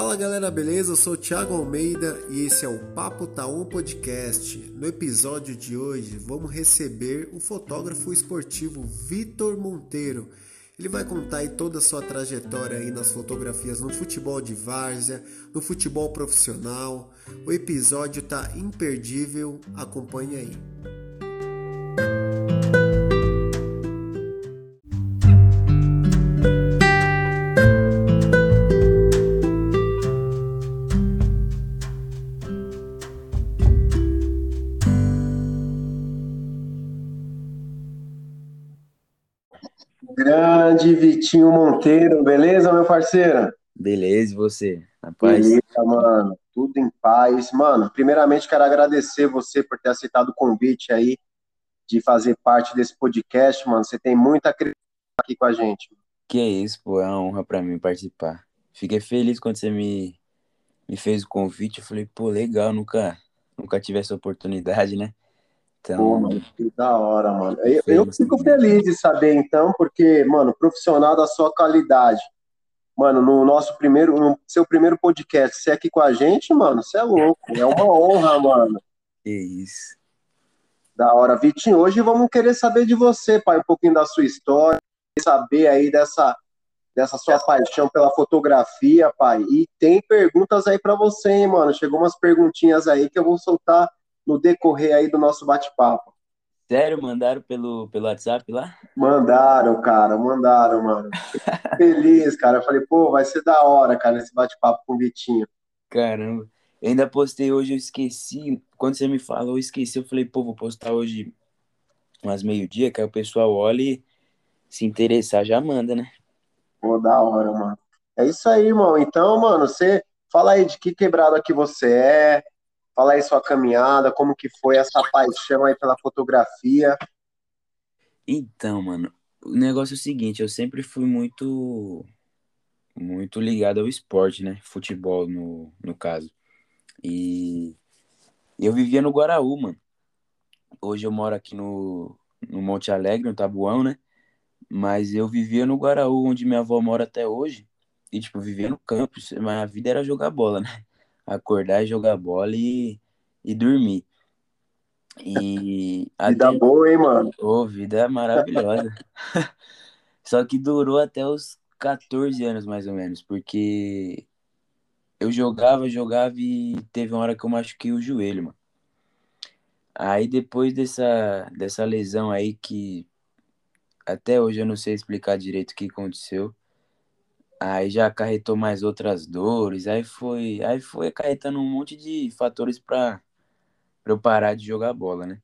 Fala galera, beleza? Eu sou o Thiago Almeida e esse é o Papo Taon Podcast. No episódio de hoje vamos receber o fotógrafo esportivo Vitor Monteiro. Ele vai contar aí toda a sua trajetória aí nas fotografias no futebol de várzea, no futebol profissional. O episódio tá imperdível, acompanhe aí. Grande Vitinho Monteiro, beleza, meu parceiro? Beleza, e você? Rapaz. Beleza, mano, tudo em paz. Mano, primeiramente quero agradecer você por ter aceitado o convite aí de fazer parte desse podcast, mano. Você tem muita credibilidade aqui com a gente. Que é isso, pô, é uma honra pra mim participar. Fiquei feliz quando você me fez o convite. Eu falei, pô, legal, nunca tive essa oportunidade, né? Então... Pô, mano, que da hora, mano. Eu fico feliz de saber, então, porque, mano, profissional da sua qualidade. Mano, no seu primeiro podcast, você é aqui com a gente, mano, você é louco. É uma honra, mano. Que isso. Da hora. Vitinho, hoje vamos querer saber de você, pai, um pouquinho da sua história, saber aí dessa sua paixão pela fotografia, pai. E tem perguntas aí pra você, hein, mano. Chegou umas perguntinhas aí que eu vou soltar no decorrer aí do nosso bate-papo. Sério? Mandaram pelo WhatsApp lá? Mandaram, mano. Feliz, cara. Eu falei, pô, vai ser da hora, cara, esse bate-papo com o Vitinho. Caramba. Eu ainda postei hoje, eu esqueci. Quando você me falou, eu esqueci. Eu falei, pô, vou postar hoje umas meio-dia, que aí o pessoal olha e se interessar já manda, né? Pô, da hora, mano. É isso aí, irmão. Então, mano, você fala aí de que quebrada que você é. Fala aí sua caminhada, como que foi essa paixão aí pela fotografia. Então, mano, o negócio é o seguinte, eu sempre fui muito ligado ao esporte, né? Futebol, no caso. E eu vivia no Guaraú, mano. Hoje eu moro aqui no Monte Alegre, no Tabuão, né? Mas eu vivia no Guaraú, onde minha avó mora até hoje. E, tipo, vivia no campo, mas a vida era jogar bola, né? Acordar e jogar bola e dormir. E vida até... boa, hein, mano? Ô, vida maravilhosa. Só que durou até os 14 anos, mais ou menos, porque eu jogava e teve uma hora que eu machuquei o joelho, mano. Aí depois dessa lesão aí que até hoje eu não sei explicar direito o que aconteceu, aí já acarretou mais outras dores, aí foi acarretando um monte de fatores pra eu parar de jogar bola, né?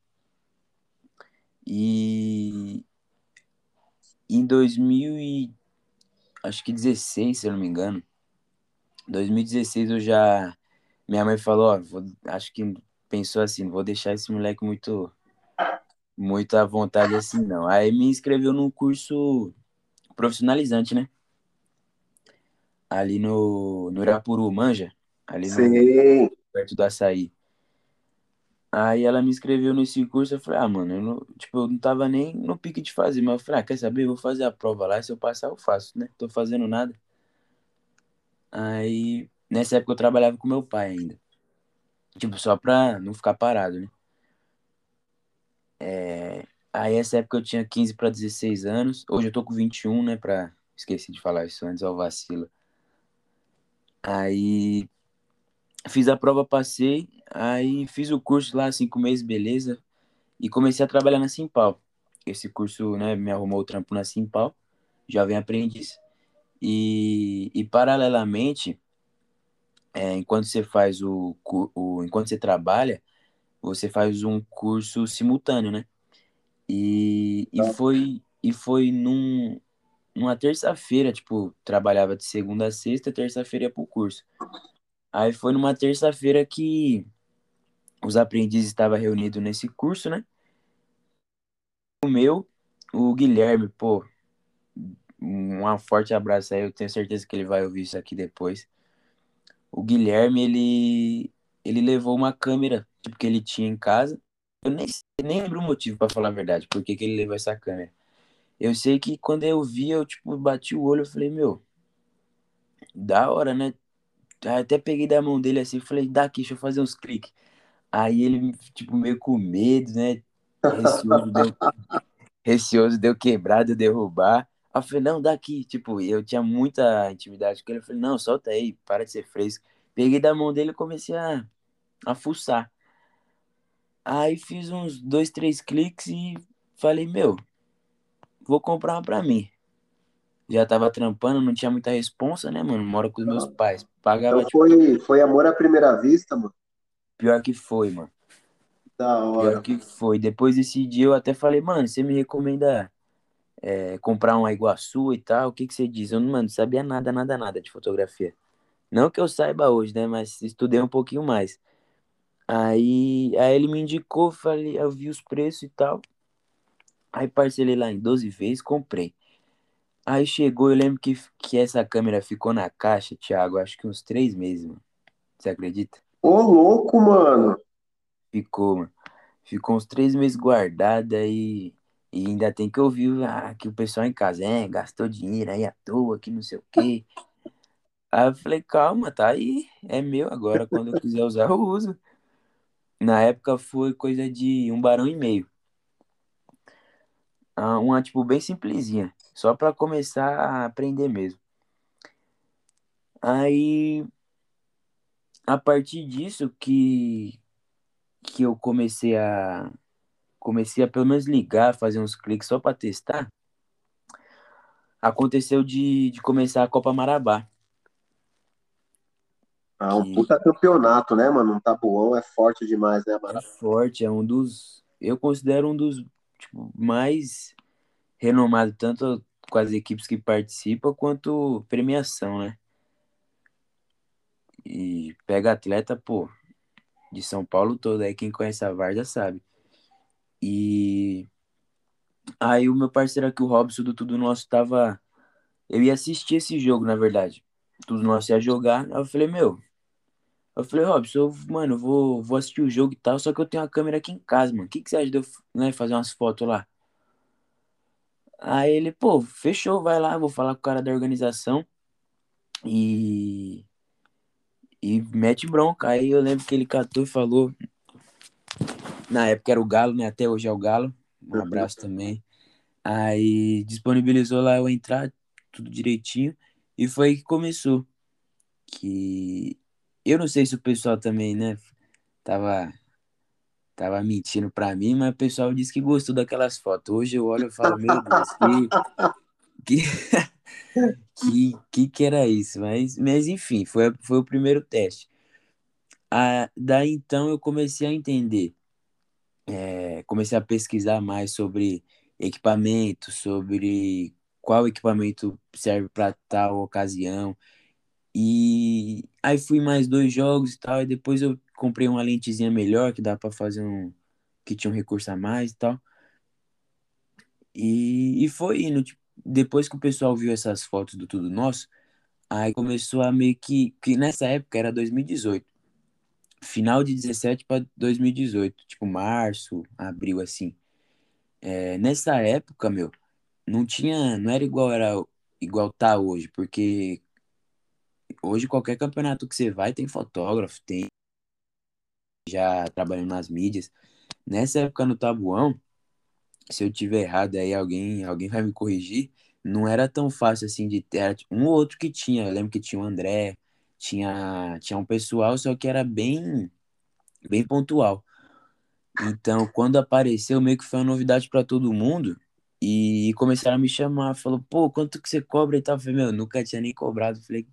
E em 2016, se eu não me engano, 2016 eu já... Minha mãe falou, ó, acho que pensou assim, não vou deixar esse moleque muito à vontade assim, não. Aí me inscreveu num curso profissionalizante, né? Ali no Irapuru, manja? Ali perto do açaí. Aí ela me inscreveu nesse curso, eu falei, ah, mano, eu não tava nem no pique de fazer, mas eu falei, ah, quer saber, eu vou fazer a prova lá, se eu passar eu faço, né? Tô fazendo nada. Aí, nessa época eu trabalhava com meu pai ainda. Tipo, só pra não ficar parado, né? Aí, essa época eu tinha 15 pra 16 anos, hoje eu tô com 21, né, Esqueci de falar isso antes, ó, vacila. Aí fiz a prova, passei, aí fiz o curso lá 5 meses, beleza, e comecei a trabalhar na Simpal. Esse curso, né, me arrumou o trampo na Simpal, jovem aprendiz. E paralelamente, enquanto você faz enquanto você trabalha, você faz um curso simultâneo, né? E foi numa terça-feira, tipo, trabalhava de segunda a sexta, terça-feira ia pro curso. Aí foi numa terça-feira que os aprendizes estavam reunidos nesse curso, né? O Guilherme, pô, um forte abraço aí, eu tenho certeza que ele vai ouvir isso aqui depois. O Guilherme, ele levou uma câmera, tipo, que ele tinha em casa. Eu nem lembro o motivo, pra falar a verdade, por que ele levou essa câmera. Eu sei que quando eu vi, eu, tipo, bati o olho, eu falei, meu, da hora, né? Aí até peguei da mão dele assim, falei, dá aqui, deixa eu fazer uns cliques. Aí ele, tipo, meio com medo, né? Receoso deu quebrado, derrubar. Aí eu falei, não, dá aqui. Tipo, eu tinha muita intimidade com ele. Eu falei, não, solta aí, para de ser fresco. Peguei da mão dele e comecei a fuçar. Aí fiz uns 2, 3 cliques e falei, meu, vou comprar uma pra mim. Já tava trampando, não tinha muita responsa, né, mano? Moro com os meus pais. Pagava, então foi amor à primeira vista, mano? Pior que foi, mano. Da hora. Pior que foi. Depois desse dia eu até falei, mano, você me recomenda comprar uma Iguaçu e tal? O que que você diz? Eu, mano, não sabia nada de fotografia. Não que eu saiba hoje, né? Mas estudei um pouquinho mais. Aí ele me indicou, falei, eu vi os preços e tal. Aí parcelei lá em 12 vezes, comprei. Aí chegou, eu lembro que essa câmera ficou na caixa, Thiago, acho que uns 3 meses, mano. Você acredita? Ô, louco, mano! Ficou, mano. Ficou uns 3 meses guardada e ainda tem que ouvir que o pessoal em casa, gastou dinheiro aí à toa, que não sei o quê. Aí eu falei, calma, tá aí, é meu agora, quando eu quiser usar, eu uso. Na época foi coisa de 1,5 barão. Uma, tipo, bem simplesinha. Só pra começar a aprender mesmo. Aí, a partir disso que eu comecei a pelo menos ligar, fazer uns cliques só pra testar, aconteceu de começar a Copa Marabá. Ah, um puta campeonato, né, mano? Um Tabuão é forte demais, né, Marabá? É forte, é um dos... Eu considero um dos... Tipo, mais renomado tanto com as equipes que participam quanto premiação, né? E pega atleta, pô, de São Paulo todo, aí quem conhece a Varda sabe. E aí o meu parceiro aqui, o Robson do Tudo Nosso, tava... Eu ia assistir esse jogo, na verdade. Tudo Nosso ia jogar, aí eu falei, Robson, mano, vou assistir o jogo e tal, só que eu tenho uma câmera aqui em casa, mano. O que você acha de eu, né, fazer umas fotos lá? Aí ele, pô, fechou, vai lá, vou falar com o cara da organização e mete bronca. Aí eu lembro que ele catou e falou, na época era o Galo, né, até hoje é o Galo, um abraço também. Aí disponibilizou lá eu entrar, tudo direitinho, e foi aí que começou, que... Eu não sei se o pessoal também, né, tava mentindo pra mim, mas o pessoal disse que gostou daquelas fotos. Hoje eu olho e falo, meu Deus, que era isso? Mas enfim, foi o primeiro teste. Daí então eu comecei a entender, comecei a pesquisar mais sobre equipamento, sobre qual equipamento serve pra tal ocasião. E aí fui mais 2 jogos e tal, e depois eu comprei uma lentezinha melhor, que dá pra fazer que tinha um recurso a mais e tal. E foi indo, tipo, depois que o pessoal viu essas fotos do Tudo Nosso, aí começou a meio que nessa época era 2018, final de 17 pra 2018, tipo março, abril, assim. Nessa época, meu, não era igual, tá hoje, porque... Hoje, qualquer campeonato que você vai, tem fotógrafo, tem já trabalhando nas mídias. Nessa época, no Tabuão, se eu tiver errado aí, alguém vai me corrigir, não era tão fácil assim de ter. Um ou outro que tinha, eu lembro que tinha o André, tinha um pessoal, só que era bem, bem pontual. Então, quando apareceu, meio que foi uma novidade para todo mundo. E começaram a me chamar, falou, pô, quanto que você cobra e tal? Eu falei, meu, nunca tinha nem cobrado. Falei,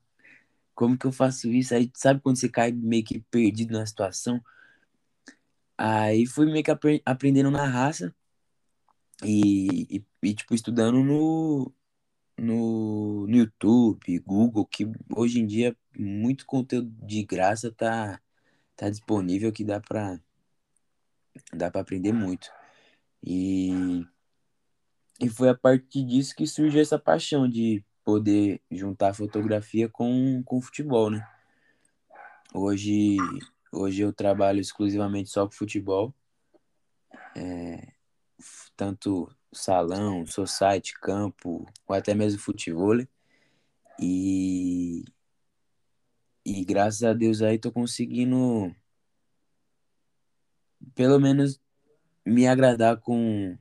como que eu faço isso? Aí, sabe quando você cai meio que perdido na situação? Aí fui meio que aprendendo na raça e tipo, estudando no YouTube, Google, que hoje em dia muito conteúdo de graça tá disponível, que dá pra aprender muito. E foi a partir disso que surgiu essa paixão de poder juntar fotografia com futebol, né? Hoje eu trabalho exclusivamente só com futebol. Tanto salão, society, campo, ou até mesmo futevôlei. E E graças a Deus aí tô conseguindo pelo menos me agradar com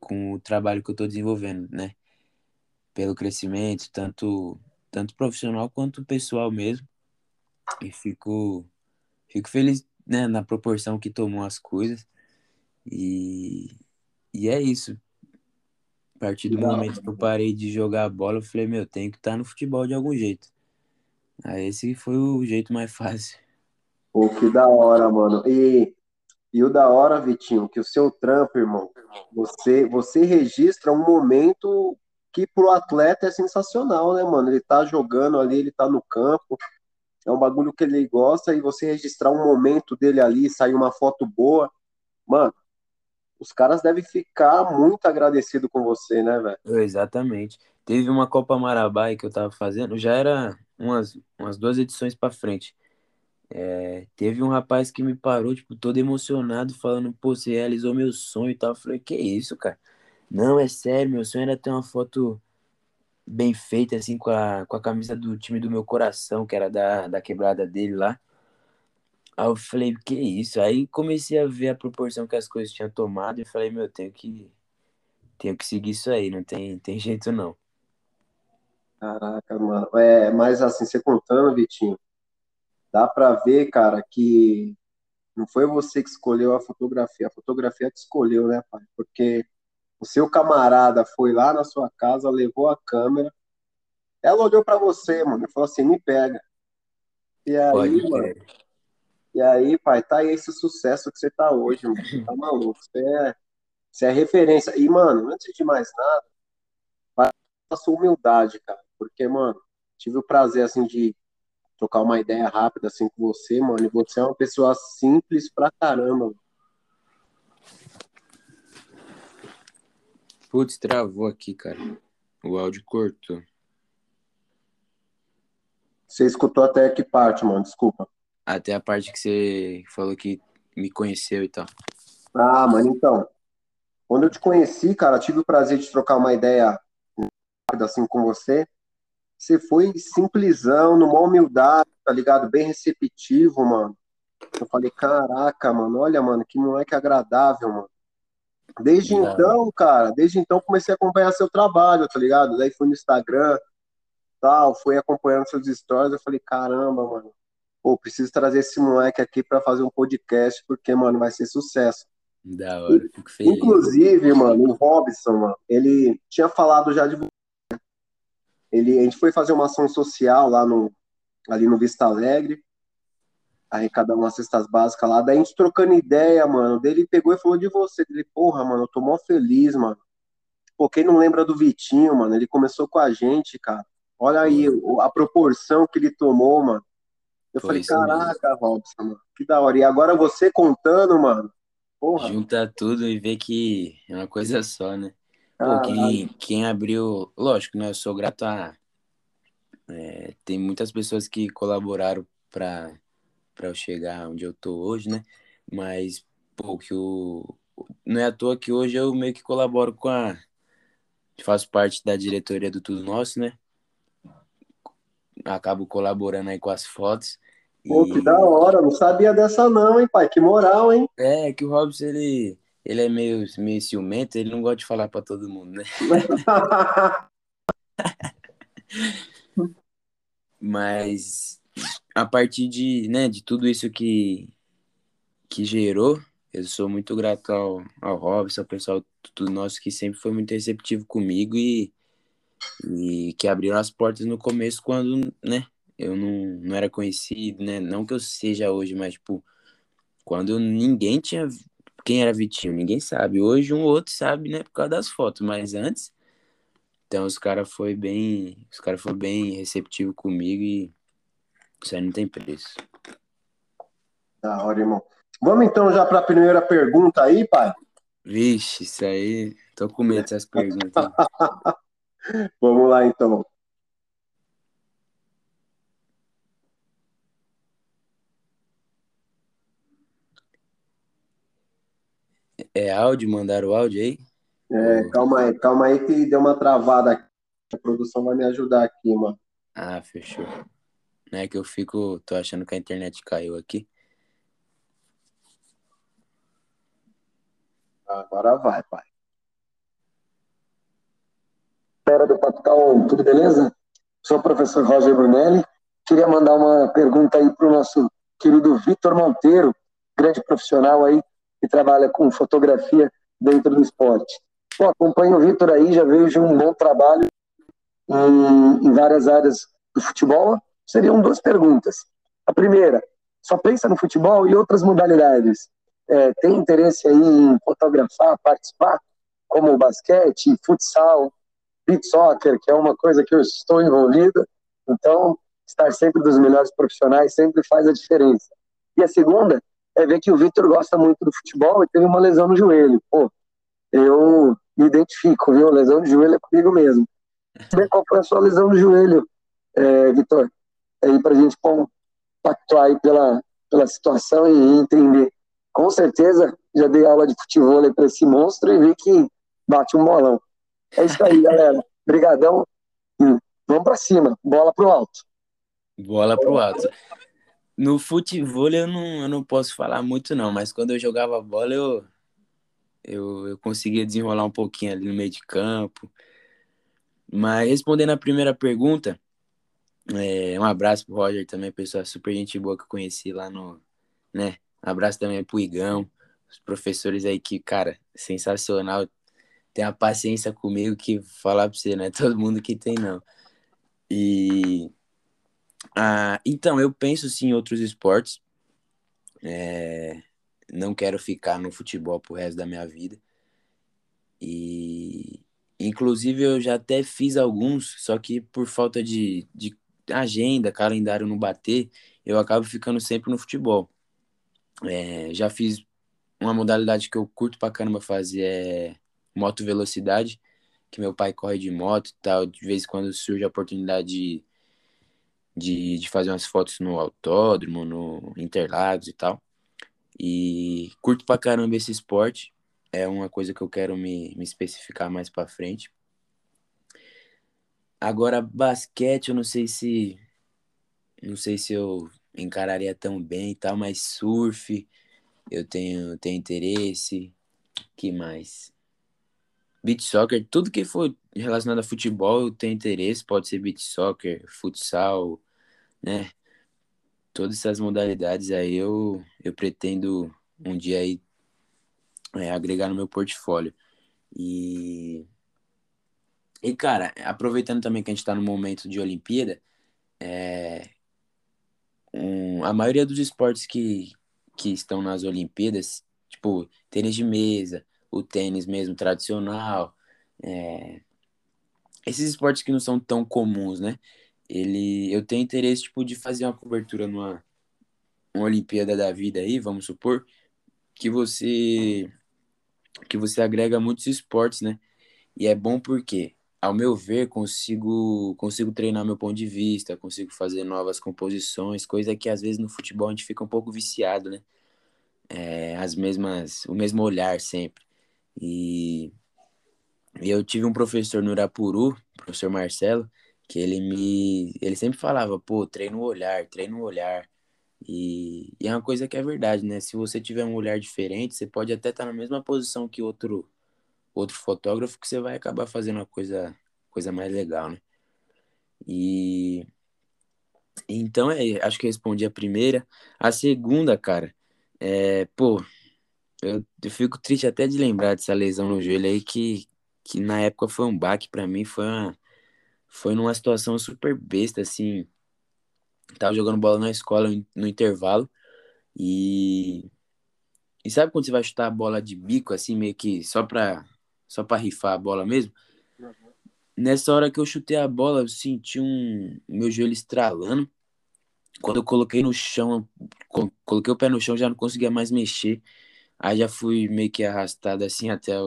o trabalho que eu tô desenvolvendo, né? Pelo crescimento, tanto profissional quanto pessoal mesmo. E fico feliz, né, na proporção que tomou as coisas. E é isso. A partir do momento que eu parei de jogar bola, eu falei, meu, tenho que estar no futebol de algum jeito. Aí esse foi o jeito mais fácil. Pô, que da hora, mano. E o da hora, Vitinho, que o seu trampo, irmão, você registra um momento que pro atleta é sensacional, né, mano? Ele tá jogando ali, ele tá no campo, é um bagulho que ele gosta, e você registrar um momento dele ali, sair uma foto boa, mano, os caras devem ficar muito agradecidos com você, né, velho? Exatamente. Teve uma Copa Marabá que eu tava fazendo, já era umas 2 edições pra frente. Teve um rapaz que me parou, tipo, todo emocionado, falando, pô, você realizou meu sonho e tal. Eu falei, que isso, cara? Não, é sério, meu sonho era ter uma foto bem feita, assim, com a camisa do time do meu coração, que era da quebrada dele lá. Aí eu falei, que isso? Aí comecei a ver a proporção que as coisas tinham tomado e falei, meu, tenho que seguir isso aí, não tem jeito não. Caraca, mano. Mas assim, você contando, Vitinho, dá pra ver, cara, que não foi você que escolheu a fotografia que escolheu, né, pai? Porque o seu camarada foi lá na sua casa, levou a câmera, ela olhou pra você, mano, e falou assim, me pega. E aí, pode, mano, e aí, pai, tá aí esse sucesso que você tá hoje, mano, você tá maluco, você é referência. E, mano, antes de mais nada, faz a sua humildade, cara, porque, mano, tive o prazer, assim, de trocar uma ideia rápida assim com você, mano. E você é uma pessoa simples pra caramba, mano. Putz, travou aqui, cara. O áudio cortou. Você escutou até que parte, mano? Desculpa. Até a parte que você falou que me conheceu e tal. Ah, mano, então. Quando eu te conheci, cara, tive o prazer de trocar uma ideia rápida assim com você. Você foi simplesão, numa humildade, tá ligado? Bem receptivo, mano. Eu falei, caraca, mano, olha, mano, que moleque agradável, mano. Desde então comecei a acompanhar seu trabalho, tá ligado? Daí fui no Instagram, tal, fui acompanhando seus stories, eu falei, caramba, mano, pô, preciso trazer esse moleque aqui pra fazer um podcast, porque, mano, vai ser sucesso. Da hora, fico feliz. Inclusive, mano, o Robson, mano, ele tinha falado já de você. A gente foi fazer uma ação social lá ali no Vista Alegre, arrecadar umas cestas básicas lá, daí a gente trocando ideia, mano, dele pegou e falou de você, dele, porra, mano, eu tô mó feliz, mano, pô, quem não lembra do Vitinho, mano, ele começou com a gente, cara, olha aí a proporção que ele tomou, mano, eu falei, caraca, Robson, mano, que da hora, e agora você contando, mano, porra. Junta tudo e vê que é uma coisa só, né? Pô, quem abriu, lógico, né, eu sou grato a... tem muitas pessoas que colaboraram pra eu chegar onde eu tô hoje, né, mas, pô, não é à toa que hoje eu meio que colaboro faço parte da diretoria do Tudo Nosso, né, acabo colaborando aí com as fotos. Pô, que da hora, não sabia dessa não, hein, pai, que moral, hein. Que o Robson, ele é meio ciumento, ele não gosta de falar pra todo mundo, né? Mas a partir de tudo isso que gerou, eu sou muito grato ao Robson, ao pessoal do nosso que sempre foi muito receptivo comigo e que abriram as portas no começo quando, né, eu não era conhecido, né? Não que eu seja hoje, mas, tipo, quando ninguém tinha... Quem era Vitinho? Ninguém sabe. Hoje um ou outro sabe, né? Por causa das fotos. Mas antes, então os caras foram bem receptivos comigo e isso aí não tem preço. Da hora, irmão. Vamos então já pra primeira pergunta aí, pai? Vixe, isso aí... Tô com medo dessas perguntas. Vamos lá, então. Áudio? Mandaram o áudio aí? Calma aí que deu uma travada aqui. A produção vai me ajudar aqui, mano. Ah, fechou. né? Que eu fico... Tô achando que a internet caiu aqui. Agora vai, pai. Galera do Papital, tudo beleza? Sou o professor Roger Brunelli. Queria mandar uma pergunta aí para o nosso querido Vitor Monteiro, grande profissional aí, que trabalha com fotografia dentro do esporte. Bom, acompanho o Vitor aí, já vejo um bom trabalho em várias áreas do futebol. Seriam duas perguntas. A primeira, só pensa no futebol e outras modalidades. Tem interesse aí em fotografar, participar, como basquete, futsal, beach soccer, que é uma coisa que eu estou envolvido. Então, estar sempre dos melhores profissionais sempre faz a diferença. E a segunda é ver que o Vitor gosta muito do futebol e teve uma lesão no joelho. Pô, eu me identifico, viu? Lesão de joelho é comigo mesmo. Qual foi a sua lesão no joelho, Vitor? Aí pra gente pactuar aí pela situação e entender. Com certeza, já dei aula de futebol aí pra esse monstro e vi que bate um bolão. É isso aí, galera. Obrigadão. Vamos pra cima. Bola pro alto. Bola pro alto. No futebol eu não posso falar muito não, mas quando eu jogava bola eu conseguia desenrolar um pouquinho ali no meio de campo. Mas respondendo a primeira pergunta, um abraço pro Roger também, pessoal, super gente boa que eu conheci lá no, né? Um abraço também pro Igão, os professores aí que, cara, sensacional. Tem a paciência comigo que falar pra você, né? Todo mundo que tem, não. E... então, eu penso sim em outros esportes. Não quero ficar no futebol pro resto da minha vida. E... inclusive, eu já até fiz alguns, só que por falta de agenda, calendário não bater, eu acabo ficando sempre no futebol. Já fiz uma modalidade que eu curto pra caramba fazer, moto velocidade, que meu pai corre de moto e tal, de vez em quando surge a oportunidade de fazer umas fotos no autódromo, no Interlagos e tal, e curto pra caramba esse esporte, é uma coisa que eu quero me especificar mais pra frente. Agora, basquete, eu não sei se eu encararia tão bem e tal, mas surf, eu tenho interesse, que mais? Beach soccer, tudo que for relacionado a futebol eu tenho interesse, pode ser beach soccer, futsal, né? Todas essas modalidades aí eu pretendo um dia aí agregar no meu portfólio. E cara, aproveitando também que a gente tá no momento de Olimpíada, a maioria dos esportes que estão nas Olimpíadas, tipo tênis de mesa, o tênis mesmo, tradicional, esses esportes que não são tão comuns, né? Eu tenho interesse, tipo, de fazer uma cobertura numa Olimpíada da vida aí, vamos supor, que você agrega muitos esportes, né? E é bom porque, ao meu ver, consigo treinar meu ponto de vista, consigo fazer novas composições, coisa que, às vezes, no futebol a gente fica um pouco viciado, né? O mesmo olhar sempre. E eu tive um professor no Irapuru, professor Marcelo, que ele sempre falava, pô, treina o olhar. E é uma coisa que é verdade, né? Se você tiver um olhar diferente, você pode até estar na mesma posição que outro fotógrafo, que você vai acabar fazendo uma coisa mais legal, né? E então, acho que eu respondi a primeira. A segunda, cara, pô... Eu fico triste até de lembrar dessa lesão no joelho aí, que na época foi um baque pra mim, foi numa situação super besta, assim. Tava jogando bola na escola no intervalo e sabe quando você vai chutar a bola de bico, assim, meio que só pra rifar a bola mesmo? Uhum. Nessa hora que eu chutei a bola, eu senti meu joelho estralando. Quando eu coloquei no chão, coloquei o pé no chão, já não conseguia mais mexer. Aí já fui meio que arrastado assim até a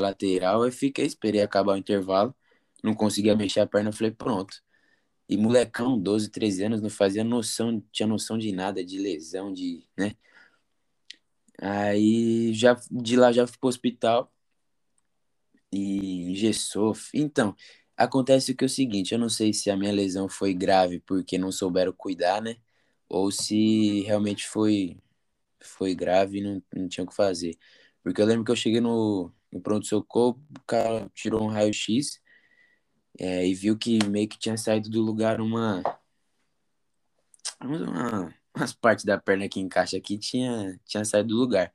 lateral. Eu esperei acabar o intervalo. Não conseguia mexer a perna, falei, pronto. E molecão, 12, 13 anos, não fazia noção, não tinha noção de nada, de lesão, de, né? Aí já, de lá já fui pro hospital e engessou. Então, Acontece que é o seguinte, eu não sei se a minha lesão foi grave porque não souberam cuidar, né? Ou se realmente foi grave e não tinha o que fazer. Porque eu lembro que eu cheguei no pronto-socorro, o cara tirou um raio-x e viu que meio que tinha saído do lugar umas partes da perna que encaixa aqui tinha saído do lugar.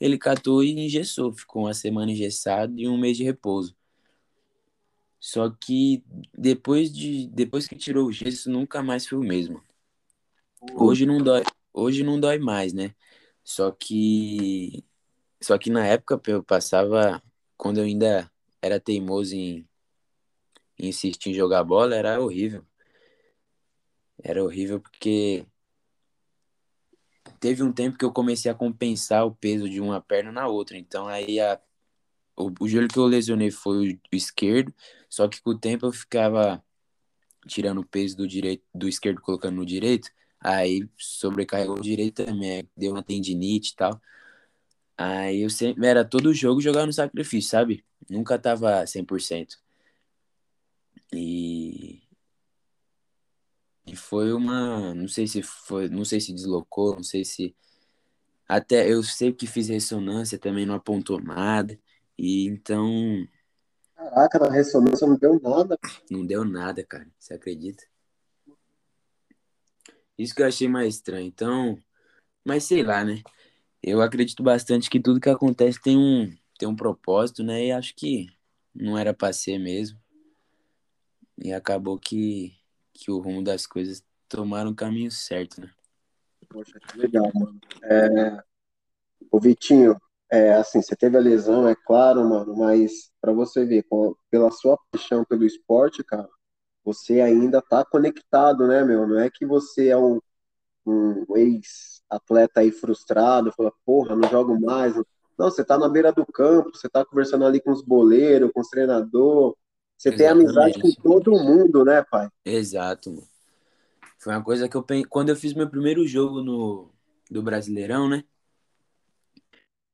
Ele catou e engessou, ficou uma semana engessado e um mês de repouso. Só que depois que tirou o gesso, nunca mais foi o mesmo. Hoje não dói mais, né? Só que na época eu passava, quando eu ainda era teimoso em insistir em jogar bola, era horrível. Era horrível porque teve um tempo que eu comecei a compensar o peso de uma perna na outra. Então aí o joelho que eu lesionei foi o esquerdo, só que com o tempo eu ficava tirando o peso do esquerdo, colocando no direito, aí sobrecarregou o direito também, deu uma tendinite e tal. Aí eu sempre, era todo jogo jogar no sacrifício, sabe? Nunca tava 100%. E foi uma, não sei se deslocou, não sei se, até eu sei que fiz ressonância, também não apontou nada. E então... Caraca, na ressonância não deu nada. Não deu nada, cara. Você acredita? Isso que eu achei mais estranho. Então... Mas sei lá, né? Eu acredito bastante que tudo que acontece tem um propósito, né? E acho que não era pra ser mesmo. E acabou que o rumo das coisas tomaram o caminho certo, né? Poxa, que legal, mano. O Vitinho... assim, você teve a lesão, é claro, mano, mas pra você ver, pela sua paixão pelo esporte, cara, você ainda tá conectado, né, meu? Não é que você é um ex-atleta aí frustrado, fala, porra, não jogo mais. Não, você tá na beira do campo, você tá conversando ali com os boleiros, com os treinadores, você Exatamente. Tem amizade com todo mundo, né, pai? Exato, mano. Foi uma coisa que eu pensei, quando eu fiz meu primeiro jogo do Brasileirão, né?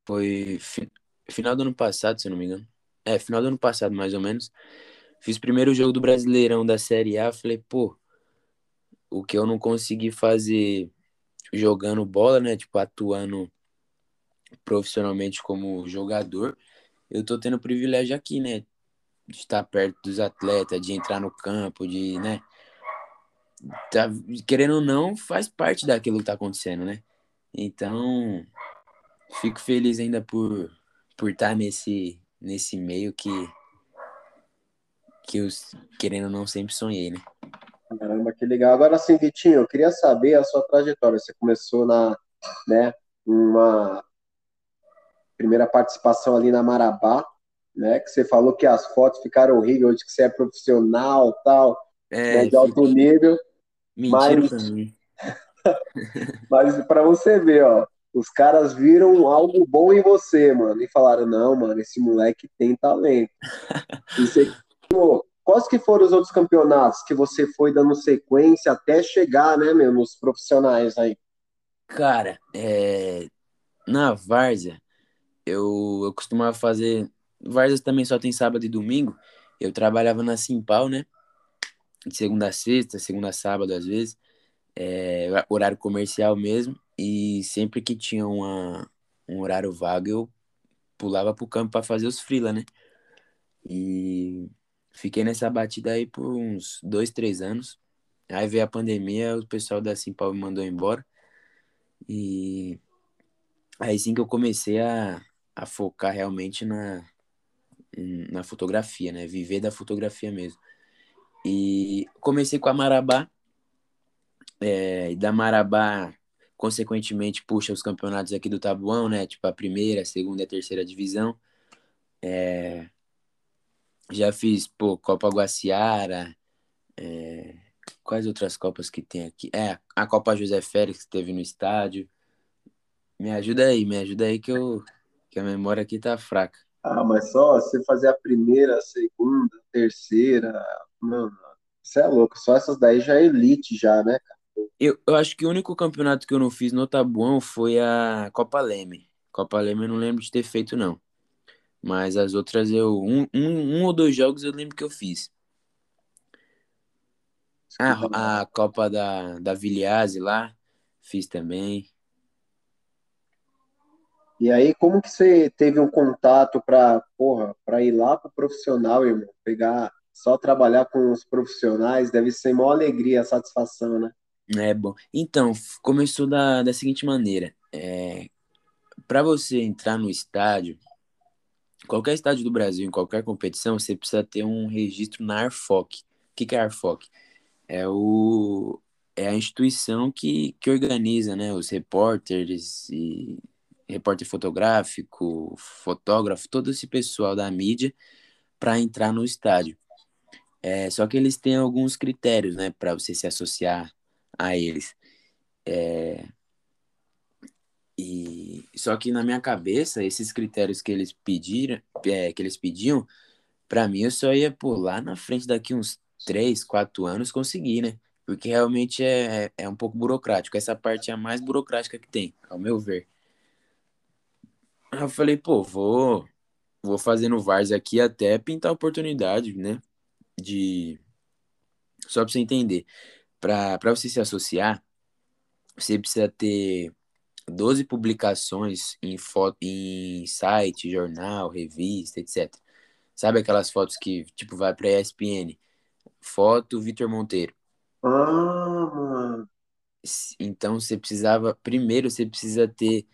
Foi final do ano passado, se eu não me engano. Final do ano passado, mais ou menos. Fiz primeiro jogo do Brasileirão da Série A. Falei, pô, o que eu não consegui fazer jogando bola, né? Tipo, atuando profissionalmente como jogador, eu tô tendo o privilégio aqui, né? De estar perto dos atletas, de entrar no campo, de, né? Tá, querendo ou não, faz parte daquilo que tá acontecendo, né? Então... Fico feliz ainda por estar nesse meio que eu, querendo ou não, sempre sonhei, né? Caramba, que legal. Agora sim, Vitinho, eu queria saber a sua trajetória. Você começou uma primeira participação ali na Marabá, né? Que você falou que as fotos ficaram horríveis, hoje que você é profissional e tal, né, de alto nível. Mentira pra mim. Mas pra você ver, ó. Os caras viram algo bom em você, mano. E falaram, não, mano, esse moleque tem talento. E você... Quais que foram os outros campeonatos que você foi dando sequência até chegar, né, meu, nos profissionais aí? Cara, na várzea, eu costumava fazer... Várzea também só tem sábado e domingo. Eu trabalhava na Simpal, né? De segunda a sexta, segunda a sábado, às vezes. Horário comercial mesmo. E sempre que tinha um horário vago, eu pulava pro campo pra fazer os freela, né? E fiquei nessa batida aí por uns 2, 3 anos. Aí veio a pandemia, o pessoal da Simpal me mandou embora. E aí sim que eu comecei a focar realmente na fotografia, né? Viver da fotografia mesmo. E comecei com a Marabá. E da Marabá... Consequentemente, puxa os campeonatos aqui do Tabuão, né? Tipo, a primeira, a segunda e a terceira divisão. Já fiz, pô, Copa Guaciara. Quais outras Copas que tem aqui? A Copa José Félix que teve no estádio. Me ajuda aí que a memória aqui tá fraca. Ah, mas só você fazer a primeira, a segunda, a terceira... Mano, você é louco. Só essas daí já é elite já, né, cara? Eu acho que o único campeonato que eu não fiz no Tabuão foi a Copa Leme. Copa Leme eu não lembro de ter feito, não. Mas as outras eu... Um ou dois jogos eu lembro que eu fiz. A Copa da Viliase lá, fiz também. E aí, como que você teve um contato para ir lá pro profissional, irmão? Pegar, só trabalhar com os profissionais, deve ser maior alegria, satisfação, né? É bom. Então, começou da seguinte maneira. Para você entrar no estádio, qualquer estádio do Brasil, em qualquer competição, você precisa ter um registro na Arfoc. O que é a Arfoc? É a instituição que organiza, né, os repórteres e repórter fotográfico, fotógrafo, todo esse pessoal da mídia para entrar no estádio. Só que eles têm alguns critérios, né, para você se associar a eles. Só que na minha cabeça, esses critérios que eles pediram, para mim eu só ia por lá na frente daqui uns 3, 4 anos conseguir, né? Porque realmente é um pouco burocrático. Essa parte é a mais burocrática que tem, ao meu ver. Eu falei, pô, vou fazer no VARS aqui até pintar oportunidade, né? Só pra você entender, pra você se associar, você precisa ter 12 publicações em site, jornal, revista, etc. Sabe aquelas fotos que, tipo, vai pra ESPN? Foto Vitor Monteiro. Ah, mano. Então, você precisa ter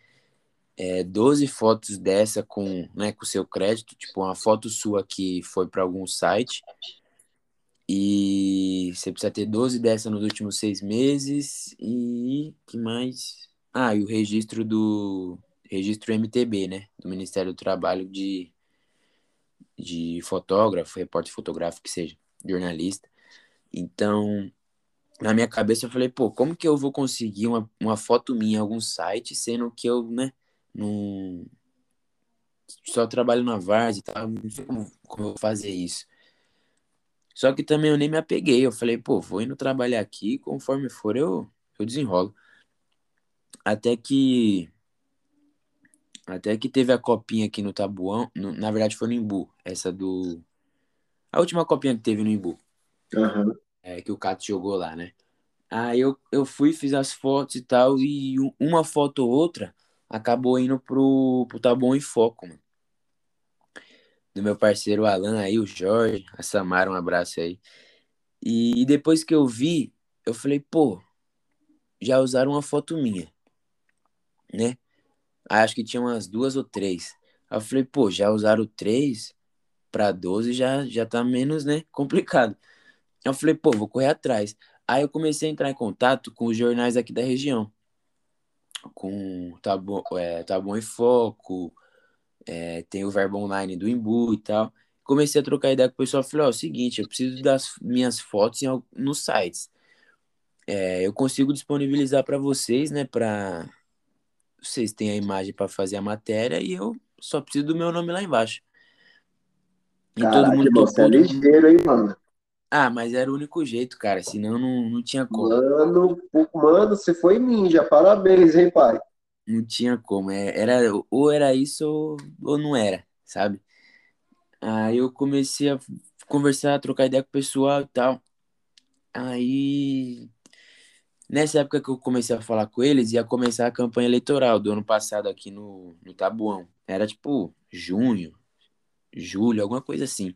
12 fotos dessa com, né, com seu crédito, tipo uma foto sua que foi para algum site, e você precisa ter 12 dessa nos últimos 6 meses. E que mais? Ah, e o registro MTB, né, do Ministério do Trabalho, de fotógrafo, repórter fotográfico, que seja, jornalista. Então, na minha cabeça eu falei, pô, como que eu vou conseguir uma foto minha em algum site, sendo que eu, né, não, só trabalho na várzea e tal? Não sei como eu vou fazer isso. Só que também eu nem me apeguei. Eu falei, pô, vou indo trabalhar aqui, conforme for eu desenrolo. Até que teve a copinha aqui no Tabuão. Na verdade foi no Embu, a última copinha que teve no Embu. Uhum. Que o Cato jogou lá, né? Aí eu fui, fiz as fotos e tal, e uma foto ou outra acabou indo pro Tabuão em Foco, mano. Do meu parceiro Alan aí, o Jorge, a Samara, um abraço aí. E depois que eu vi, eu falei, pô, já usaram uma foto minha, né? Acho que tinha umas 2 ou 3. Aí eu falei, pô, já usaram 3 pra 12, já tá menos, né, complicado. Aí eu falei, pô, vou correr atrás. Aí eu comecei a entrar em contato com os jornais aqui da região. Com Tabuão em Foco, tem o Verbo Online do Embu e tal. Comecei a trocar ideia com o pessoal, falei, ó, é o seguinte, eu preciso das minhas fotos nos sites. Eu consigo disponibilizar para vocês, né, para vocês têm a imagem para fazer a matéria, e eu só preciso do meu nome lá embaixo. E caraca, todo mundo você é ligeiro, hein, mano? Ah, mas era o único jeito, cara, senão não tinha como. Mano, você foi ninja, parabéns, hein, pai? Não tinha como, era isso ou não era, sabe? Aí eu comecei a conversar, a trocar ideia com o pessoal e tal. Aí, nessa época que eu comecei a falar com eles, ia começar a campanha eleitoral do ano passado aqui no Tabuão. Era tipo junho, julho, alguma coisa assim.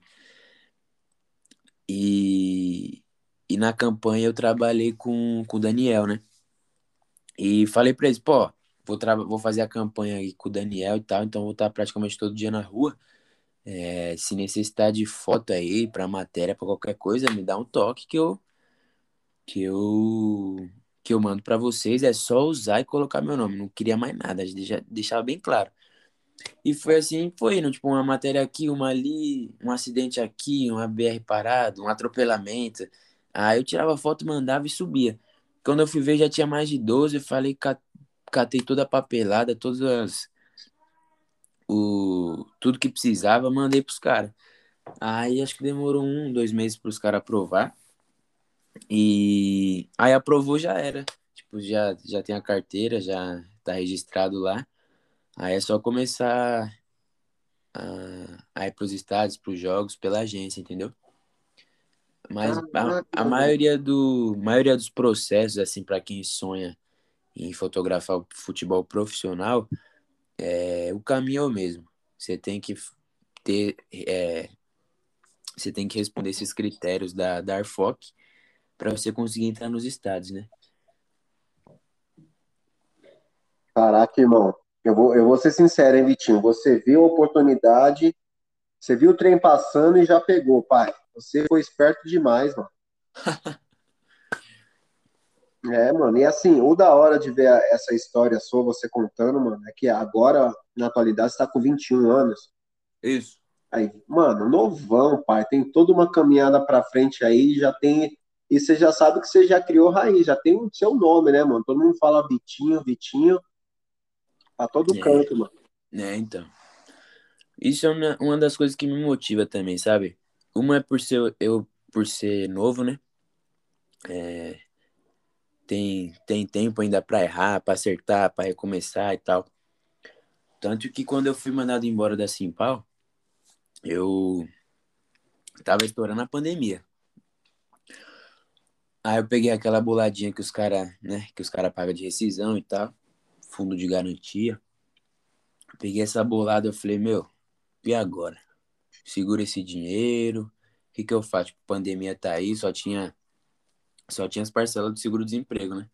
E na campanha eu trabalhei com o Daniel, né? E falei pra eles, pô, vou fazer a campanha aí com o Daniel e tal, então vou estar praticamente todo dia na rua. Se necessitar de foto aí, pra matéria, pra qualquer coisa, me dá um toque que eu mando pra vocês. É só usar e colocar meu nome. Não queria mais nada, já deixava bem claro. E foi assim, foi indo, tipo, uma matéria aqui, uma ali, um acidente aqui, uma BR parada, um atropelamento. Aí eu tirava foto, mandava e subia. Quando eu fui ver, já tinha mais de 12, eu falei, catei toda a papelada, tudo que precisava, mandei pros caras. Aí acho que demorou 1, 2 meses pros caras aprovar. E aí aprovou, já era. Tipo, já tem a carteira, já tá registrado lá. Aí é só começar a ir pros estádios, pros jogos, pela agência, entendeu? Mas a maioria dos processos, assim, para quem sonha em fotografar o futebol profissional, o caminho é o mesmo. Você tem que ter... você tem que responder esses critérios da Arfoc para você conseguir entrar nos estádios, né? Caraca, irmão. Eu vou ser sincero, hein, Vitinho? Você viu a oportunidade, você viu o trem passando e já pegou, pai. Você foi esperto demais, mano. Mano, e assim, o da hora de ver essa história sua, você contando, mano, é que agora, na atualidade, você tá com 21 anos. Isso. Aí, mano, novão, pai, tem toda uma caminhada pra frente aí, já tem, e você já sabe que você já criou raiz, já tem o seu nome, né, mano? Todo mundo fala Vitinho, pra todo canto, mano. Então, isso é uma das coisas que me motiva também, sabe? Uma é por ser novo, né? Tem tempo ainda pra errar, pra acertar, pra recomeçar e tal. Tanto que quando eu fui mandado embora da Simpal, eu tava estourando a pandemia. Aí eu peguei aquela boladinha que os caras, né? Que os caras pagam de rescisão e tal. Fundo de garantia. Peguei essa bolada, eu falei, meu, e agora? Segura esse dinheiro. O que eu faço? Tipo, pandemia tá aí, só tinha as parcelas do seguro-desemprego, né?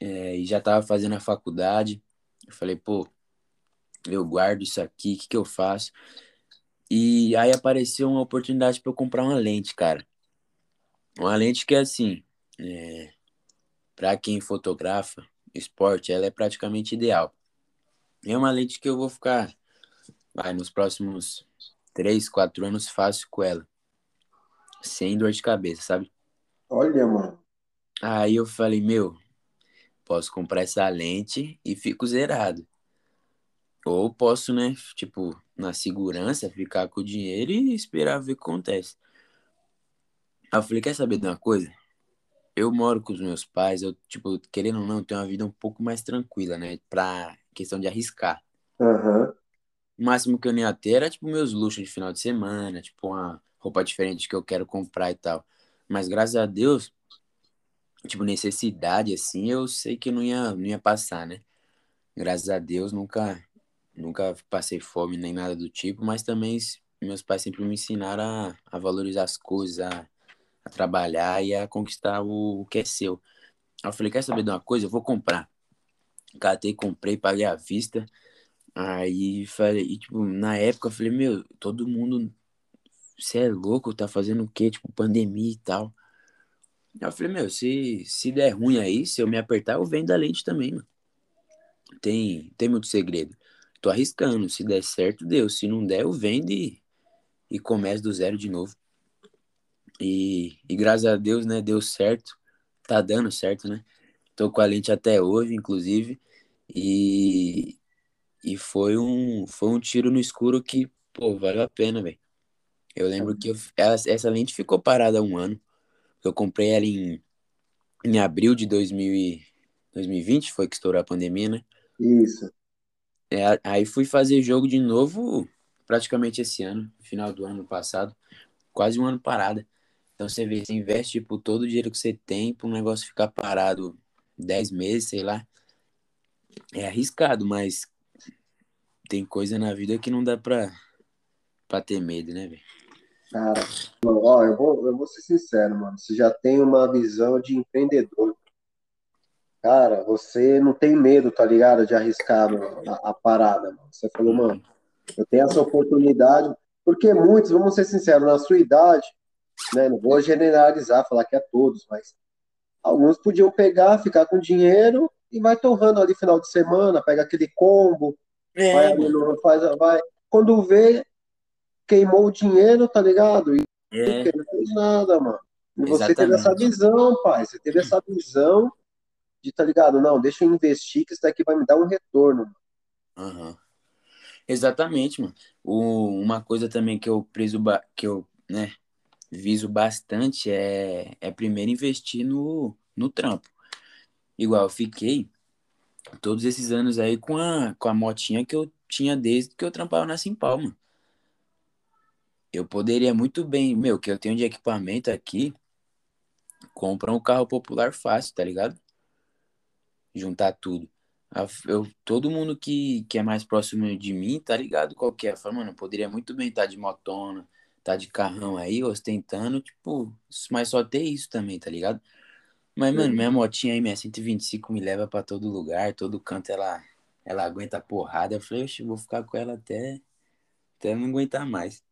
E já tava fazendo a faculdade. Eu falei, pô, eu guardo isso aqui, o que eu faço? E aí apareceu uma oportunidade pra eu comprar uma lente, cara. Uma lente que é assim, pra quem fotografa esporte, ela é praticamente ideal. É uma lente que eu vou ficar nos próximos 3, 4 anos fácil com ela. Sem dor de cabeça, sabe? Olha, mano. Aí eu falei, meu, posso comprar essa lente e fico zerado. Ou posso, né, tipo, na segurança, ficar com o dinheiro e esperar ver o que acontece. Aí eu falei, quer saber de uma coisa? Eu moro com os meus pais, eu, tipo, querendo ou não, tenho uma vida um pouco mais tranquila, né, pra questão de arriscar. Uhum. O máximo que eu nem ia ter era, tipo, meus luxos de final de semana, tipo, uma roupa diferente que eu quero comprar e tal. Mas, graças a Deus, tipo, necessidade, assim, eu sei que não ia passar, né? Graças a Deus, nunca passei fome nem nada do tipo, mas também meus pais sempre me ensinaram a valorizar as coisas, a trabalhar e a conquistar o que é seu. Aí eu falei, quer saber de uma coisa? Eu vou comprar. Catei, comprei, paguei à vista. Aí falei, e, tipo, na época eu falei, meu, todo mundo, você é louco, tá fazendo o quê? Tipo, pandemia e tal. Aí eu falei, meu, se der ruim aí, se eu me apertar, eu vendo a lente também, mano. Tem muito segredo. Tô arriscando, se der certo, deu. Se não der, eu vendo e começo do zero de novo. E graças a Deus, né, deu certo. Tá dando certo, né? Tô com a lente até hoje, inclusive. E foi um tiro no escuro que, pô, valeu a pena, velho. Eu lembro que essa lente ficou parada há um ano. Eu comprei ela em abril de 2020, foi que estourou a pandemia, né? Isso. Aí fui fazer jogo de novo praticamente esse ano, final do ano passado, quase um ano parada. Então você vê, você investe, tipo, todo o dinheiro que você tem para um negócio ficar parado 10 meses, sei lá. É arriscado, mas tem coisa na vida que não dá pra ter medo, né, velho? Cara, ó, eu vou ser sincero, mano. Você já tem uma visão de empreendedor. Cara, você não tem medo, tá ligado? De arriscar, mano, a parada, mano. Você falou, mano, eu tenho essa oportunidade. Porque muitos, vamos ser sinceros, na sua idade, né? Não vou generalizar, falar que é todos, mas alguns podiam pegar, ficar com dinheiro e vai torrando ali final de semana, pega aquele combo, vai. Quando vê, queimou o dinheiro, tá ligado? E não fez nada, mano. E você teve essa visão, pai. Você teve essa visão de, tá ligado? Não, deixa eu investir, que isso daqui vai me dar um retorno. Uhum. Exatamente, mano. Uma coisa também que eu prezo, que eu, né, viso bastante é primeiro investir no trampo. Igual, eu fiquei todos esses anos aí com a motinha que eu tinha desde que eu trampava na Simpal, mano. Eu poderia muito bem, meu, que eu tenho de equipamento aqui, comprar um carro popular fácil, tá ligado? Juntar tudo. Todo mundo que é mais próximo de mim, tá ligado? Qualquer forma, mano, eu poderia muito bem estar de motona, tá de carrão aí, ostentando, tipo, mas só ter isso também, tá ligado? Mas, mano, minha motinha aí, minha 125, me leva pra todo lugar, todo canto ela aguenta a porrada. Eu falei, oxe, vou ficar com ela até não aguentar mais.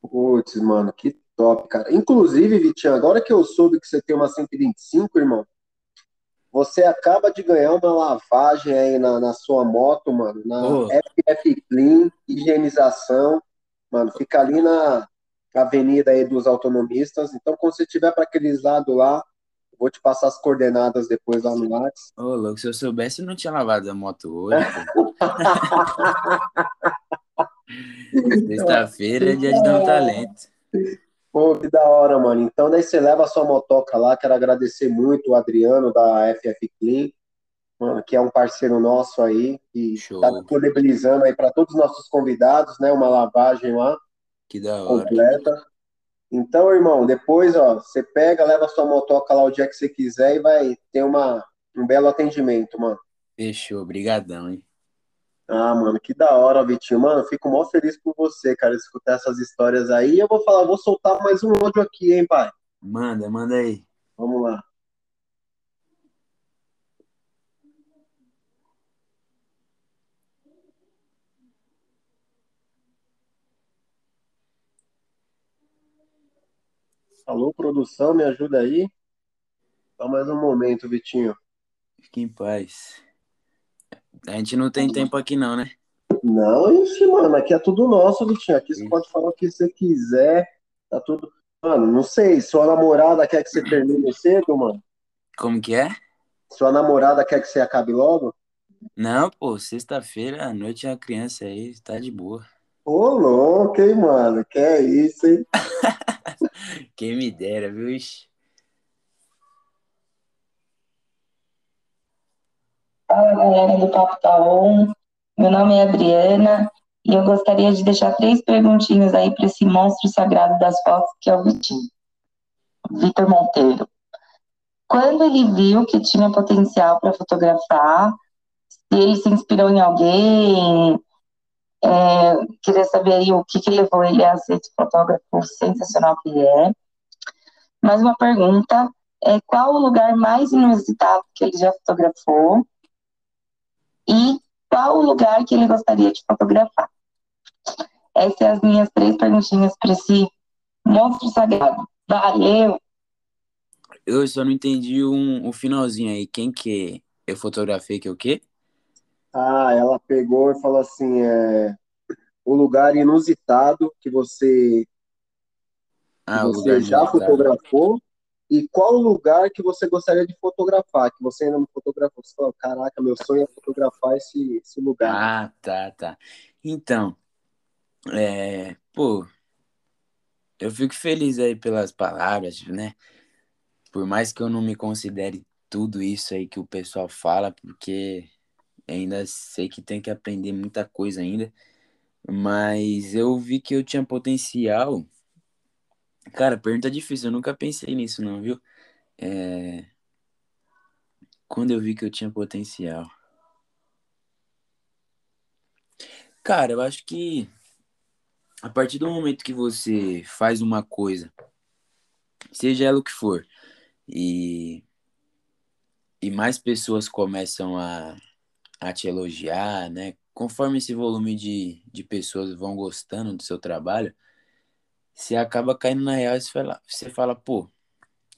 Putz, mano, que top, cara. Inclusive, Vitinho, agora que eu soube que você tem uma 125, irmão, você acaba de ganhar uma lavagem aí na sua moto, mano, na FF Clean, higienização, mano, fica ali na avenida aí dos autonomistas, então quando você estiver para aqueles lados lá, vou te passar as coordenadas depois lá no Lattes. Ô, louco, se eu soubesse, eu não tinha lavado a moto hoje, pô. Sexta-feira é dia de dar um talento. Pô, que da hora, mano. Então, daí você leva a sua motoca lá. Quero agradecer muito o Adriano da FF Clean, mano, que é um parceiro nosso aí, que show, tá disponibilizando aí para todos os nossos convidados, né? Uma lavagem lá. Que da hora. Completa. Então, irmão, depois, ó, você pega, leva a sua motoca lá o dia que você quiser e vai ter um belo atendimento, mano. Fechou, brigadão, hein? Ah, mano, que da hora, Vitinho. Mano, eu fico mó feliz por você, cara, escutar essas histórias aí. Eu vou falar, vou soltar mais um áudio aqui, hein, pai? Manda aí. Vamos lá. Alô, produção, me ajuda aí. Só mais um momento, Vitinho. Fique em paz. A gente não tem tempo aqui não, né? Não, ixi, mano, aqui é tudo nosso, Vitinho. Aqui você pode falar o que você quiser. Tá tudo... Mano, não sei, sua namorada quer que você termine cedo, mano? Como que é? Sua namorada quer que você acabe logo? Não, pô, sexta-feira à noite é uma criança aí, tá de boa. Ô, louco, hein, mano? Que é isso, hein? Quem me dera, viu, ixi? Fala, galera do Papo Tá On. Meu nome é Adriana e eu gostaria de deixar 3 perguntinhas aí para esse monstro sagrado das fotos que é o Vitinho, Vitor Monteiro. Quando ele viu que tinha potencial para fotografar, se ele se inspirou em alguém, queria saber aí o que levou ele a ser esse fotógrafo sensacional que ele é. Mais uma pergunta, qual o lugar mais inusitado que ele já fotografou? E qual o lugar que ele gostaria de fotografar? Essas são as minhas 3 perguntinhas para esse monstro sagrado. Valeu! Eu só não entendi o finalzinho aí. Quem que eu fotografei que é o quê? Ah, ela pegou e falou assim, o lugar inusitado que você já fotografou. E qual o lugar que você gostaria de fotografar, que você ainda não fotografou? Você fala, caraca, meu sonho é fotografar esse lugar. Ah, tá. Então, pô, eu fico feliz aí pelas palavras, né? Por mais que eu não me considere tudo isso aí que o pessoal fala, porque ainda sei que tem que aprender muita coisa ainda, mas eu vi que eu tinha potencial... Cara, pergunta difícil, eu nunca pensei nisso não, viu? Quando eu vi que eu tinha potencial. Cara, eu acho que a partir do momento que você faz uma coisa, seja ela o que for, e mais pessoas começam a te elogiar, né? Conforme esse volume de pessoas vão gostando do seu trabalho, você acaba caindo na real e você fala, pô,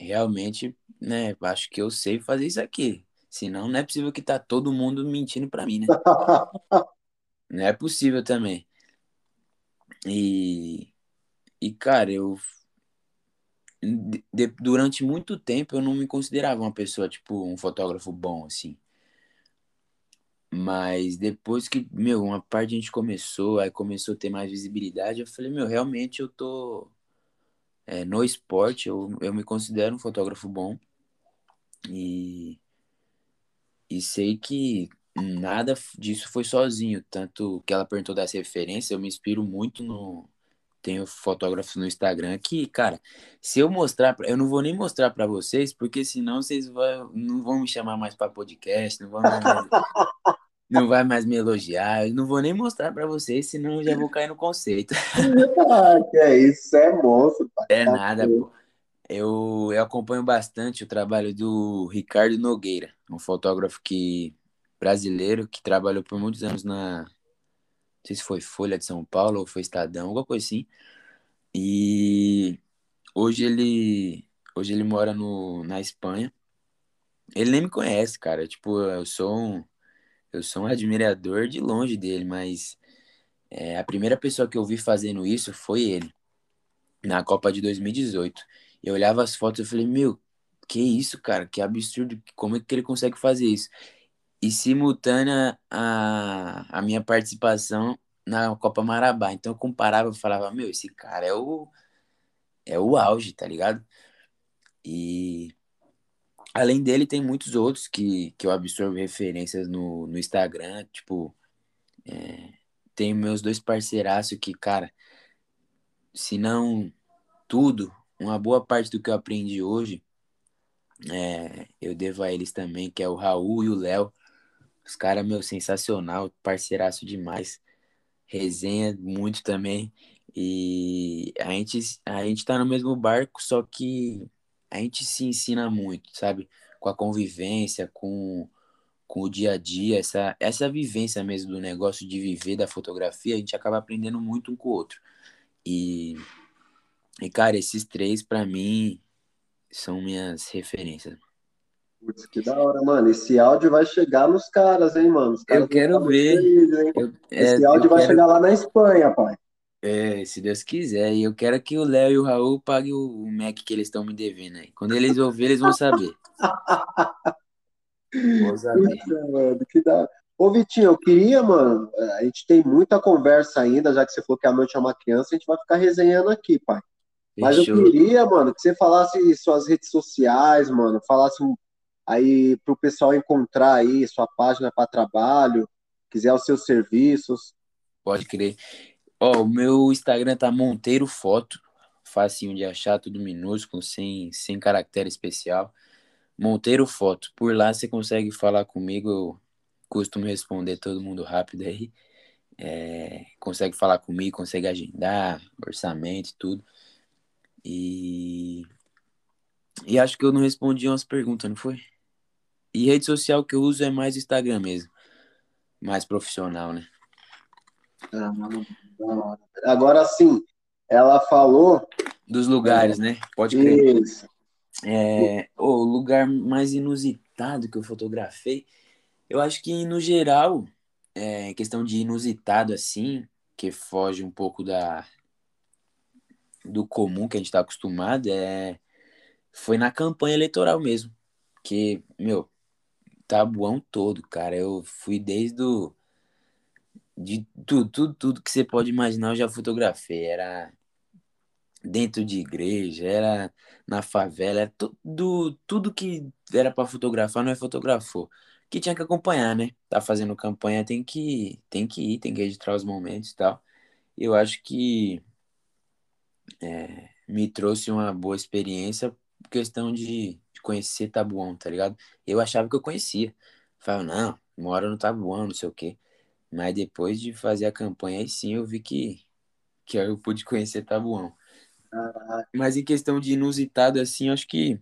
realmente, né, acho que eu sei fazer isso aqui. Senão não é possível que tá todo mundo mentindo pra mim, né? Não é possível também. E cara, durante muito tempo eu não me considerava uma pessoa, tipo, um fotógrafo bom, assim. Mas depois que, meu, uma parte a gente começou a ter mais visibilidade, eu falei, meu, realmente eu tô no esporte, eu me considero um fotógrafo bom e sei que nada disso foi sozinho, tanto que ela perguntou das referências, eu me inspiro muito no, Tenho fotógrafos no Instagram que, cara, se eu mostrar, eu não vou nem mostrar pra vocês, porque senão vocês não vão me chamar mais pra podcast, não vão mais, não vai mais me elogiar, eu não vou nem mostrar pra vocês, senão eu já vou cair no conceito. Ah, que é isso, é monstro. É nada, pô. Eu acompanho bastante o trabalho do Ricardo Nogueira, um fotógrafo brasileiro que trabalhou por muitos anos na... Não sei se foi Folha de São Paulo ou foi Estadão, alguma coisa assim. E hoje ele mora na Espanha. Ele nem me conhece, cara. Tipo, eu sou um admirador de longe dele, mas a primeira pessoa que eu vi fazendo isso foi ele, na Copa de 2018. Eu olhava as fotos e falei, meu, que isso, cara? Que absurdo. Como é que ele consegue fazer isso? E simultânea a minha participação na Copa Marabá. Então eu comparava, eu falava, meu, esse cara é o auge, tá ligado? E além dele tem muitos outros que eu absorvo referências no Instagram, tipo, tem meus dois parceiraços que, cara, se não tudo, uma boa parte do que eu aprendi hoje, eu devo a eles também, que é o Raul e o Léo. Os caras, meu, sensacional, parceiraço demais. Resenha muito também. E a gente tá no mesmo barco, só que a gente se ensina muito, sabe? Com a convivência, com o dia a dia, essa vivência mesmo do negócio de viver da fotografia, a gente acaba aprendendo muito um com o outro. E cara, esses três, pra mim, são minhas referências. Putz, que da hora, mano. Esse áudio vai chegar nos caras, hein, mano? Os caras, eu quero ver. Feliz, esse áudio vai chegar lá na Espanha, pai. Se Deus quiser. E eu quero que o Léo e o Raul paguem o Mac que eles estão me devendo aí. Quando eles ouvirem, eles vão saber. Vou saber. Puxa, mano, que da hora. Ô, Vitinho, eu queria, mano, a gente tem muita conversa ainda, já que você falou que a noite é uma criança, a gente vai ficar resenhando aqui, pai. Mas eu queria, mano, que você falasse suas redes sociais, mano, falasse aí pro pessoal encontrar aí sua página para trabalho, quiser os seus serviços. Pode crer. Ó, o meu Instagram tá Monteiro Foto, facinho de achar, tudo minúsculo, sem caractere especial. Monteiro Foto, por lá você consegue falar comigo, eu costumo responder todo mundo rápido aí. Consegue falar comigo, consegue agendar, orçamento, tudo. E acho que eu não respondi umas perguntas, não foi? E rede social que eu uso é mais Instagram mesmo. Mais profissional, né? Agora sim, ela falou... Dos lugares, né? Pode crer. Isso. O lugar mais inusitado que eu fotografei, eu acho que no geral, questão de inusitado assim, que foge um pouco do comum que a gente tá acostumado, foi na campanha eleitoral mesmo, que, meu, Tabuão todo, cara, eu fui desde de tudo que você pode imaginar eu já fotografei, era dentro de igreja, era na favela, era tudo que era pra fotografar, nós fotografou, que tinha que acompanhar, né, tá fazendo campanha, tem que ir, tem que registrar os momentos e tal, eu acho que me trouxe uma boa experiência, questão de conhecer Tabuão, tá ligado? Eu achava que eu conhecia, falava, não, moro no Tabuão, não sei o quê, mas depois de fazer a campanha, aí sim eu vi que eu pude conhecer Tabuão. Mas em questão de inusitado, assim, acho que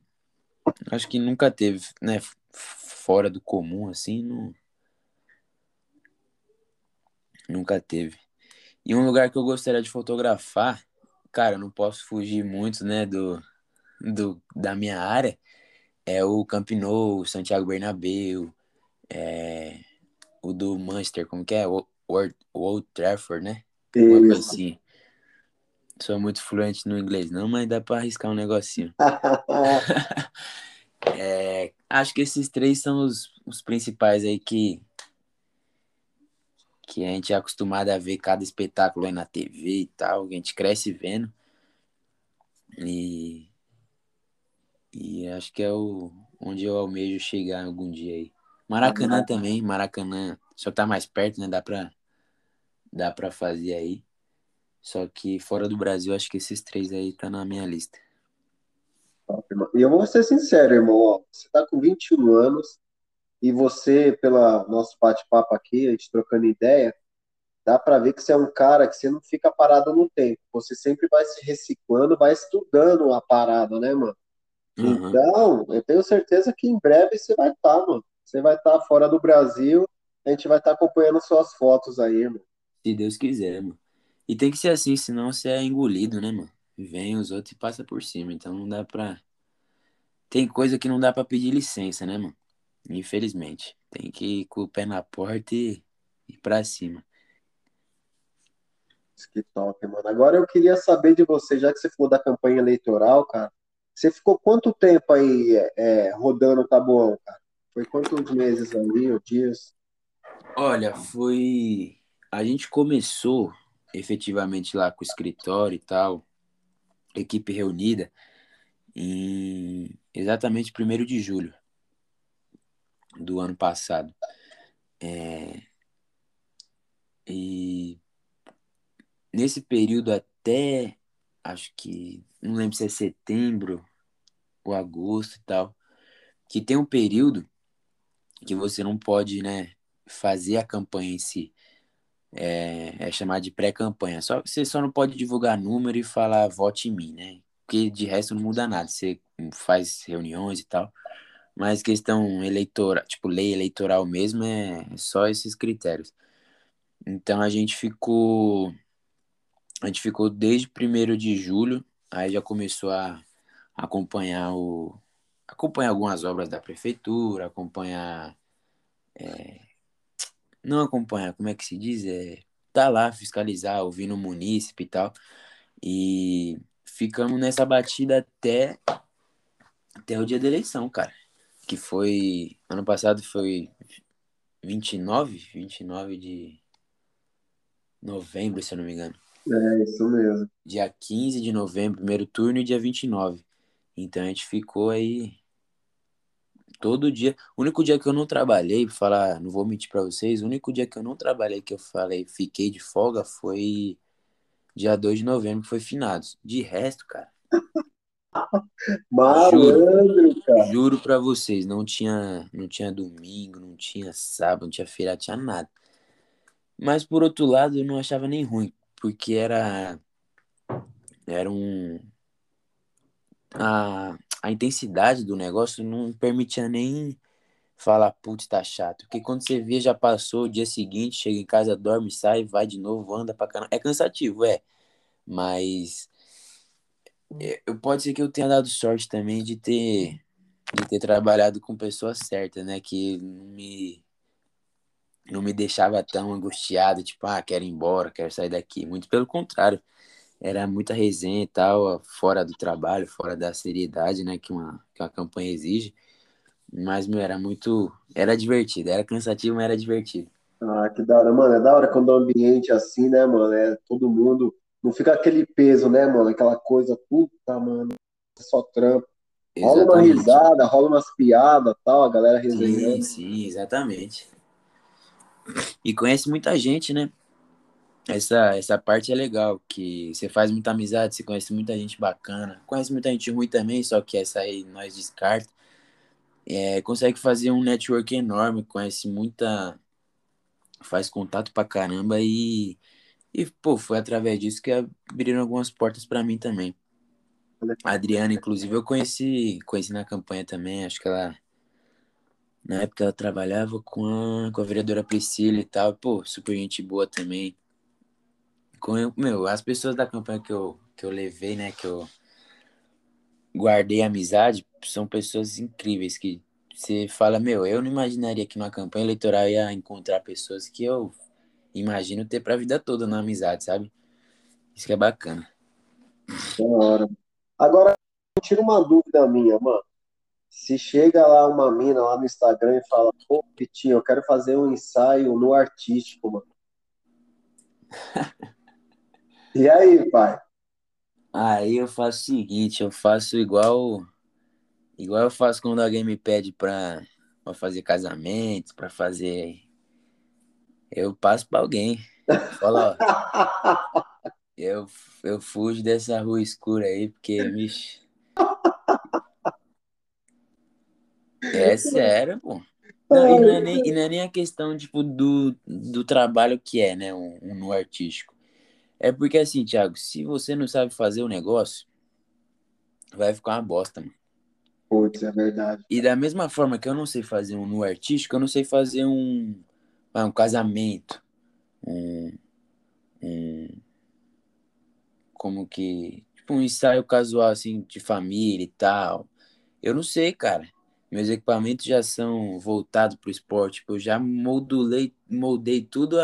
nunca teve, né, fora do comum, assim, não... nunca teve. E um lugar que eu gostaria de fotografar, cara, eu não posso fugir muito, né, da minha área, é o Camp Nou, o Santiago Bernabéu, o do Manchester, como que é? O Old Trafford, né? Uma assim. Sou muito fluente no inglês, não, mas dá pra arriscar um negocinho. Acho que esses três são os principais aí que a gente é acostumado a ver cada espetáculo aí na TV e tal, que a gente cresce vendo. E acho que é onde eu almejo chegar algum dia aí. Maracanã também, Maracanã só tá mais perto, né? Dá pra fazer aí. Só que fora do Brasil, acho que esses três aí tá na minha lista. E eu vou ser sincero, irmão. Você tá com 21 anos e você, pelo nosso bate-papo aqui, a gente trocando ideia, dá pra ver que você é um cara que você não fica parado no tempo. Você sempre vai se reciclando, vai estudando a parada, né, mano? Uhum. Então, eu tenho certeza que em breve você vai estar, mano. Você vai estar fora do Brasil, a gente vai estar acompanhando suas fotos aí, mano. Se Deus quiser, mano. E tem que ser assim, senão você é engolido, né, mano? Vem os outros e passa por cima. Então não dá pra... Tem coisa que não dá pra pedir licença, né, mano? Infelizmente. Tem que ir com o pé na porta e ir pra cima. Que top, mano. Agora eu queria saber de você, já que você falou da campanha eleitoral, cara, você ficou quanto tempo aí rodando o Tabuão, cara? Foi quantos meses ali, ou dias? Olha, foi... A gente começou efetivamente lá com o escritório e tal, equipe reunida, em exatamente 1º de julho do ano passado. E nesse período até, acho que, não lembro se é setembro ou agosto e tal, que tem um período que você não pode, né, fazer a campanha em si. É chamado de pré-campanha. Você só não pode divulgar número e falar vote em mim, né? Porque de resto não muda nada. Você faz reuniões e tal. Mas questão eleitoral, tipo lei eleitoral mesmo, é só esses critérios. Então a gente ficou desde 1º de julho, aí já começou a acompanhar algumas obras da prefeitura, acompanhar, como é que se diz? Tá lá, fiscalizar, ouvindo o munícipe e tal. E ficamos nessa batida até o dia da eleição, cara. Que foi, ano passado foi 29 de novembro, se eu não me engano. É, isso mesmo. Dia 15 de novembro, primeiro turno, e dia 29. Então a gente ficou aí todo dia. O único dia que eu não trabalhei, pra falar, não vou mentir pra vocês, o único dia que eu não trabalhei, que eu falei, fiquei de folga, foi dia 2 de novembro, que foi finados. De resto, cara... Malandro, cara. Juro pra vocês, não tinha domingo, não tinha sábado, não tinha feira, não tinha nada. Mas por outro lado, eu não achava nem ruim, porque era a intensidade do negócio não permitia nem falar, putz, tá chato. Porque quando você vê, já passou o dia seguinte, chega em casa, dorme, sai, vai de novo, anda pra caramba. É cansativo, mas pode ser que eu tenha dado sorte também de ter trabalhado com pessoas certas, né? Que não me deixava tão angustiado, tipo, quero ir embora, quero sair daqui. Muito pelo contrário. Era muita resenha e tal, fora do trabalho, fora da seriedade, né, que uma campanha exige. Mas, meu, era divertido, era cansativo, mas era divertido. Ah, que da hora, mano, é da hora quando é um ambiente assim, né, mano, todo mundo, não fica aquele peso, né, mano, aquela coisa, puta, mano, só trampo. Rola uma risada, rola umas piadas e tal, a galera resenhando. Sim, exatamente. E conhece muita gente, né? Essa parte é legal, que você faz muita amizade, você conhece muita gente bacana, conhece muita gente ruim também, só que essa aí nós descarta. Consegue fazer um network enorme, conhece muita... Faz contato pra caramba e pô, foi através disso que abriram algumas portas pra mim também. A Adriana, inclusive, eu conheci na campanha também, acho que ela... Na época ela trabalhava com a vereadora Priscila e tal, pô, super gente boa também. Meu, as pessoas da campanha que eu levei, né, que eu guardei a amizade, são pessoas incríveis, que você fala, meu, eu não imaginaria que numa campanha eleitoral eu ia encontrar pessoas que eu imagino ter pra vida toda na amizade, sabe? Isso que é bacana. Da hora. Agora, tira uma dúvida minha, mano. Se chega lá uma mina lá no Instagram e fala, pô, Pitinho, eu quero fazer um ensaio no artístico, mano. E aí, pai? Aí eu faço o seguinte, eu faço igual eu faço quando alguém me pede pra fazer casamentos, pra fazer... Eu passo pra alguém. Fala, ó, eu fujo dessa rua escura aí, porque, bicho... É sério, pô. Não, e, não é nem a questão, tipo, do trabalho que é, né, no artístico. É porque, assim, Thiago, se você não sabe fazer o negócio, vai ficar uma bosta, mano. Putz, é verdade. E da mesma forma que eu não sei fazer um nu artístico, eu não sei fazer um casamento, como que... Tipo, um ensaio casual, assim, de família e tal. Eu não sei, cara. Meus equipamentos já são voltados pro esporte. Tipo, eu já moldei tudo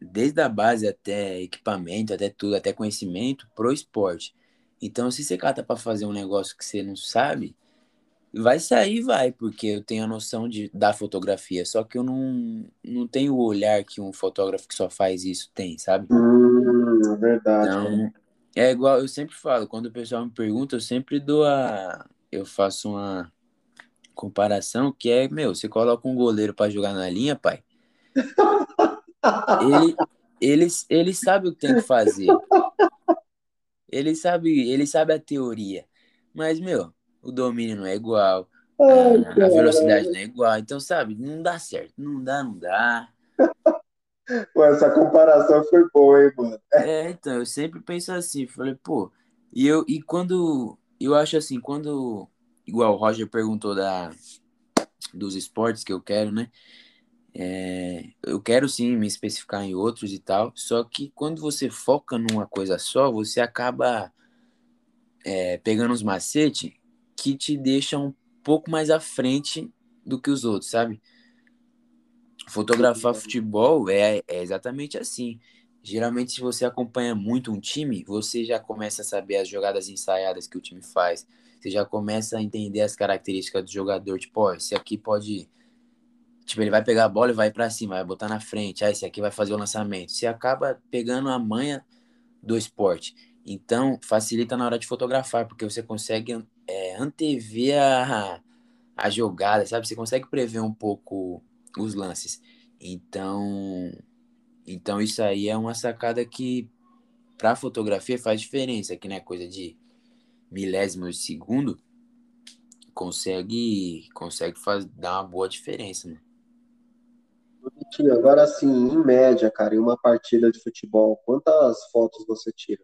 desde a base até equipamento, até tudo, até conhecimento pro esporte. Então, se você cata para fazer um negócio que você não sabe, vai sair, vai, porque eu tenho a noção da fotografia, só que eu não tenho o olhar que um fotógrafo que só faz isso tem, sabe? É verdade. Então, é igual, eu sempre falo, quando o pessoal me pergunta, eu sempre eu faço uma comparação que é, meu, você coloca um goleiro para jogar na linha, pai, ele sabe o que tem que fazer. Ele sabe a teoria, mas, meu, o domínio não é igual, a velocidade não é igual, então, sabe, não dá certo, não dá. Pô, essa comparação foi boa, hein, mano? É, então, eu sempre penso assim, falei, pô, e quando, eu acho assim, quando, igual o Roger perguntou dos esportes que eu quero, né, eu quero sim me especificar em outros e tal, só que quando você foca numa coisa só, você acaba pegando uns macetes que te deixam um pouco mais à frente do que os outros, sabe? Fotografar futebol é exatamente assim. Geralmente, se você acompanha muito um time, você já começa a saber as jogadas ensaiadas que o time faz, você já começa a entender as características do jogador, tipo, ó, esse aqui pode... Tipo, ele vai pegar a bola e vai pra cima, vai botar na frente. Ah, esse aqui vai fazer o lançamento. Você acaba pegando a manha do esporte. Então, facilita na hora de fotografar, porque você consegue antever a jogada, sabe? Você consegue prever um pouco os lances. Então isso aí é uma sacada que, pra fotografia, faz diferença. Que não é coisa de milésimo de segundo, consegue dar uma boa diferença, né? Agora, assim, em média, cara, em uma partida de futebol, quantas fotos você tira?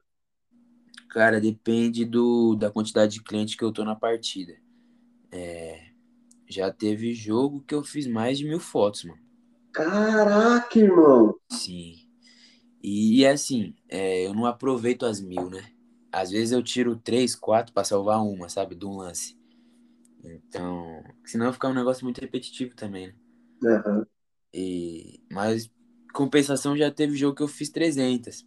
Cara, depende da quantidade de cliente que eu tô na partida. Já teve jogo que eu fiz mais de 1000 fotos, mano. Caraca, irmão! Sim. E assim, eu não aproveito as 1000, né? Às vezes eu tiro 3, 4 pra salvar uma, sabe? De um lance. Então, senão fica um negócio muito repetitivo também, né? Uhum. Mas, compensação, já teve jogo que eu fiz 300,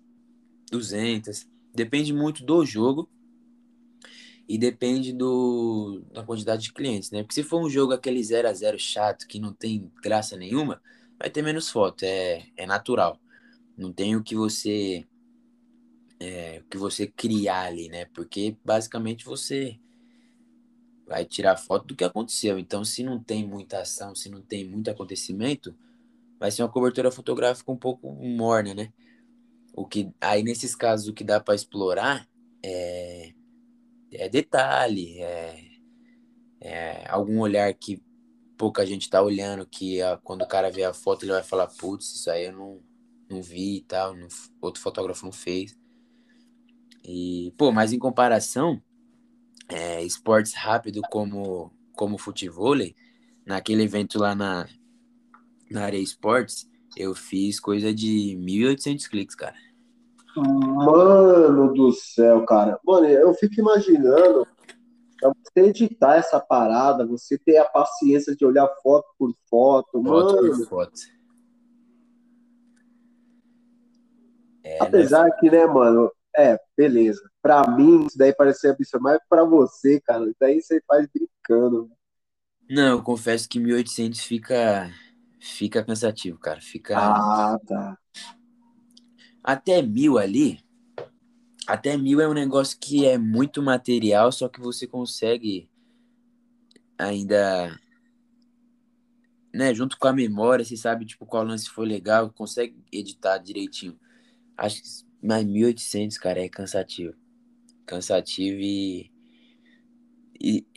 200. Depende muito do jogo e depende da quantidade de clientes, né? Porque se for um jogo aquele 0x0 chato, que não tem graça nenhuma, vai ter menos foto, é natural. Não tem o que você criar ali, né? Porque, basicamente, você vai tirar foto do que aconteceu. Então, se não tem muita ação, se não tem muito acontecimento, vai ser uma cobertura fotográfica um pouco morna, né? Aí, nesses casos, o que dá para explorar é detalhe, algum olhar que pouca gente tá olhando, que quando o cara vê a foto, ele vai falar, putz, isso aí eu não vi e tal, outro fotógrafo não fez. E, pô, mas em comparação... esportes rápido como futevôlei, naquele evento lá na Areia Esportes, eu fiz coisa de 1.800 cliques, cara. Mano do céu, cara. Mano, eu fico imaginando pra você editar essa parada, você ter a paciência de olhar foto por foto, foto. Apesar que, né, mano, beleza. Pra mim, isso daí parece absurdo, mas pra você, cara, isso daí você faz brincando. Não, eu confesso que 1.800 fica cansativo, cara. Fica... Ah, tá. Até 1.000 ali, até 1.000 é um negócio que é muito material, só que você consegue ainda, né, junto com a memória, você sabe, tipo, qual lance foi legal, consegue editar direitinho. Acho que mais 1.800, cara, é cansativo. Cansativo e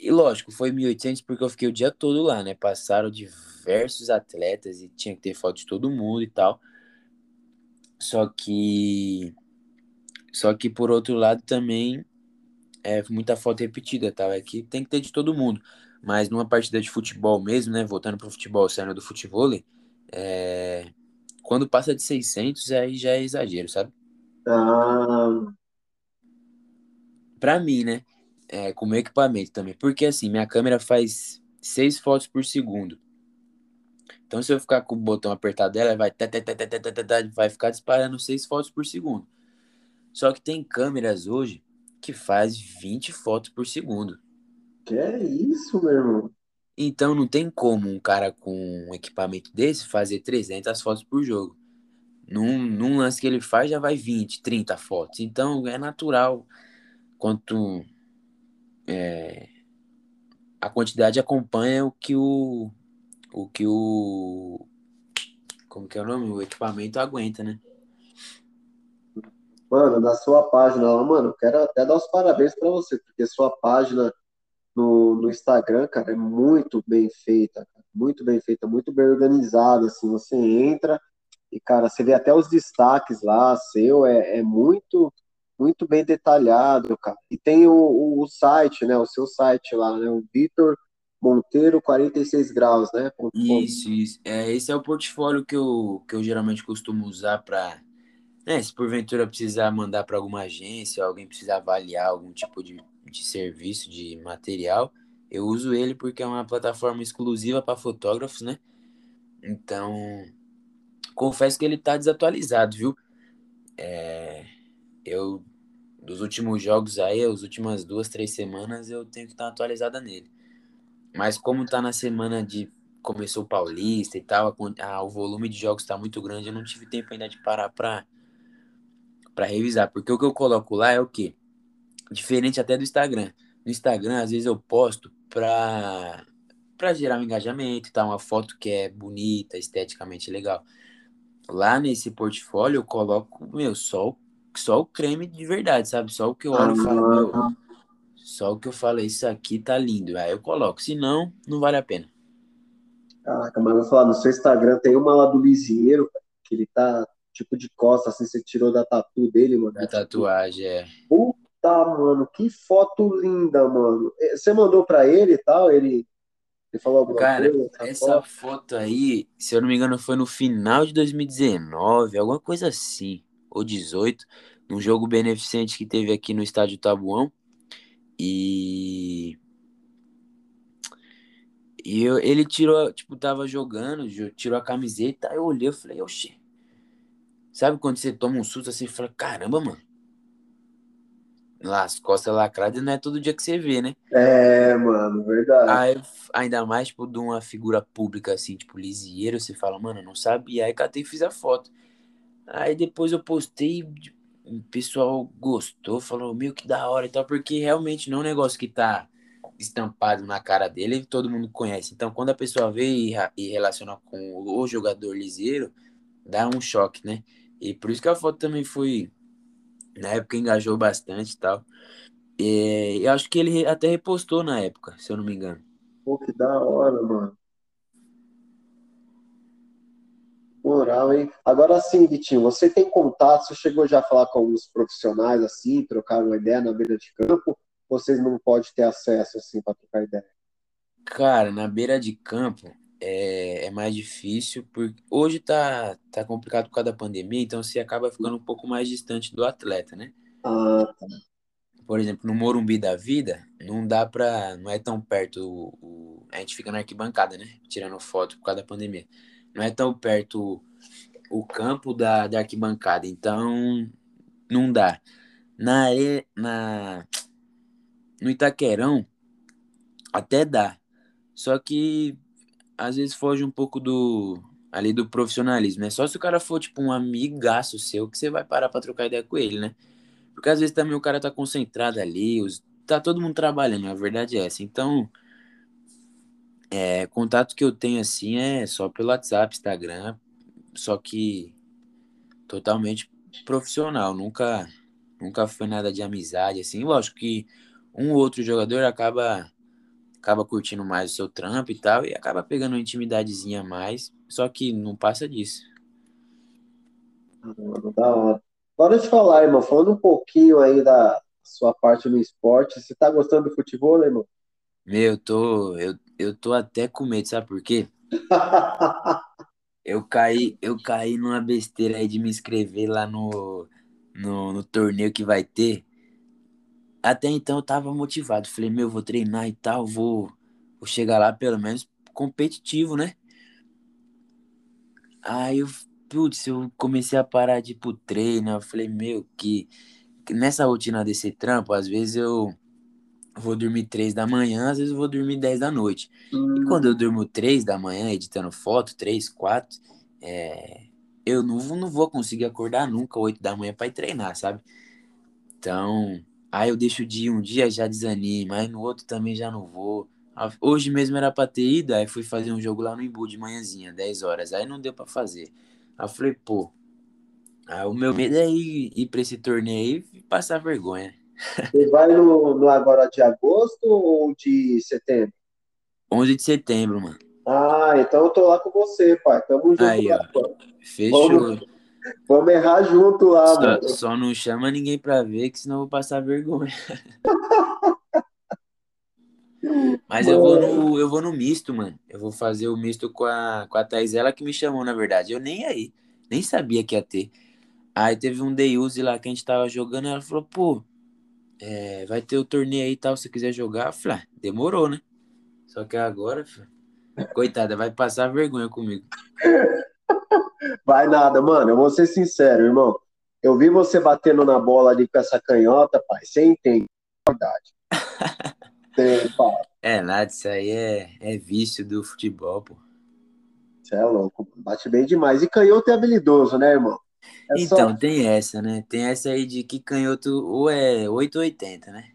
lógico, foi 1.800 porque eu fiquei o dia todo lá, né? Passaram diversos atletas e tinha que ter foto de todo mundo e tal. Só que por outro lado também é muita foto repetida, tá? É que tem que ter de todo mundo. Mas numa partida de futebol mesmo, né? Voltando pro futebol, saindo do futevôlei, quando passa de 600, aí já é exagero, sabe? Pra mim, né? Com o meu equipamento também. Porque assim, minha câmera faz 6 fotos por segundo. Então se eu ficar com o botão apertado dela, vai ficar disparando 6 fotos por segundo. Só que tem câmeras hoje que faz 20 fotos por segundo. Que é isso, meu irmão? Então não tem como um cara com um equipamento desse fazer 300 fotos por jogo. Num lance que ele faz já vai 20, 30 fotos. Então é natural quanto a quantidade acompanha o que o como que é o nome? O equipamento aguenta, né? Mano, na sua página lá, mano, eu quero até dar os parabéns pra você, porque sua página no Instagram, cara, é muito bem feita, cara. Muito bem feita, muito bem organizada, assim, você entra e, cara, você vê até os destaques lá, seu, é muito, muito bem detalhado, cara. E tem o site, né, o seu site lá, né, o Vitor Monteiro 46 graus, né? Isso. Esse é o portfólio que eu geralmente costumo usar pra... se porventura precisar mandar para alguma agência, alguém precisar avaliar algum tipo de serviço, de material, eu uso ele porque é uma plataforma exclusiva para fotógrafos, né? Então, confesso que ele tá desatualizado, viu? Dos últimos jogos aí, as últimas 2-3 semanas, eu tenho que estar atualizada nele. Mas como tá na semana de... Começou o Paulista e tal, o volume de jogos tá muito grande, eu não tive tempo ainda de parar pra revisar, porque o que eu coloco lá é o quê? Diferente até do Instagram. No Instagram, às vezes eu posto pra gerar um engajamento e tal, uma foto que é bonita, esteticamente legal. Lá nesse portfólio eu coloco, só o creme de verdade, sabe? Só o que eu olho e falo, só o que eu falo, isso aqui tá lindo. Aí eu coloco, senão não vale a pena. Caraca, mas eu vou falar, no seu Instagram tem uma lá do Lisieiro, que ele tá tipo de costas, assim, você tirou da tatu dele, mano. Da tatuagem, Puta, mano, que foto linda, mano. Você mandou pra ele e tal? Ele falou alguma coisa? Cara, essa foto aí, se eu não me engano, foi no final de 2019, alguma coisa assim, ou 18, num jogo beneficente que teve aqui no estádio Tabuão. Ele tirou, tipo, tava jogando, tirou a camiseta, eu olhei, eu falei, oxê. Sabe quando você toma um susto assim, fala, caramba, mano. Lá, as costas lacradas não é todo dia que você vê, né? Mano, verdade. Aí, ainda mais, tipo, de uma figura pública, assim, tipo, Lisieiro, você fala, mano, eu não sabia. Aí catei e fiz a foto. Aí depois eu postei, o pessoal gostou, falou, meu, que da hora e tal, porque realmente não é um negócio que tá estampado na cara dele, todo mundo conhece. Então, quando a pessoa vê e relaciona com o jogador Lisieiro, dá um choque, né? E por isso que a foto também foi, na época, engajou bastante e tal. E eu acho que ele até repostou na época, se eu não me engano. Pô, que da hora, mano. Moral, hein? Agora sim, Vitinho, você tem contato, você chegou já a falar com alguns profissionais, assim, trocar uma ideia na beira de campo? Vocês não podem ter acesso, assim, para trocar ideia? Cara, na beira de campo é mais difícil, porque hoje tá complicado por causa da pandemia, então você acaba ficando um pouco mais distante do atleta, né? Tá. Por exemplo, no Morumbi da vida, não é tão perto, a gente fica na arquibancada, né? Tirando foto por causa da pandemia. Não é tão perto o campo da arquibancada, então não dá. No Itaquerão, até dá. Só que, às vezes, foge um pouco do profissionalismo, né? Só se o cara for, tipo, um amigaço seu, que você vai parar pra trocar ideia com ele, né? Porque, às vezes, também o cara tá concentrado ali, tá todo mundo trabalhando, a verdade é essa. Então, contato que eu tenho, assim, é só pelo WhatsApp, Instagram, só que totalmente profissional, nunca foi nada de amizade, assim. Lógico que um ou outro jogador acaba curtindo mais o seu trampo e tal, e acaba pegando uma intimidadezinha a mais, só que não passa disso. Da hora. Bora te falar, irmão, falando um pouquinho aí da sua parte no esporte, você tá gostando do futebol, né, irmão? Meu, eu tô até com medo, sabe por quê? Eu caí numa besteira aí de me inscrever lá no torneio que vai ter. Até então eu tava motivado, falei, meu, vou treinar e tal, vou chegar lá pelo menos competitivo, né? Aí eu comecei a parar de ir pro treino, eu falei, meu, que nessa rotina desse trampo, às vezes eu vou dormir 3 da manhã, às vezes eu vou dormir 10 da noite. E quando eu durmo 3 da manhã, editando foto, 3, 4, eu não vou conseguir acordar nunca 8 da manhã pra ir treinar, sabe? Então, aí eu deixo de ir um dia, já desanimo, aí no outro também já não vou. Hoje mesmo era pra ter ido, aí fui fazer um jogo lá no Embu de manhãzinha, 10 horas, aí não deu pra fazer. Aí eu falei, pô, aí o meu medo é ir pra esse torneio e passar vergonha. Você vai no agora de agosto ou de setembro? 11 de setembro, mano. Ah, então eu tô lá com você, pai. Tamo junto. Aí, lá, ó, pô. Fechou. Vamos errar junto lá, mano. Só não chama ninguém pra ver, que senão eu vou passar vergonha. Mas eu vou no misto, mano. Eu vou fazer o misto com a Thais, ela que me chamou, na verdade. Eu nem sabia que ia ter. Aí teve um day use lá que a gente tava jogando, ela falou, pô, vai ter o torneio aí e tal, se quiser jogar. Eu falei, demorou, né? Só que agora, coitada, vai passar vergonha comigo. Vai nada, mano. Eu vou ser sincero, irmão. Eu vi você batendo na bola ali com essa canhota, pai. Você entende, é verdade. Nada, isso aí é vício do futebol, pô. Você é louco, bate bem demais. E canhoto é habilidoso, né, irmão? Então, tem essa, né? Tem essa aí de que canhoto ou é 880, né?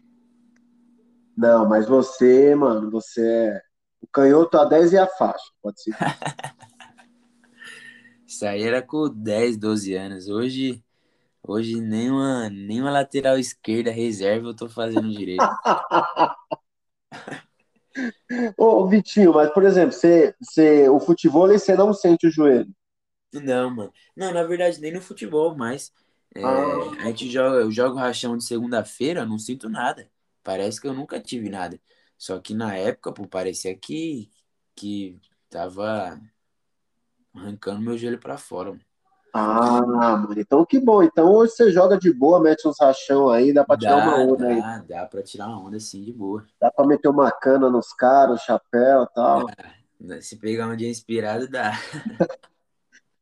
Não, mas você, mano, você é o canhoto a 10 e a faixa, pode ser. Isso aí era com 10, 12 anos. Hoje nem uma lateral esquerda reserva eu tô fazendo direito. Ô, Vitinho, mas, por exemplo, o futebol, você não sente o joelho? Não, mano. Não, na verdade, nem no futebol, mas a gente joga, eu jogo rachão de segunda-feira, não sinto nada. Parece que eu nunca tive nada. Só que na época, pô, parecia que tava arrancando meu joelho pra fora, mano. Ah, mano, então que bom. Então hoje você joga de boa, mete uns rachão aí, dá pra tirar uma onda aí. Dá pra tirar uma onda assim, de boa. Dá pra meter uma cana nos caras, chapéu e tal. Dá. Se pegar um dia inspirado, dá.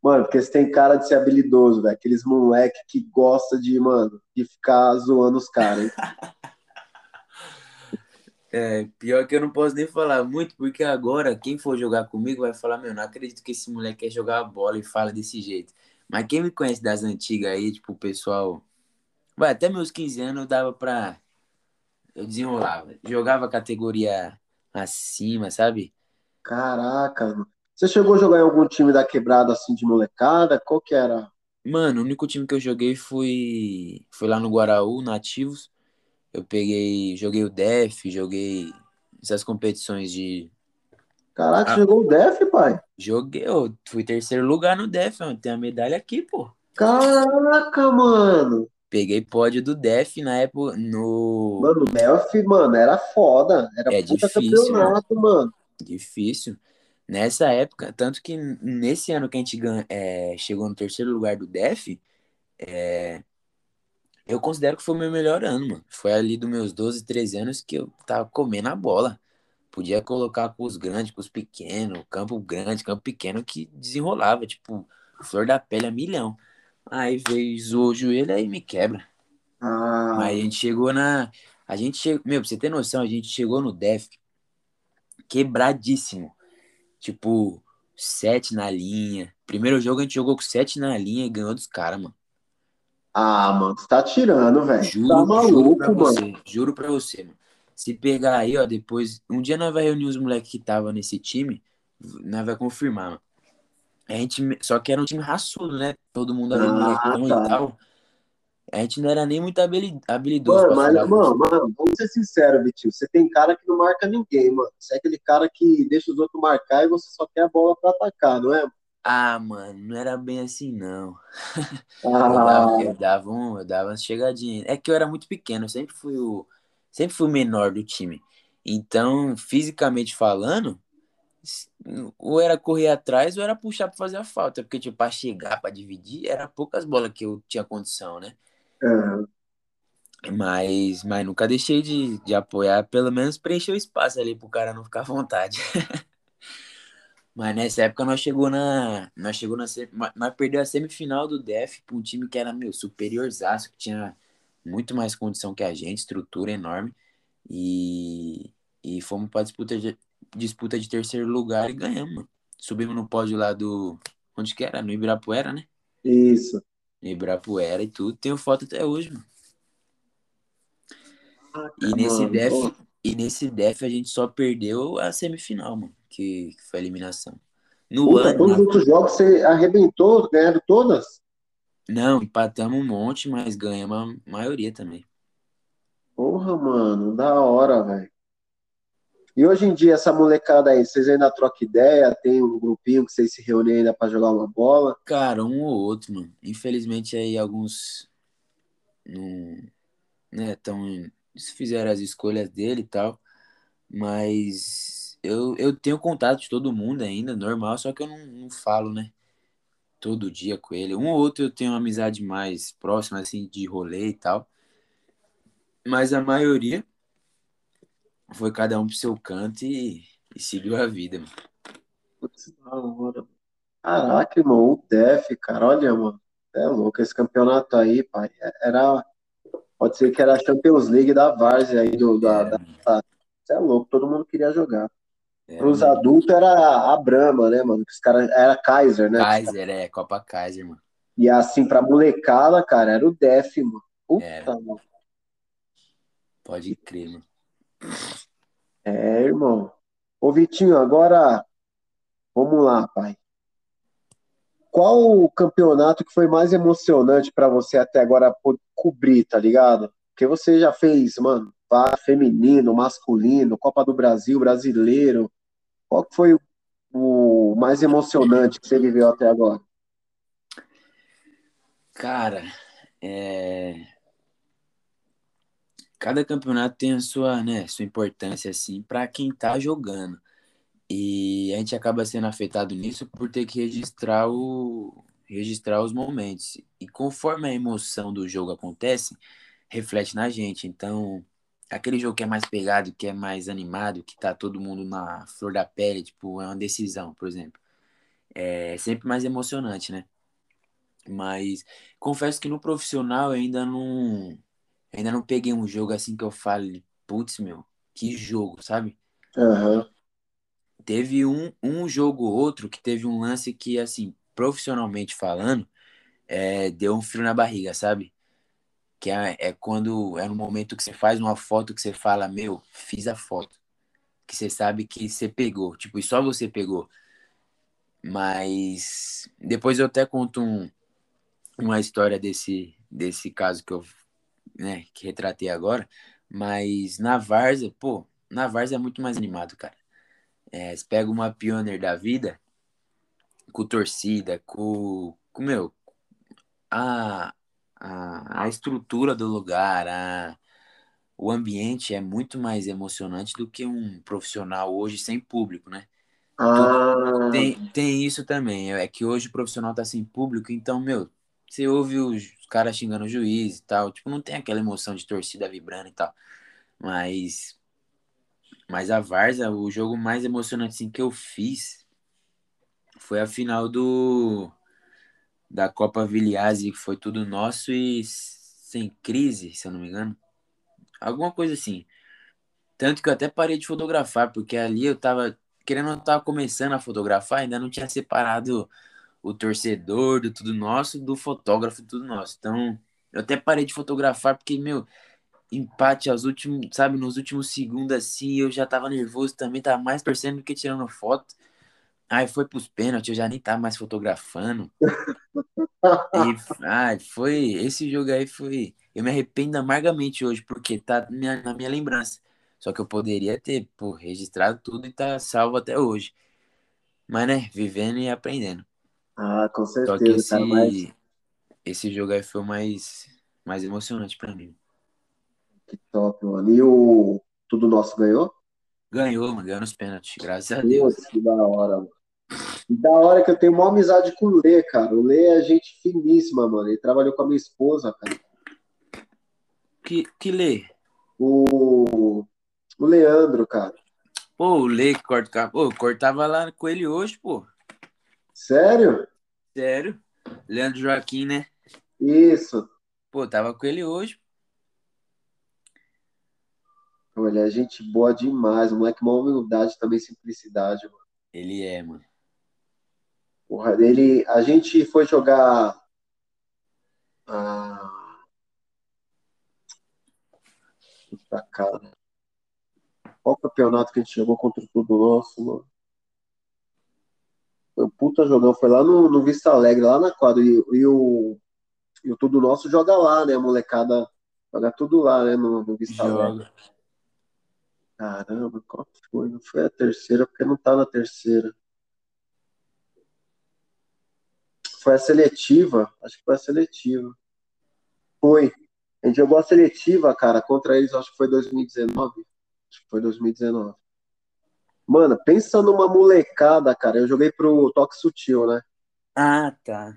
Mano, porque você tem cara de ser habilidoso, velho. Aqueles moleque que gosta de ficar zoando os caras, hein? Pior que eu não posso nem falar muito, porque agora quem for jogar comigo vai falar, meu, não acredito que esse moleque quer jogar a bola e fala desse jeito. Mas quem me conhece das antigas aí, tipo, o pessoal... Vai, até meus 15 anos eu dava pra... Eu desenrolava. Jogava categoria acima, sabe? Caraca, mano. Você chegou a jogar em algum time da quebrada, assim, de molecada? Qual que era? Mano, o único time que eu joguei foi lá no Guaraú, no Ativos. Eu joguei o Def, joguei essas competições de... Caraca, você jogou o Def, pai? Joguei, eu fui terceiro lugar no Def, mano. Tem a medalha aqui, pô. Caraca, mano! Peguei pódio do Def na época, no... Mano, o Def, mano, era foda. Era puta campeonato, mano. Difícil. Nessa época, tanto que nesse ano que a gente chegou no terceiro lugar do DEF, eu considero que foi o meu melhor ano, mano. Foi ali dos meus 12, 13 anos que eu tava comendo a bola. Podia colocar com os grandes, com os pequenos, campo grande, campo pequeno, que desenrolava, tipo, flor da pele a milhão. Aí veio, zoou o joelho, aí me quebra. Aí a gente chegou na... Meu, pra você ter noção, a gente chegou no DEF quebradíssimo. Tipo, 7 na linha. Primeiro jogo a gente jogou com 7 na linha e ganhou dos caras, mano. Ah, mano, você tá tirando, velho. Tá maluco, mano. Juro pra você, mano. Se pegar aí, ó, depois... Um dia nós vai reunir os moleques que tava nesse time, nós vai confirmar, mano. A gente, só que era um time raçudo, né? Todo mundo era bonitão e tal. A gente não era nem muito habilidoso. Mano, vamos ser sinceros, Vitinho. Você tem cara que não marca ninguém, mano. Você é aquele cara que deixa os outros marcar e você só quer a bola pra atacar, não é? Ah, mano, não era bem assim, não. Eu dava uma chegadinha. É que eu era muito pequeno, eu sempre fui o menor do time. Então, fisicamente falando, ou era correr atrás ou era puxar pra fazer a falta. Porque, tipo, pra chegar, pra dividir, era poucas bolas que eu tinha condição, né? Uhum. Mas nunca deixei de apoiar, pelo menos preencher o espaço ali pro cara não ficar à vontade. Mas nessa época nós perdeu a semifinal do Def pra um time que era, superiorzaço, que tinha muito mais condição que a gente, estrutura enorme. E fomos pra disputa de terceiro lugar e ganhamos, mano. Subimos no pódio lá do... Onde que era? No Ibirapuera, né? Isso. Ibirapuera e tudo. Tenho foto até hoje, mano. E nesse Def a gente só perdeu a semifinal, mano. Que foi a eliminação. Todos os outros jogos você arrebentou, ganharam todas? Não, empatamos um monte, mas ganhamos a maioria também. Porra, mano, da hora, velho. E hoje em dia, essa molecada aí, vocês ainda trocam ideia? Tem um grupinho que vocês se reúnem ainda pra jogar uma bola? Cara, um ou outro, mano. Infelizmente, aí alguns não, né, fizeram as escolhas dele e tal, mas eu tenho contato de todo mundo ainda, normal, só que eu não falo, né, todo dia com ele. Um ou outro eu tenho uma amizade mais próxima, assim, de rolê e tal, mas a maioria foi cada um pro seu canto e seguiu a vida, mano. Putz, da hora. Caraca, irmão, o Def, cara, olha, mano, é louco esse campeonato aí, pai. Pode ser que era a Champions League da Várzea aí. Você é louco, todo mundo queria jogar. Para os adultos era a Brahma, né, mano? Que os caras era Kaiser, né? Kaiser, Copa Kaiser, mano. E assim, pra molecada, cara, era o Def, mano. Puta, mano. Pode crer, mano. É, irmão. Ô, Vitinho, agora vamos lá, pai. Qual o campeonato que foi mais emocionante pra você até agora cobrir, tá ligado? Porque você já fez, mano, feminino, masculino, Copa do Brasil, brasileiro. Qual que foi o mais emocionante que você viveu até agora? Cara, cada campeonato tem a sua, né, sua importância, assim, para quem tá jogando. E a gente acaba sendo afetado nisso por ter que registrar os momentos. E conforme a emoção do jogo acontece, reflete na gente. Então, aquele jogo que é mais pegado, que é mais animado, que tá todo mundo na flor da pele, tipo, é uma decisão, por exemplo. É sempre mais emocionante, né? Mas confesso que no profissional eu ainda não peguei um jogo assim que eu fale, putz, meu, que jogo, sabe? Uhum. Teve um jogo ou outro que teve um lance que, assim, profissionalmente falando, deu um frio na barriga, sabe? Que é quando é no momento que você faz uma foto que você fala, meu, fiz a foto. Que você sabe que você pegou, tipo, e só você pegou. Mas depois eu até conto uma história desse caso que eu, né, que retratei agora, mas na Várzea é muito mais animado, cara. Você pega uma Pioneer da vida, com torcida, a estrutura do lugar, o ambiente é muito mais emocionante do que um profissional hoje sem público, né? Ah. Tem isso também, é que hoje o profissional tá sem público, então, meu, você ouve os caras xingando o juiz e tal. Tipo, não tem aquela emoção de torcida vibrando e tal. Mas a Várzea, o jogo mais emocionante assim, que eu fiz foi a final da Copa Viliase, que foi Tudo Nosso e Sem Crise, se eu não me engano. Alguma coisa assim. Tanto que eu até parei de fotografar, porque ali eu tava querendo, eu tava começando a fotografar, ainda não tinha separado o torcedor do Tudo Nosso, do fotógrafo do Tudo Nosso. Então, eu até parei de fotografar, porque, meu, empate nos últimos segundos, assim, eu já tava nervoso também, tava mais torcendo do que tirando foto. Aí foi pros pênaltis, eu já nem tava mais fotografando. E, foi. Esse jogo aí foi. Eu me arrependo amargamente hoje, porque tá na minha lembrança. Só que eu poderia ter, pô, registrado tudo e tá salvo até hoje. Mas, né, vivendo e aprendendo. Ah, com certeza. Só que esse jogo aí foi o mais emocionante pra mim. Que top, mano. E o Tudo Nosso ganhou? Ganhou, mano. Ganhou nos pênaltis. Graças a Deus. Que da hora, mano. Da hora que eu tenho uma amizade com o Lê, cara. O Lê é gente finíssima, mano. Ele trabalhou com a minha esposa, cara. Que Lê? O Leandro, cara. Pô, o Lê que corta o carro. Pô, eu cortava lá com ele hoje, pô. Sério? Sério. Leandro Joaquim, né? Isso. Pô, tava com ele hoje. Olha, é gente boa demais. O moleque, uma humildade também, simplicidade, mano. Ele é, mano. Porra, a gente foi jogar... Puta, cara. Qual campeonato que a gente jogou contra o Tudo Nosso, mano? Foi um puta jogão. Foi lá no Vista Alegre, lá na quadra. E o Tudo Nosso joga lá, né? A molecada joga tudo lá, né? No Vista Alegre. Caramba, qual foi? Não foi a terceira, porque não tá na terceira. Foi a seletiva. Acho que foi a seletiva. Foi. A gente jogou a seletiva, cara, contra eles, acho que foi 2019. Acho que foi 2019. Mano, pensa numa molecada, cara. Eu joguei pro Toque Sutil, né? Ah, tá.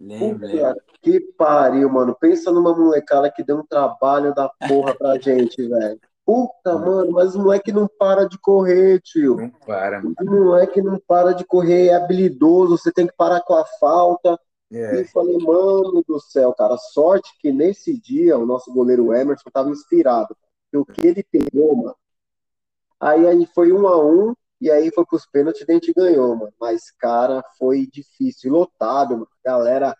Lembra. Puta que pariu, mano. Pensa numa molecada que deu um trabalho da porra pra gente, velho. Puta, mano, mas o moleque não para de correr, tio. Não para, mano. O moleque não para de correr, é habilidoso, você tem que parar com a falta. É. E falei, mano do céu, cara, sorte que nesse dia o nosso goleiro Emerson tava inspirado. Porque o que ele pegou, mano. Aí foi 1-1, e aí foi pros pênaltis e a gente ganhou, mano. Mas, cara, foi difícil, lotado, mano. Galera,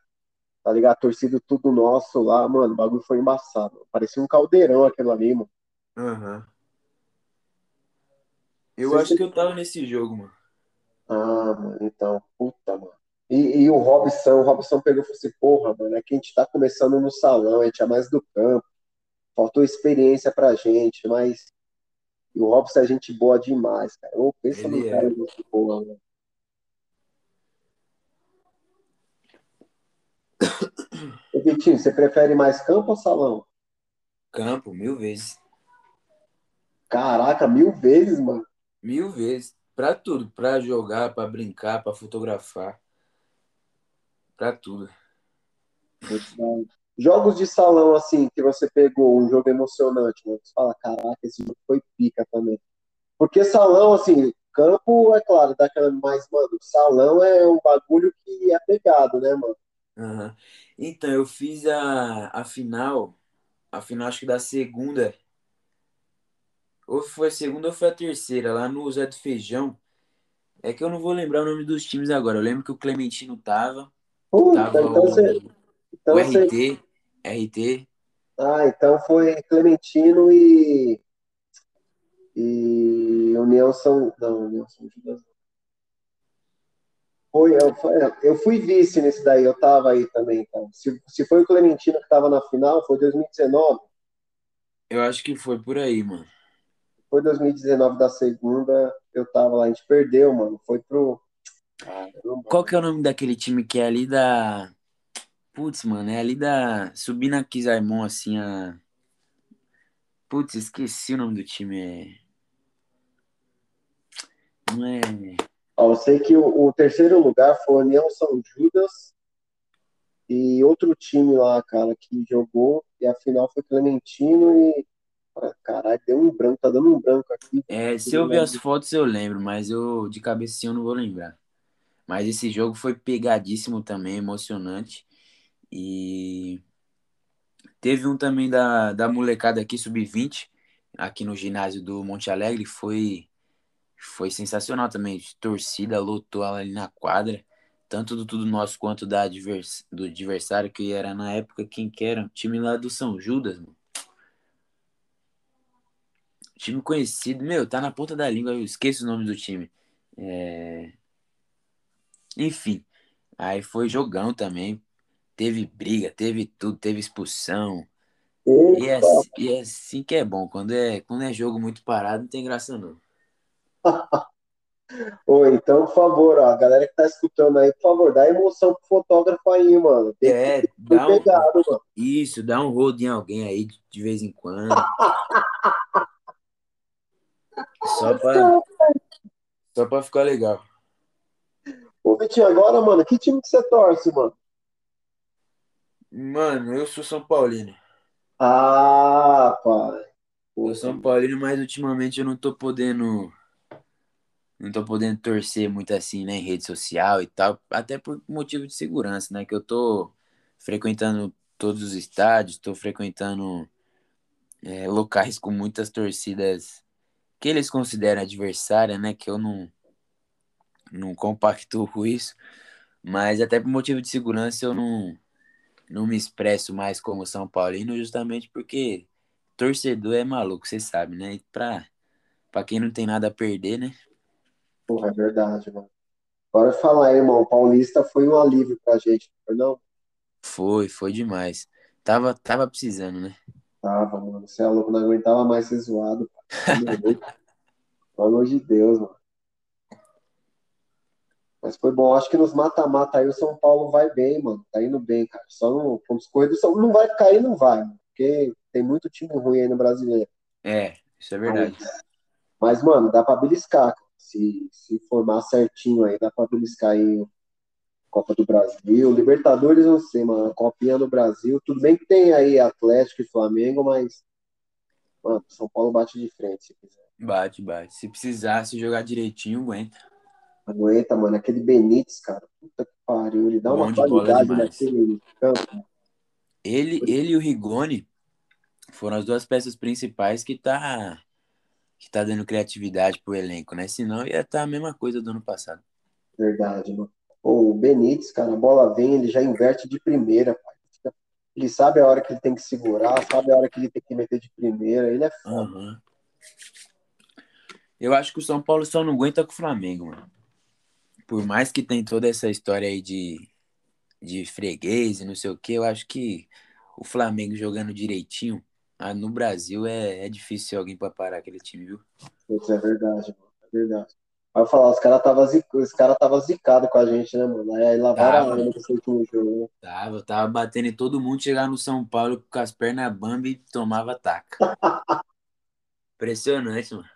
tá ligado? Torcido Tudo Nosso lá, mano, o bagulho foi embaçado. Mano. Parecia um caldeirão aquilo ali, mano. Aham. Uhum. Eu acho que eu tava nesse jogo, mano. Ah, mano, então, puta, mano. E o Robson pegou e falou assim, porra, mano, é que a gente tá começando no salão, a gente é mais do campo. Faltou experiência pra gente, mas e o Robson é gente boa demais, cara. Eu penso no cara muito boa, mano. Ô, Vitinho, você prefere mais campo ou salão? Campo, 1000 vezes. Caraca, 1000 vezes, mano. 1000 vezes. Pra tudo. Pra jogar, pra brincar, pra fotografar. Pra tudo. Jogos de salão, assim, que você pegou, um jogo emocionante, né? Você fala, caraca, esse jogo foi pica também. Porque salão, assim, campo, é claro, dá aquela mais, mano, salão é um bagulho que é pegado, né, mano? Uhum. Então, eu fiz a final, acho que da segunda... Ou foi a segunda ou foi a terceira, lá no Zé do Feijão. É que eu não vou lembrar o nome dos times agora. Eu lembro que o Clementino tava. RT. Ah, então foi Clementino e União São... Não, União São Judas. Eu fui vice nesse daí, eu tava aí também. Então. Se foi o Clementino que tava na final, foi 2019? Eu acho que foi por aí, mano. Foi 2019 da segunda, eu tava lá, a gente perdeu, mano. Foi pro... Caramba. Qual que é o nome daquele time que é ali da... Putz, mano, é ali da... Subindo a Kizaimon, assim, a... Putz, esqueci o nome do time. Não é... Ó, eu sei que o terceiro lugar foi União São Judas e outro time lá, cara, que jogou. E a final foi Clementino e... Caralho, deu um branco, tá dando um branco aqui. É, se eu ver as fotos eu lembro, mas eu de cabecinha eu não vou lembrar. Mas esse jogo foi pegadíssimo também, emocionante. E teve um também da molecada aqui, sub-20, aqui no ginásio do Monte Alegre, foi sensacional também. Torcida lotou ali na quadra, tanto do Tudo Nosso quanto do adversário, que era na época quem que era? O time lá do São Judas, mano. Time conhecido, meu, tá na ponta da língua, eu esqueço o nome do time. Enfim, aí foi jogão também. Teve briga, teve tudo, teve expulsão. E é assim que é bom. Quando é jogo muito parado, não tem graça não. Ô, então, por favor, ó, a galera que tá escutando aí, por favor, dá emoção pro fotógrafo aí, mano. Pegado, mano. Isso, dá um rodo em alguém aí de vez em quando. Só pra ficar legal. Ô, Vitinho, agora, mano, que time que você torce, mano? Mano, eu sou São Paulino. Ah, pai. Eu sou São Paulino, mas ultimamente eu não tô podendo torcer muito assim, né, em rede social e tal, até por motivo de segurança, né, que eu tô frequentando todos os estádios, tô frequentando locais com muitas torcidas que eles consideram adversária, né, que eu não compactuo com isso, mas até por motivo de segurança eu não me expresso mais como São Paulino, justamente porque torcedor é maluco, você sabe, né, e pra quem não tem nada a perder, né. Porra, é verdade, mano. Agora falar, irmão, o Paulista foi um alívio pra gente, não? Foi demais. Tava precisando, né? Tava, mano. Você é louco, não aguentava mais ser zoado. Pelo amor de Deus, mano. Mas foi bom. Acho que nos mata-mata aí o São Paulo vai bem, mano. Tá indo bem, cara. Só não... Como os corredores não vai cair, não vai, mano. Porque tem muito time ruim aí no Brasileiro. É, isso é verdade. Mas, mano, dá pra beliscar, cara. Se formar certinho aí, dá pra beliscar aí Copa do Brasil, Libertadores, não sei, mano, Copinha do Brasil, tudo bem que tem aí Atlético e Flamengo, mas, mano, São Paulo bate de frente, se quiser. Bate. Se precisar, se jogar direitinho, aguenta. Aguenta, mano, aquele Benítez, cara, puta que pariu, ele dá uma qualidade naquele campo. Ele e o Rigoni foram as duas peças principais que tá dando criatividade pro elenco, né? Senão ia estar a mesma coisa do ano passado. Verdade, mano. O Benítez, cara, a bola vem, ele já inverte de primeira, pai. Ele sabe a hora que ele tem que segurar, sabe a hora que ele tem que meter de primeira, ele é foda. Uhum. Eu acho que o São Paulo só não aguenta com o Flamengo, mano. Por mais que tem toda essa história aí de freguês e não sei o que, eu acho que o Flamengo jogando direitinho, no Brasil é difícil alguém pra parar aquele time, viu? Isso é verdade, mano. É verdade. Aí eu falar, os caras tava zicado com a gente, né, mano? Aí lavaram a mão nesse último jogo, né? Tava batendo em todo mundo, chegar no São Paulo com as pernas bamba e tomava ataque. Impressionante, mano.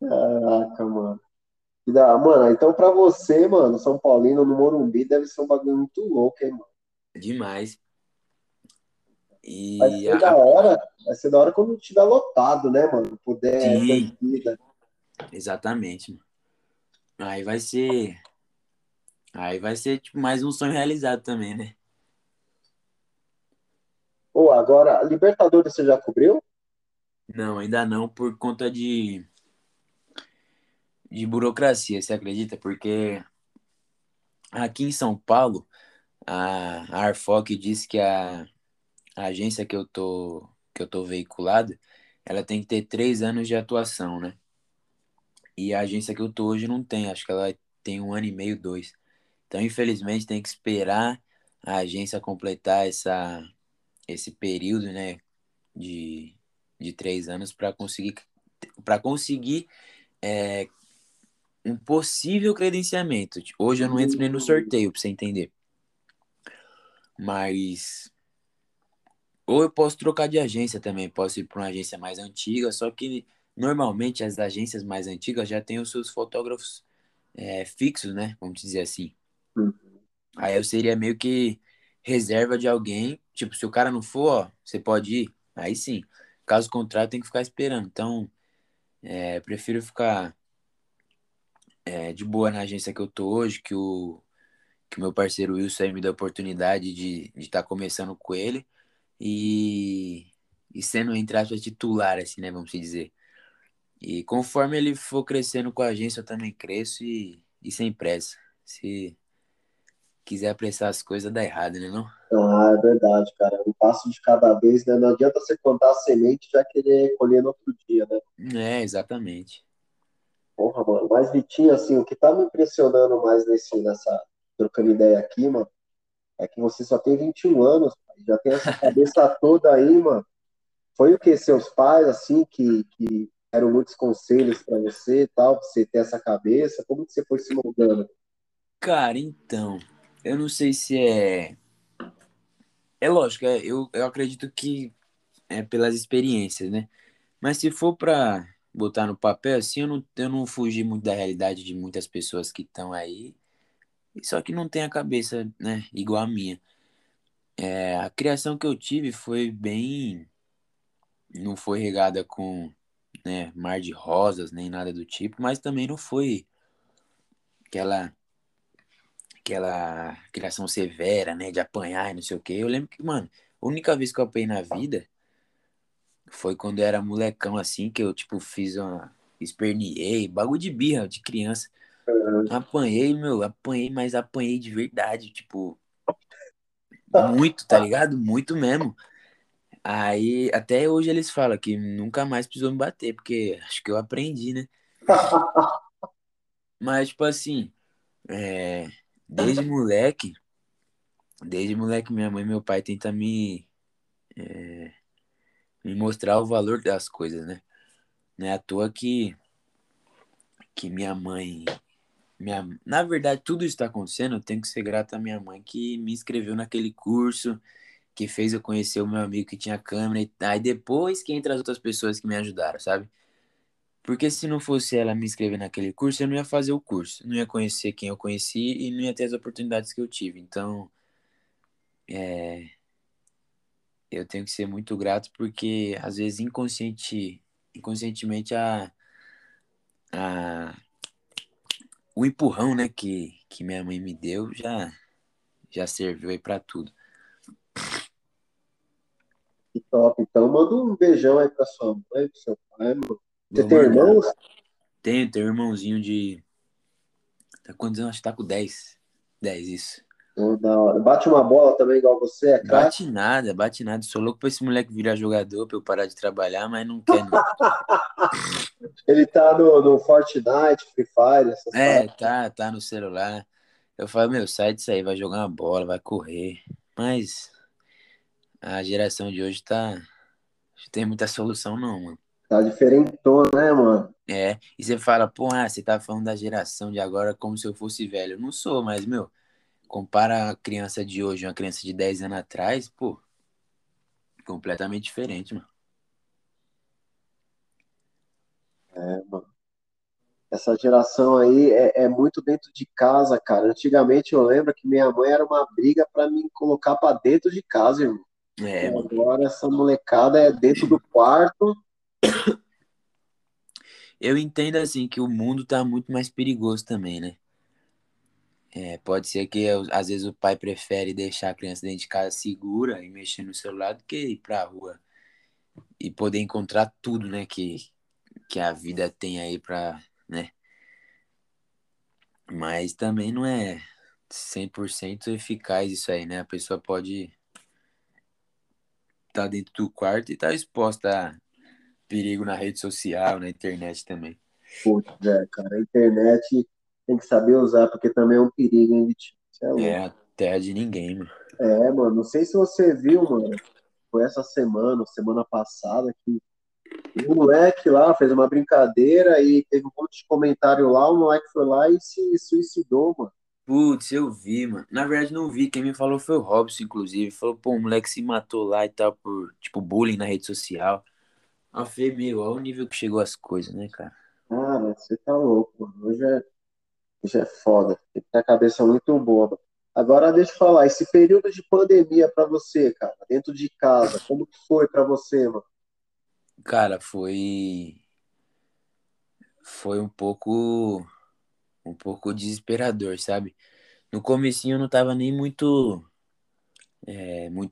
Caraca, mano. Mano, então pra você, mano, São Paulino no Morumbi deve ser um bagulho muito louco, hein, mano? Demais. E vai ser da hora quando tiver lotado, né, mano? Poder vida. Exatamente, mano. Aí vai ser tipo, mais um sonho realizado também, né? Pô, agora, Libertadores você já cobriu? Não, ainda não, por conta de burocracia, você acredita? Porque aqui em São Paulo, a Arfoc disse que a agência que eu tô veiculado, ela tem que ter 3 anos de atuação, né? E a agência que eu tô hoje não tem, acho que ela tem 1 ano e meio, 2. Então, infelizmente, tem que esperar a agência completar esse período, né, de 3 anos para conseguir um possível credenciamento. Hoje eu não entro nem no sorteio, pra você entender. Mas... Ou eu posso trocar de agência também, posso ir para uma agência mais antiga, só que normalmente as agências mais antigas já têm os seus fotógrafos fixos, né? Vamos dizer assim. Uhum. Aí eu seria meio que reserva de alguém, tipo, se o cara não for, ó, você pode ir, aí sim. Caso contrário, tem que ficar esperando. Então, prefiro ficar de boa na agência que eu tô hoje, que o meu parceiro Wilson aí me deu a oportunidade de estar começando com ele. E sendo, entre aspas, titular, assim, né, vamos dizer. E conforme ele for crescendo com a agência, eu também cresço e sem pressa. Se quiser apressar as coisas, dá errado, né, não? Ah, é verdade, cara. Um passo de cada vez, né? Não adianta você plantar a semente e já querer colher no outro dia, né? É, exatamente. Porra, mano. Mas, Vitinho, assim, o que tá me impressionando mais nessa trocando ideia aqui, mano, é que você só tem 21 anos, já tem essa cabeça toda aí, mano. Foi o que? Seus pais, assim, que eram muitos conselhos pra você e tal, pra você ter essa cabeça? Como que você foi se moldando? Cara, então, eu não sei se é... É lógico, eu acredito que é pelas experiências, né? Mas se for pra botar no papel, assim, eu não fugi muito da realidade de muitas pessoas que estão aí, só que não tem a cabeça, né, igual a minha. É, a criação que eu tive foi bem... Não foi regada com, né, mar de rosas, nem nada do tipo, mas também não foi aquela criação severa, né, de apanhar e não sei o quê. Eu lembro que, mano, a única vez que eu apanhei na vida foi quando eu era molecão, assim, que eu, tipo, esperneei, bagulho de birra, de criança. Apanhei, mas apanhei de verdade, tipo, muito, tá ligado? Muito mesmo. Aí, até hoje eles falam que nunca mais precisou me bater, porque acho que eu aprendi, né? Mas, tipo assim, desde moleque, minha mãe e meu pai tentam me mostrar o valor das coisas, né? Não é à toa que minha mãe... Na verdade, tudo isso tá acontecendo, eu tenho que ser grato à minha mãe que me inscreveu naquele curso... que fez eu conhecer o meu amigo que tinha câmera, aí depois que entra as outras pessoas que me ajudaram, sabe? Porque se não fosse ela me inscrever naquele curso, eu não ia fazer o curso, não ia conhecer quem eu conheci e não ia ter as oportunidades que eu tive. Então, eu tenho que ser muito grato porque, às vezes, inconscientemente, o empurrão, né, que minha mãe me deu já serviu aí pra tudo. Que top, então manda um beijão aí pra sua mãe, pro seu pai, mano. Você tem irmãos? Tenho um irmãozinho de... Tá quantos anos? Acho que tá com 10. 10, isso. Oh, da hora. Bate uma bola também igual você, é cara? Bate nada. Sou louco pra esse moleque virar jogador, pra eu parar de trabalhar, mas não quer não. Ele tá no Fortnite, Free Fire, essas coisas. Tá no celular. Eu falo, meu, sai disso aí, vai jogar uma bola, vai correr. Mas... A geração de hoje tá... Não tem muita solução, não, mano. Tá diferentona, né, mano? É. E você fala, pô, você tá falando da geração de agora como se eu fosse velho. Eu não sou, mas, meu, compara a criança de hoje, uma criança de 10 anos atrás, pô, completamente diferente, mano. É, mano. Essa geração aí é muito dentro de casa, cara. Antigamente eu lembro que minha mãe era uma briga pra me colocar pra dentro de casa, irmão. É, agora essa molecada é dentro do quarto. Eu entendo assim que o mundo tá muito mais perigoso também, né? Pode ser que às vezes o pai prefere deixar a criança dentro de casa segura e mexer no celular do que ir pra rua e poder encontrar tudo, né, que a vida tem aí pra, né? Mas também não é 100% eficaz isso aí, né? A pessoa pode... tá dentro do quarto e tá exposta a perigo na rede social, na internet também. Putz, cara, a internet tem que saber usar, porque também é um perigo, hein, Vitinho? É a terra de ninguém, mano. É, mano, não sei se você viu, mano, foi essa semana passada, que o moleque lá fez uma brincadeira e teve um monte de comentário lá, o moleque foi lá e se suicidou, mano. Putz, eu vi, mano. Na verdade, não vi. Quem me falou foi o Robson, inclusive. Falou, pô, o moleque se matou lá e tal por, tipo, bullying na rede social. Eu falei, meu, olha o nível que chegou as coisas, né, cara? Cara, você tá louco, mano. Hoje é foda. Tem que ter a cabeça muito boba. Agora, deixa eu falar. Esse período de pandemia pra você, cara, dentro de casa, como que foi pra você, mano? Cara, foi um pouco desesperador, sabe? No comecinho eu não tava nem muito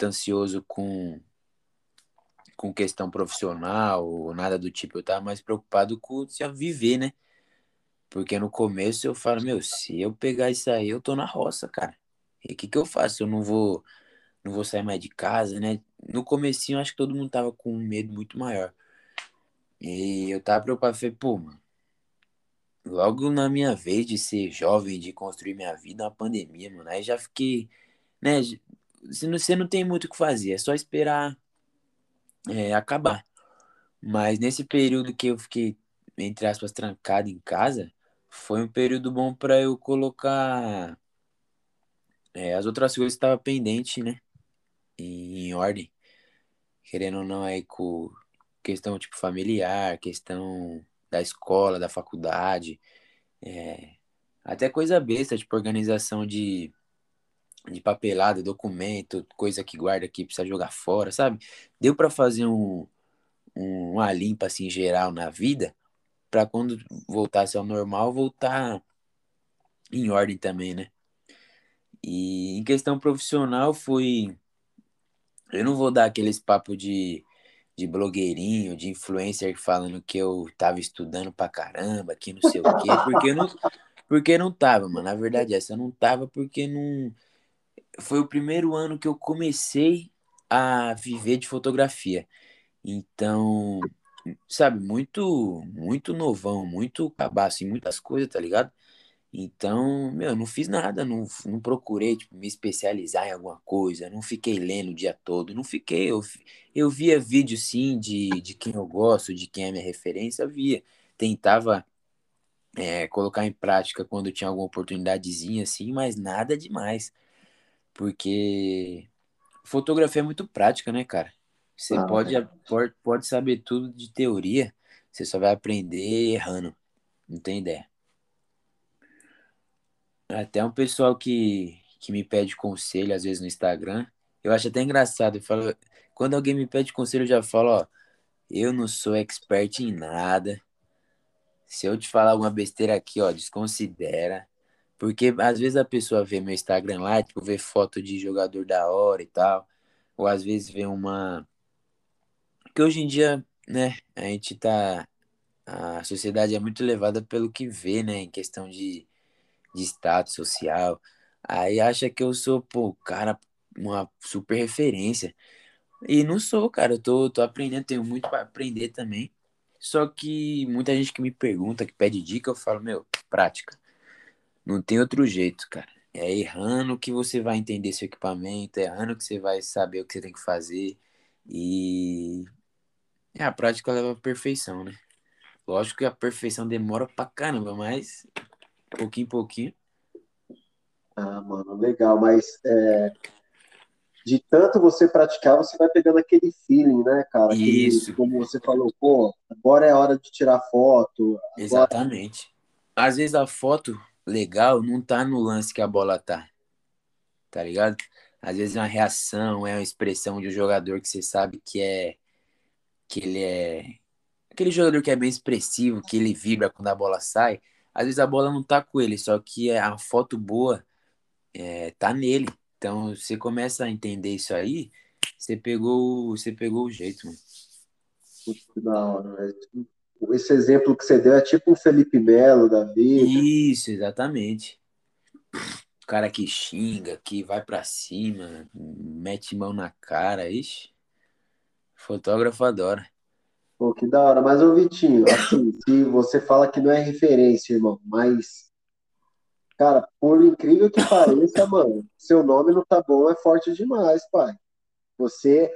ansioso com questão profissional ou nada do tipo. Eu tava mais preocupado com se eu viver, né? Porque no começo eu falo, meu, se eu pegar isso aí, eu tô na roça, cara. E o que eu faço? Eu não vou sair mais de casa, né? No comecinho eu acho que todo mundo tava com um medo muito maior. E eu tava preocupado, falei, pô, mano, Logo na minha vez de ser jovem, de construir minha vida, uma pandemia, mano. Aí já fiquei, né? Você não tem muito o que fazer, é só esperar acabar. Mas nesse período que eu fiquei, entre aspas, trancado em casa, foi um período bom pra eu colocar as outras coisas que estavam pendentes, né? Em ordem. Querendo ou não, aí com questão tipo familiar, questão da escola, da faculdade, até coisa besta, tipo organização de papelada, documento, coisa que guarda aqui, precisa jogar fora, sabe? Deu pra fazer uma limpa, assim, geral na vida, pra quando voltasse ao normal, voltar em ordem também, né? E em questão profissional foi... Eu não vou dar aqueles papos de blogueirinho, de influencer falando que eu tava estudando pra caramba, que não sei o quê, porque não tava, mano. Na verdade, eu não tava porque não... Foi o primeiro ano que eu comecei a viver de fotografia. Então, sabe, muito, muito novão, muito cabaço em muitas coisas, tá ligado? Então, eu não fiz nada, não procurei, tipo, me especializar em alguma coisa, não fiquei lendo o dia todo, não fiquei, eu via vídeo, sim, de quem eu gosto, de quem é minha referência, via. Tentava colocar em prática quando tinha alguma oportunidadezinha, assim, mas nada demais, porque fotografia é muito prática, né, cara? Você pode saber tudo de teoria, você só vai aprender errando, não tem ideia. Até um pessoal que me pede conselho, às vezes, no Instagram. Eu acho até engraçado. Eu falo, quando alguém me pede conselho, eu já falo, ó, eu não sou expert em nada. Se eu te falar alguma besteira aqui, ó, desconsidera. Porque, às vezes, a pessoa vê meu Instagram lá, tipo, vê foto de jogador da hora e tal. Ou, às vezes, vê uma... Porque hoje em dia, né, a gente tá... A sociedade é muito levada pelo que vê, né, em questão de status social, aí acha que eu sou, pô, cara, uma super referência, e não sou, cara, eu tô aprendendo, tenho muito pra aprender também, só que muita gente que me pergunta, que pede dica, eu falo, meu, prática, não tem outro jeito, cara, é errando que você vai entender seu equipamento, é errando que você vai saber o que você tem que fazer, e a prática leva à perfeição, né, lógico que a perfeição demora pra caramba, mas... Pouquinho, pouquinho. Ah, mano, legal. Mas de tanto você praticar, você vai pegando aquele feeling, né, cara? Isso. Que, como você falou, pô, agora é hora de tirar foto. Agora... Exatamente. Às vezes a foto legal não tá no lance que a bola tá. Tá ligado? Às vezes é uma reação, é uma expressão de um jogador que você sabe que é... Que ele é... Aquele jogador que é bem expressivo, que ele vibra quando a bola sai... Às vezes a bola não tá com ele, só que a foto boa tá nele. Então, você começa a entender isso aí, você pegou o jeito, mano. Muito da hora. Esse exemplo que você deu é tipo um Felipe Melo da vida. Isso, exatamente. O cara que xinga, que vai pra cima, mete mão na cara, ixi. Fotógrafo adora. Pô, que da hora. Mas, ô Vitinho, assim, se você fala que não é referência, irmão, mas, cara, por incrível que pareça, mano, seu nome no Tabuão é forte demais, pai. Você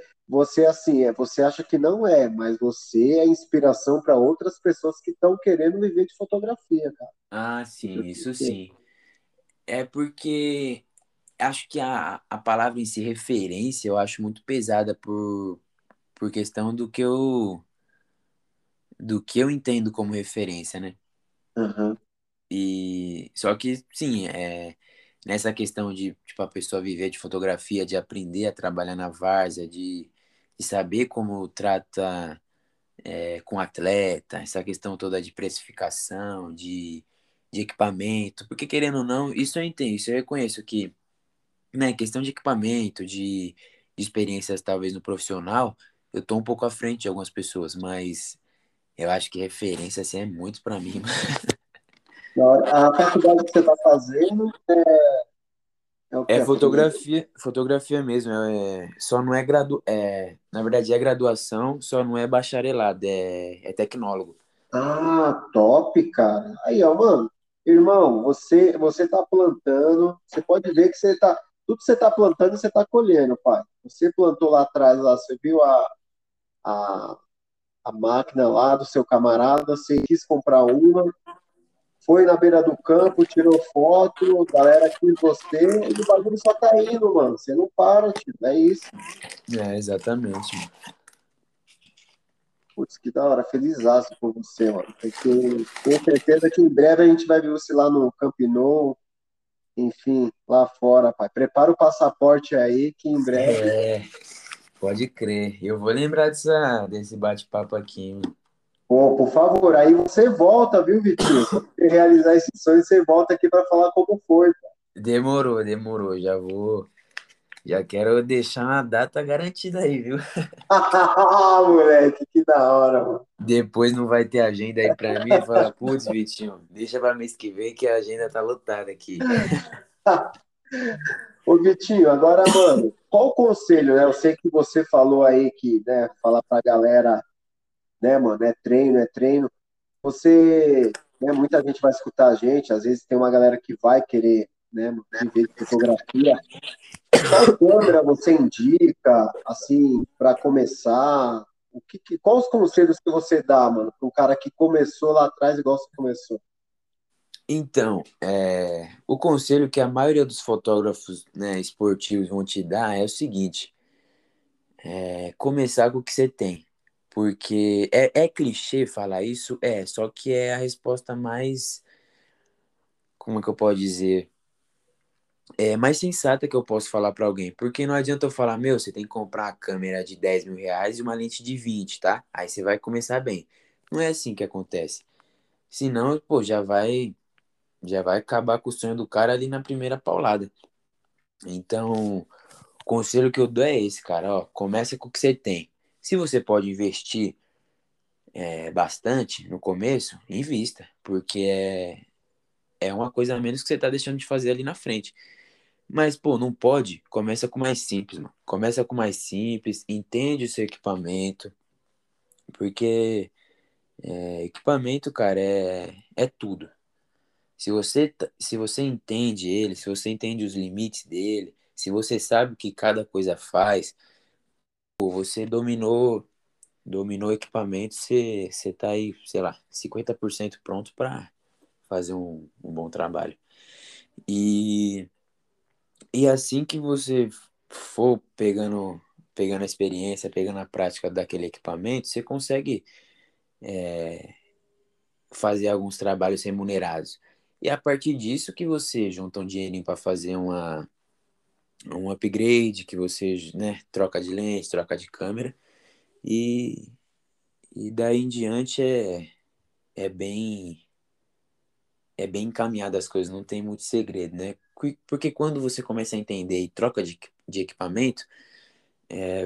assim, você acha que não é, mas você é inspiração para outras pessoas que estão querendo viver de fotografia, cara. Ah, sim, isso sim. É porque acho que a palavra em si, referência, eu acho muito pesada por questão do que eu entendo como referência, né? Uhum. E só que, sim, nessa questão de tipo, a pessoa viver de fotografia, de aprender a trabalhar na várzea, de saber como trata com atleta, essa questão toda de precificação, de equipamento, porque querendo ou não, isso eu entendo, isso eu reconheço que, né, questão de equipamento, de experiências talvez no profissional, eu tô um pouco à frente de algumas pessoas, mas... Eu acho que referência, assim, é muito pra mim. A faculdade que você tá fazendo é o que? É fotografia, fotografia mesmo. Só não é graduação, na verdade é graduação, só não é bacharelado, é tecnólogo. Ah, top, cara. Aí, ó, mano, irmão, você tá plantando, você pode ver que você tá, tudo que você tá plantando, você tá colhendo, pai. Você plantou lá atrás, lá, você viu a máquina lá do seu camarada, você quis comprar uma, foi na beira do campo, tirou foto, a galera quis você, e o bagulho só tá indo, mano. Você não para, tipo, é isso. É, exatamente, mano. Putz, que da hora, felizaço por você, mano. Porque tenho certeza que em breve a gente vai ver você lá no Camp Nou, enfim, lá fora, pai. Prepara o passaporte aí, que em breve... É, pode crer. Eu vou lembrar desse bate-papo aqui, mano. Pô, por favor, aí você volta, viu, Vitinho? Se você realizar esse sonho, você volta aqui pra falar como foi, pai. Demorou. Já vou... Já quero deixar uma data garantida aí, viu? Ah, moleque, que da hora, mano. Depois não vai ter agenda aí pra mim. Fala, putz, Vitinho, deixa pra mês que vem que a agenda tá lotada aqui. Ô, Vitinho, agora, mano, qual o conselho, né? Eu sei que você falou aí que, né, falar pra galera, né, mano, é treino. Você, né, muita gente vai escutar a gente, às vezes tem uma galera que vai querer, né, viver de fotografia. Qual câmera você indica, assim, para começar? Quais os conselhos que você dá, mano, para um cara que começou lá atrás igual você começou? Então, o conselho que a maioria dos fotógrafos, né, esportivos vão te dar é o seguinte, começar com o que você tem, porque é clichê falar isso, só que é a resposta mais, como é que eu posso dizer? Mais sensata que eu posso falar pra alguém, porque não adianta eu falar, meu, você tem que comprar uma câmera de 10 mil reais e uma lente de 20, tá? Aí você vai começar bem. Não é assim que acontece. Senão, pô, já vai acabar com o sonho do cara ali na primeira paulada. Então, o conselho que eu dou é esse, cara, ó, começa com o que você tem. Se você pode investir bastante no começo, invista, porque é uma coisa a menos que você tá deixando de fazer ali na frente. Mas, pô, não pode? Começa com o mais simples, mano. Começa com o mais simples, entende o seu equipamento. Porque equipamento, cara, é tudo. Se você entende ele, se você entende os limites dele, se você sabe o que cada coisa faz, pô, você dominou o equipamento, você tá aí, sei lá, 50% pronto pra fazer um bom trabalho. E assim que você for pegando a experiência, pegando a prática daquele equipamento, você consegue fazer alguns trabalhos remunerados. E a partir disso que você junta um dinheirinho para fazer um upgrade, que você, né, troca de lente, troca de câmera, e daí em diante é bem encaminhado as coisas, não tem muito segredo, né? Porque quando você começa a entender e troca de equipamento,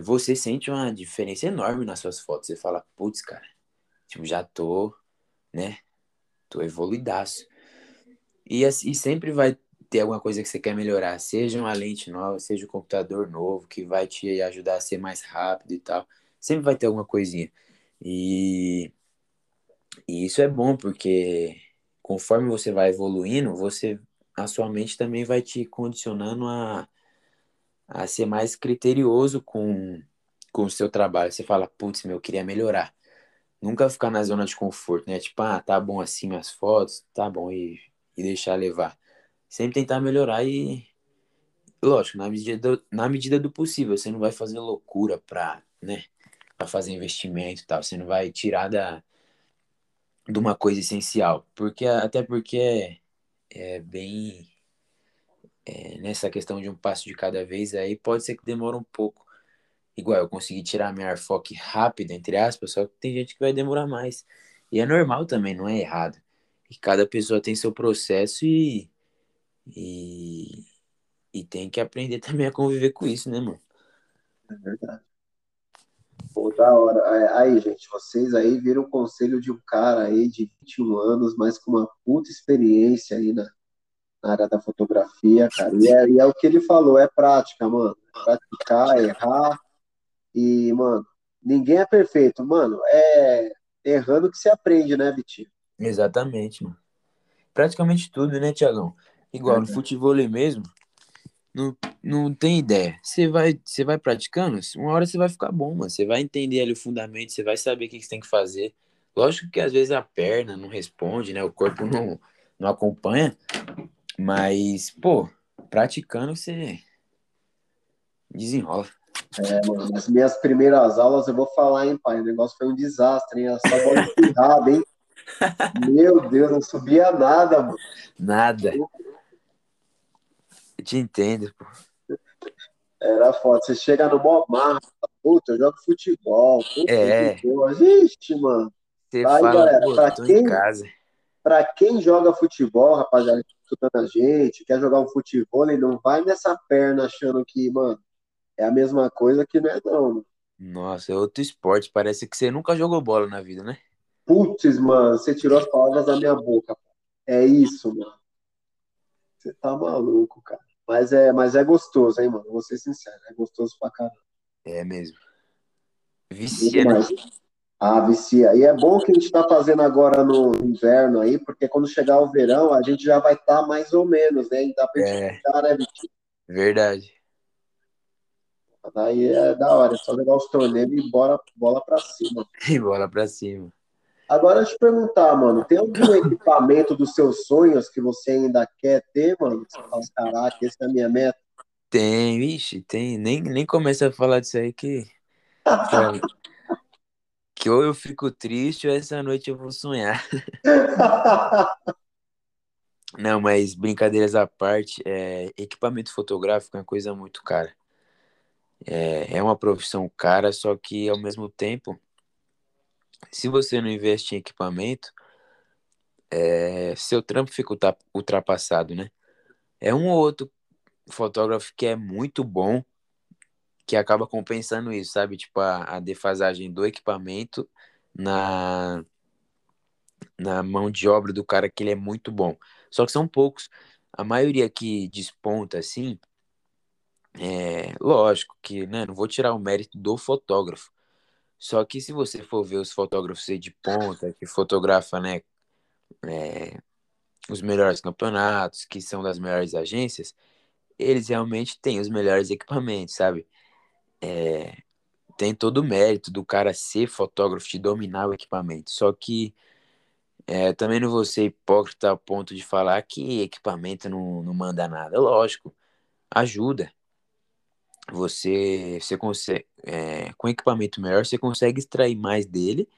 você sente uma diferença enorme nas suas fotos. Você fala, putz, cara, tipo, já tô, né? Tô evoluidaço. E sempre vai ter alguma coisa que você quer melhorar, seja uma lente nova, seja um computador novo, que vai te ajudar a ser mais rápido e tal. Sempre vai ter alguma coisinha. E isso é bom, porque... Conforme você vai evoluindo, a sua mente também vai te condicionando a ser mais criterioso com o seu trabalho. Você fala, putz, meu, eu queria melhorar. Nunca ficar na zona de conforto, né? Tipo, ah, tá bom assim minhas fotos, tá bom, e deixar levar. Sempre tentar melhorar e, lógico, na medida do possível. Você não vai fazer loucura pra, né, pra fazer investimento e tal. Você não vai tirar de uma coisa essencial, porque é bem nessa questão de um passo de cada vez, aí pode ser que demore um pouco. Igual eu consegui tirar minha Arfoc rápido, entre aspas, só que tem gente que vai demorar mais, e é normal também, não é errado, e cada pessoa tem seu processo e tem que aprender também a conviver com isso, né, mano? É verdade. Pô, da hora. Aí, gente, vocês aí viram o conselho de um cara aí de 21 anos, mas com uma puta experiência aí na área da fotografia, cara. E é o que ele falou, é prática, mano. Praticar, errar. E, mano, ninguém é perfeito, mano. errando que se aprende, né, Vitinho? Exatamente, mano. Praticamente tudo, né, Tiagão? Igual no futebol mesmo, não tem ideia. Você vai praticando, uma hora você vai ficar bom, mano. Você vai entender ali o fundamento, você vai saber o que você tem que fazer. Lógico que às vezes a perna não responde, né? O corpo não acompanha. Mas, pô, praticando você desenrola. É, mano, nas minhas primeiras aulas eu vou falar, hein, pai? O negócio foi um desastre, hein? A sua bola errada, hein? Meu Deus, não subia nada, mano. Nada. Eu te entendo, pô. Era foda. Você chega no maior marra, puta, eu jogo futebol. Puta, é. Ixi, mano. Você aí, fala, galera, pra quem joga futebol, rapaziada, que tá escutando a gente, quer jogar um futebol, ele não vai nessa perna achando que, mano, é a mesma coisa que não é, não, mano. Nossa, é outro esporte. Parece que você nunca jogou bola na vida, né? Putz, mano, você tirou as palavras da minha boca. É isso, mano. Você tá maluco, cara. Mas é gostoso, hein, mano? Vou ser sincero, é gostoso pra caramba. É mesmo. Vicia, né? Ah, vicia. E é bom que a gente tá fazendo agora no inverno aí, porque quando chegar o verão, a gente já vai estar mais ou menos, né? E dá pra gente ficar, né, Vitinho? Verdade. Daí é da hora, é só pegar os torneios e bola pra cima. E bola pra cima. Agora, deixa eu te perguntar, mano, tem algum equipamento dos seus sonhos que você ainda quer ter, mano? Você fala, caraca, essa é a minha meta. Tem, vixe, tem. Nem começa a falar disso aí que ou eu fico triste ou essa noite eu vou sonhar. Não, mas brincadeiras à parte, equipamento fotográfico é uma coisa muito cara. É uma profissão cara, só que ao mesmo tempo... Se você não investe em equipamento, seu trampo fica ultrapassado, né? É um ou outro fotógrafo que é muito bom, que acaba compensando isso, sabe? Tipo, a defasagem do equipamento na mão de obra do cara que ele é muito bom. Só que são poucos. A maioria que desponta, assim, lógico que, né? Não vou tirar o mérito do fotógrafo. Só que se você for ver os fotógrafos aí de ponta, que fotografa, né, os melhores campeonatos, que são das melhores agências, eles realmente têm os melhores equipamentos, sabe? Tem todo o mérito do cara ser fotógrafo, de dominar o equipamento. Só que também não vou ser hipócrita ao ponto de falar que equipamento não manda nada. Lógico, ajuda. Você consegue, com equipamento melhor, você consegue extrair mais dele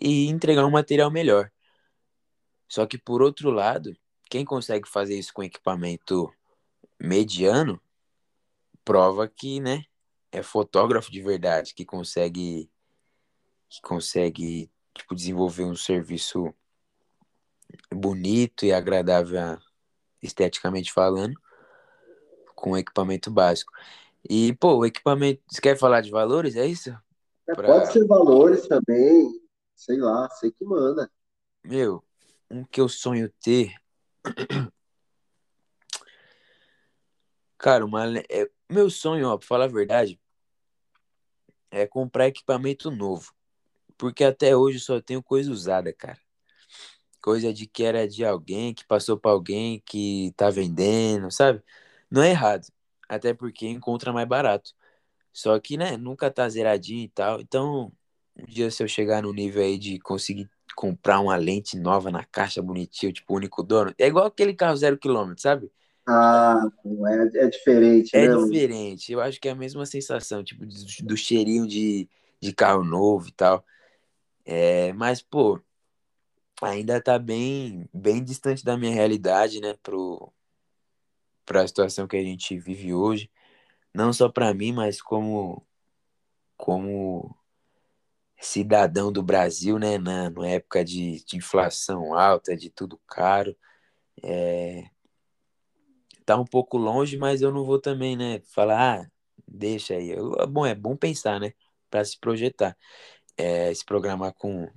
e entregar um material melhor. Só que, por outro lado, quem consegue fazer isso com equipamento mediano, prova que, né, é fotógrafo de verdade, que consegue tipo, desenvolver um serviço bonito e agradável, esteticamente falando, com equipamento básico. E, pô, o equipamento... Você quer falar de valores, é isso? Pode ser valores também, sei lá, sei que manda. Meu, um que eu sonho ter... Cara, meu sonho, ó, pra falar a verdade, é comprar equipamento novo. Porque até hoje eu só tenho coisa usada, cara. Coisa de que era de alguém, que passou pra alguém, que tá vendendo, sabe? Não é errado. Até porque encontra mais barato. Só que, né, nunca tá zeradinho e tal. Então, um dia se eu chegar no nível aí de conseguir comprar uma lente nova na caixa, bonitinho, tipo, único dono. É igual aquele carro 0 km, sabe? Ah, é diferente, né? É diferente. Eu acho que é a mesma sensação, tipo, do cheirinho de carro novo e tal. Mas, pô, ainda tá bem, bem distante da minha realidade, né, para a situação que a gente vive hoje, não só para mim, mas como cidadão do Brasil, né, na época de inflação alta, de tudo caro, tá um pouco longe, mas eu não vou também, né, falar, deixa aí, bom, é bom pensar, né, para se projetar, se programar com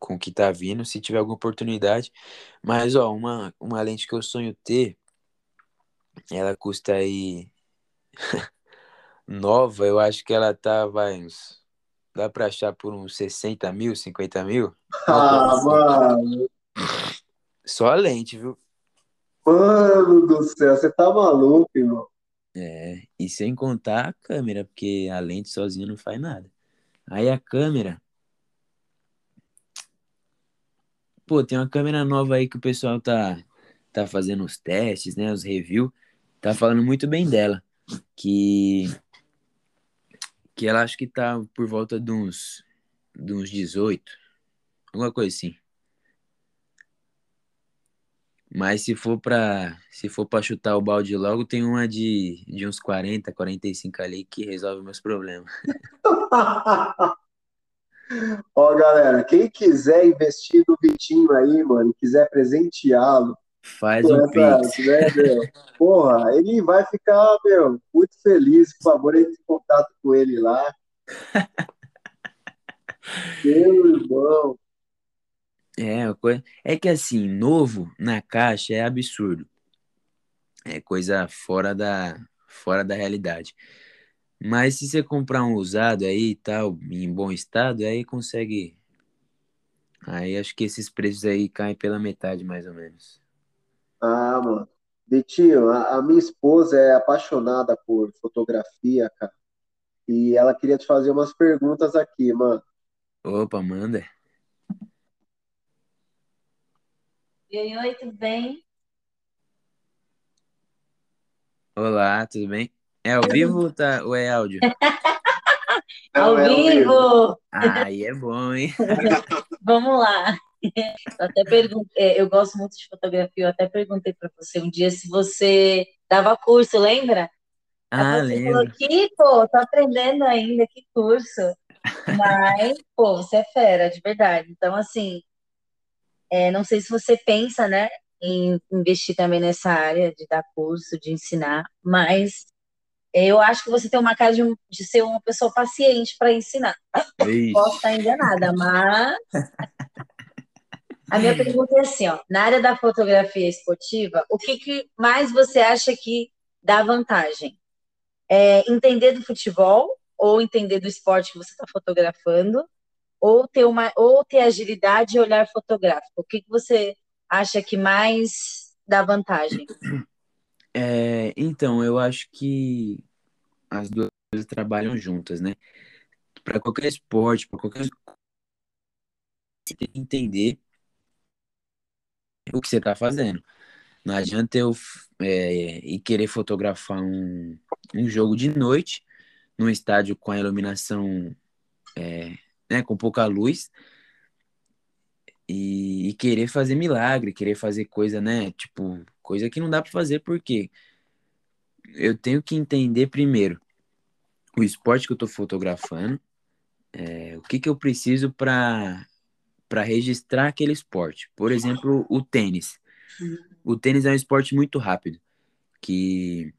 o que tá vindo, se tiver alguma oportunidade, mas, ó, uma lente que eu sonho ter, ela custa aí nova, eu acho que ela tá, vai, uns Dá pra achar por uns 60 mil, 50 mil? Ah, mano. Só a lente, viu? Mano do céu, você tá maluco, irmão. É, e sem contar a câmera, porque a lente sozinha não faz nada. Aí a câmera... Pô, tem uma câmera nova aí que o pessoal tá fazendo os testes, né? Os reviews. Tá falando muito bem dela. Que ela acho que tá por volta de uns 18, alguma coisa assim. Mas se for pra chutar o balde logo, tem uma de uns 40, 45 ali que resolve meus problemas. Ó, galera, quem quiser investir no Vitinho aí, mano, quiser presenteá-lo, faz um pix, né, meu? Porra, ele vai ficar, meu, muito feliz. Por favor, entre em contato com ele lá. Meu irmão. É que assim, novo na caixa é absurdo. É coisa fora da realidade. Mas se você comprar um usado aí e tal, em bom estado, aí consegue. Aí acho que esses preços aí caem pela metade, mais ou menos. Ah, mano. Vitinho, a minha esposa é apaixonada por fotografia, cara. E ela queria te fazer umas perguntas aqui, mano. Opa, manda. Oi, tudo bem? Olá, tudo bem? É ao vivo ou é áudio? Ao vivo! Aí é bom, hein? Vamos lá. Eu gosto muito de fotografia, eu até perguntei para você um dia se você dava curso, lembra? Ah, lembro. Você falou, tô aprendendo ainda, que curso. Mas, pô, você é fera, de verdade. Então, assim, não sei se você pensa, né, em investir também nessa área de dar curso, de ensinar, mas eu acho que você tem uma cara de ser uma pessoa paciente para ensinar. Não posso estar enganada, mas... A minha pergunta é assim, ó, na área da fotografia esportiva, o que mais você acha que dá vantagem? É entender do futebol, ou entender do esporte que você está fotografando, ou ter agilidade e olhar fotográfico? O que você acha que mais dá vantagem? Então, eu acho que as duas coisas trabalham juntas, né? Para qualquer esporte, para qualquer... Você tem que entender o que você está fazendo. Não adianta eu ir querer fotografar um jogo de noite num estádio com a iluminação né, com pouca luz e querer fazer milagre, querer fazer coisa, né, tipo, coisa que não dá para fazer, porque eu tenho que entender primeiro o esporte que eu estou fotografando, o que eu preciso para registrar aquele esporte. Por exemplo, o tênis. O tênis é um esporte muito rápido, que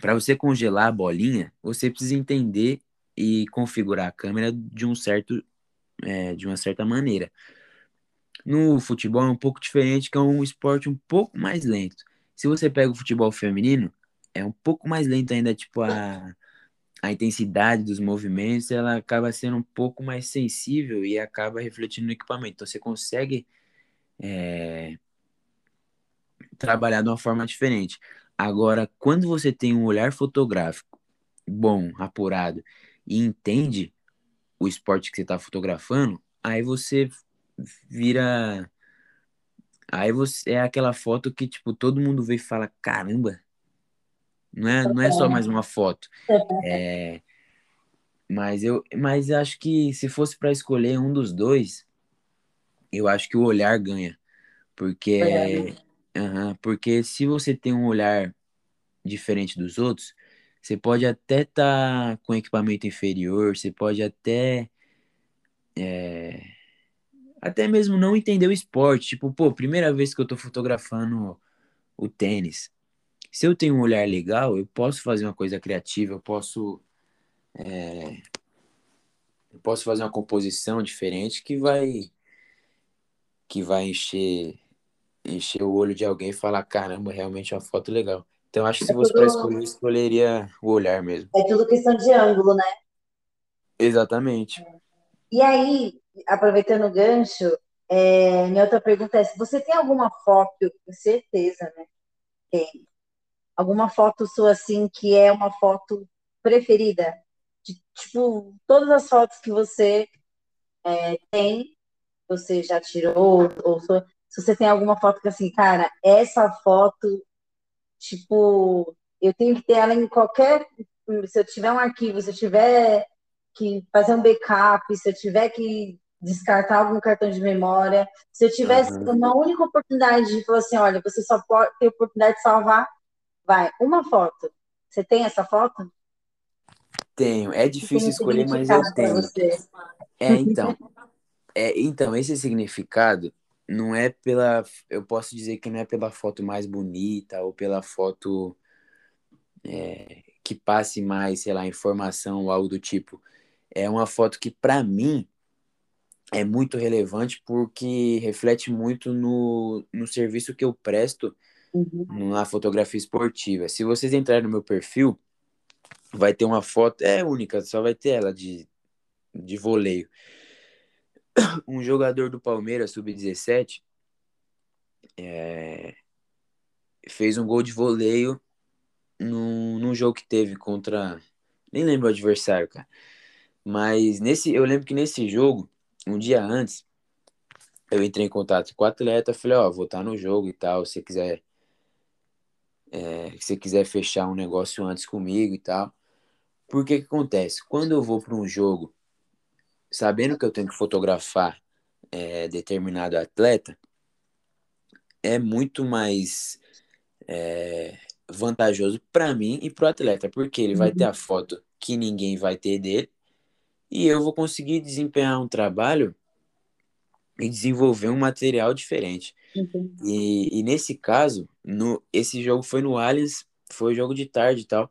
para você congelar a bolinha, você precisa entender e configurar a câmera de uma certa maneira. No futebol é um pouco diferente, que é um esporte um pouco mais lento. Se você pega o futebol feminino, é um pouco mais lento ainda, tipo a intensidade dos movimentos, ela acaba sendo um pouco mais sensível e acaba refletindo no equipamento. Então, você consegue trabalhar de uma forma diferente. Agora, quando você tem um olhar fotográfico bom, apurado, e entende o esporte que você está fotografando, é aquela foto que, tipo, todo mundo vê e fala, caramba, não é só mais uma foto. Mas acho que se fosse para escolher um dos dois, eu acho que o olhar ganha. Porque se você tem um olhar diferente dos outros, você pode até estar com equipamento inferior, você pode até mesmo não entender o esporte. Tipo, pô, primeira vez que eu tô fotografando o tênis. Se eu tenho um olhar legal, eu posso fazer uma coisa criativa, eu posso fazer uma composição diferente que vai encher o olho de alguém e falar, caramba, realmente é uma foto legal. Então, acho que se fosse para escolher, eu escolheria o olhar mesmo. É tudo questão de ângulo, né? Exatamente. E aí, aproveitando o gancho, minha outra pergunta é se você tem alguma foto, com certeza, né? Tem. Alguma foto sua, assim, que é uma foto preferida? De, tipo, todas as fotos que você tem, você já tirou, ou se você tem alguma foto que, assim, cara, essa foto, tipo, eu tenho que ter ela em qualquer... Se eu tiver um arquivo, se eu tiver que fazer um backup, se eu tiver que descartar algum cartão de memória, se eu tivesse uma única oportunidade de falar assim, olha, você só pode ter a oportunidade de salvar, vai, uma foto. Você tem essa foto? Tenho. É difícil escolher, mas eu tenho. Então, esse significado não é pela... Eu posso dizer que não é pela foto mais bonita ou pela foto... que passe mais, sei lá, informação ou algo do tipo. É uma foto que, para mim, é muito relevante porque reflete muito no serviço que eu presto na fotografia esportiva. Se vocês entrarem no meu perfil, vai ter uma foto, única, só vai ter ela de voleio. Um jogador do Palmeiras, sub-17, fez um gol de voleio num jogo que teve contra... Nem lembro o adversário, cara. Mas eu lembro que nesse jogo, um dia antes, eu entrei em contato com o atleta, falei, vou estar no jogo e tal, se você quiser fechar um negócio antes comigo e tal. Porque que acontece? Quando eu vou para um jogo, sabendo que eu tenho que fotografar determinado atleta, é muito mais... vantajoso para mim e pro atleta, porque ele vai ter a foto que ninguém vai ter dele e eu vou conseguir desempenhar um trabalho e desenvolver um material diferente. E nesse caso, esse jogo foi no Allianz, foi jogo de tarde e tal.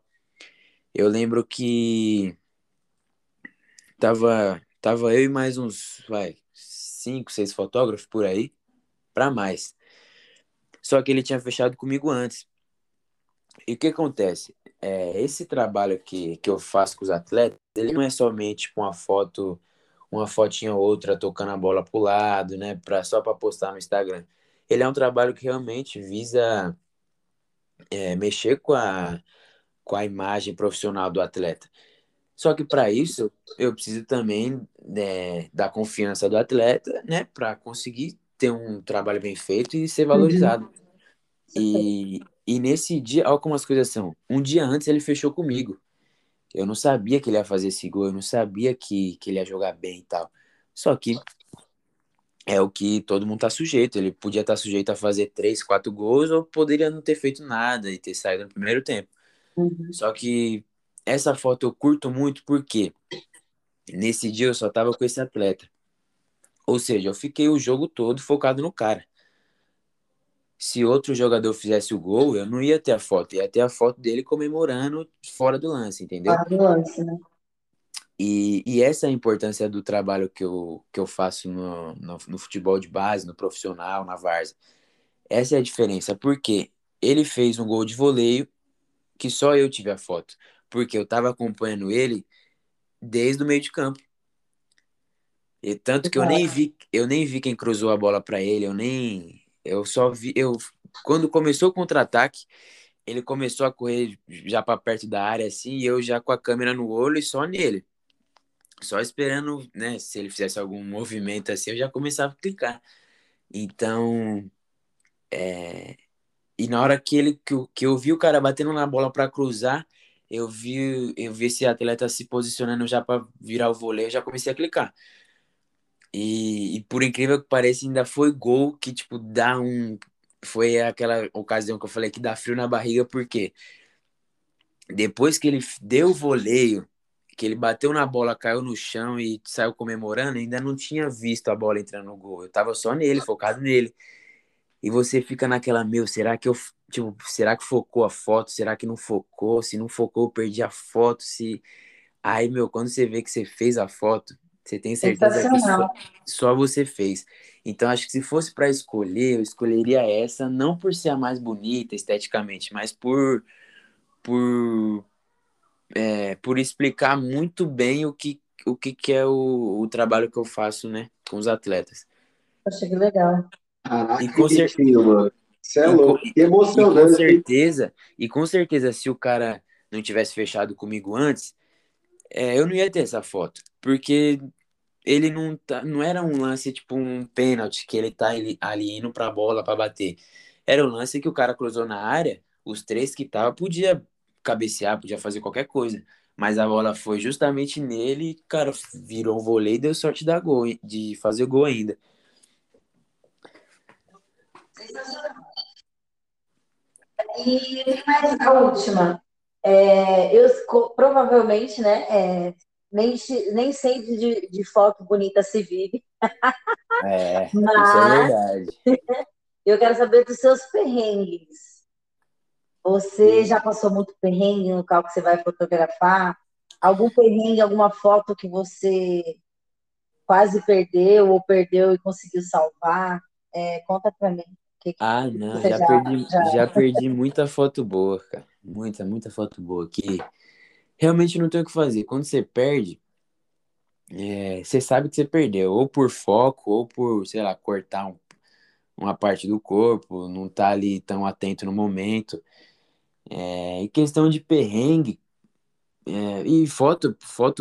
Eu lembro que tava eu e mais uns 5, 6 fotógrafos por aí, para mais. Só que ele tinha fechado comigo antes. E o que acontece? Esse trabalho que eu faço com os atletas, ele não é somente tipo, uma fotinha ou outra, tocando a bola pro lado, né? Só para postar no Instagram. Ele é um trabalho que realmente visa mexer com a imagem profissional do atleta. Só que para isso, eu preciso também da confiança do atleta, né? Para conseguir ter um trabalho bem feito e ser valorizado. E nesse dia, olha como as coisas são. Um dia antes ele fechou comigo. Eu não sabia que ele ia fazer esse gol, eu não sabia que ele ia jogar bem e tal. Só que é o que todo mundo tá sujeito. Ele podia estar sujeito a fazer 3, 4 gols ou poderia não ter feito nada e ter saído no primeiro tempo. Só que essa foto eu curto muito porque nesse dia eu só tava com esse atleta. Ou seja, eu fiquei o jogo todo focado no cara. Se outro jogador fizesse o gol, eu não ia ter a foto. Ia ter a foto dele comemorando fora do lance, entendeu? Fora do lance, né? E essa é a importância do trabalho que eu faço no futebol de base, no profissional, na várzea. Essa é a diferença, porque ele fez um gol de voleio que só eu tive a foto. Porque eu estava acompanhando ele desde o meio de campo. E tanto que eu nem vi quem cruzou a bola para ele, Eu só vi... Quando começou o contra-ataque, ele começou a correr já para perto da área, assim, e eu já com a câmera no olho e só nele. Só esperando, né? Se ele fizesse algum movimento assim, eu já começava a clicar. Então... E na hora que eu vi o cara batendo na bola para cruzar, eu vi esse atleta se posicionando já para virar o voleio, eu já comecei a clicar. E por incrível que pareça, ainda foi gol que, tipo, foi aquela ocasião que eu falei que dá frio na barriga, porque depois que ele deu o voleio, que ele bateu na bola, caiu no chão e saiu comemorando, ainda não tinha visto a bola entrando no gol. Eu tava só nele, focado nele. E você fica naquela, será que eu... Tipo, será que focou a foto? Será que não focou? Se não focou, eu perdi a foto. Aí, quando você vê que você fez a foto... Você tem certeza que só você fez. Então, acho que se fosse para escolher, eu escolheria essa, não por ser a mais bonita esteticamente, mas por explicar muito bem o que o que que é o trabalho que eu faço, né, com os atletas. Achei que legal. Caraca, e com certeza, é louco. E emocionante. E com certeza, se o cara não tivesse fechado comigo antes, eu não ia ter essa foto, porque ele não era um lance tipo um pênalti que ele tá ali indo pra bola pra bater. Era um lance que o cara cruzou na área, os três que tava podia cabecear, podia fazer qualquer coisa, mas a bola foi justamente nele, cara, virou um vôlei e deu sorte de dar gol, de fazer o gol ainda. E mais a última, provavelmente, né, nem sempre de foto bonita se vive, mas isso é verdade. Eu quero saber dos seus perrengues. Você já passou muito perrengue no local que você vai fotografar? Algum perrengue, alguma foto que você quase perdeu ou perdeu e conseguiu salvar? Conta pra mim. Ah, não, já perdi muita foto boa, cara. Muita, muita foto boa. Que realmente não tem o que fazer. Quando você perde, você sabe que você perdeu. Ou por foco, ou por, sei lá, cortar uma parte do corpo, não tá ali tão atento no momento. Em questão de perrengue, e foto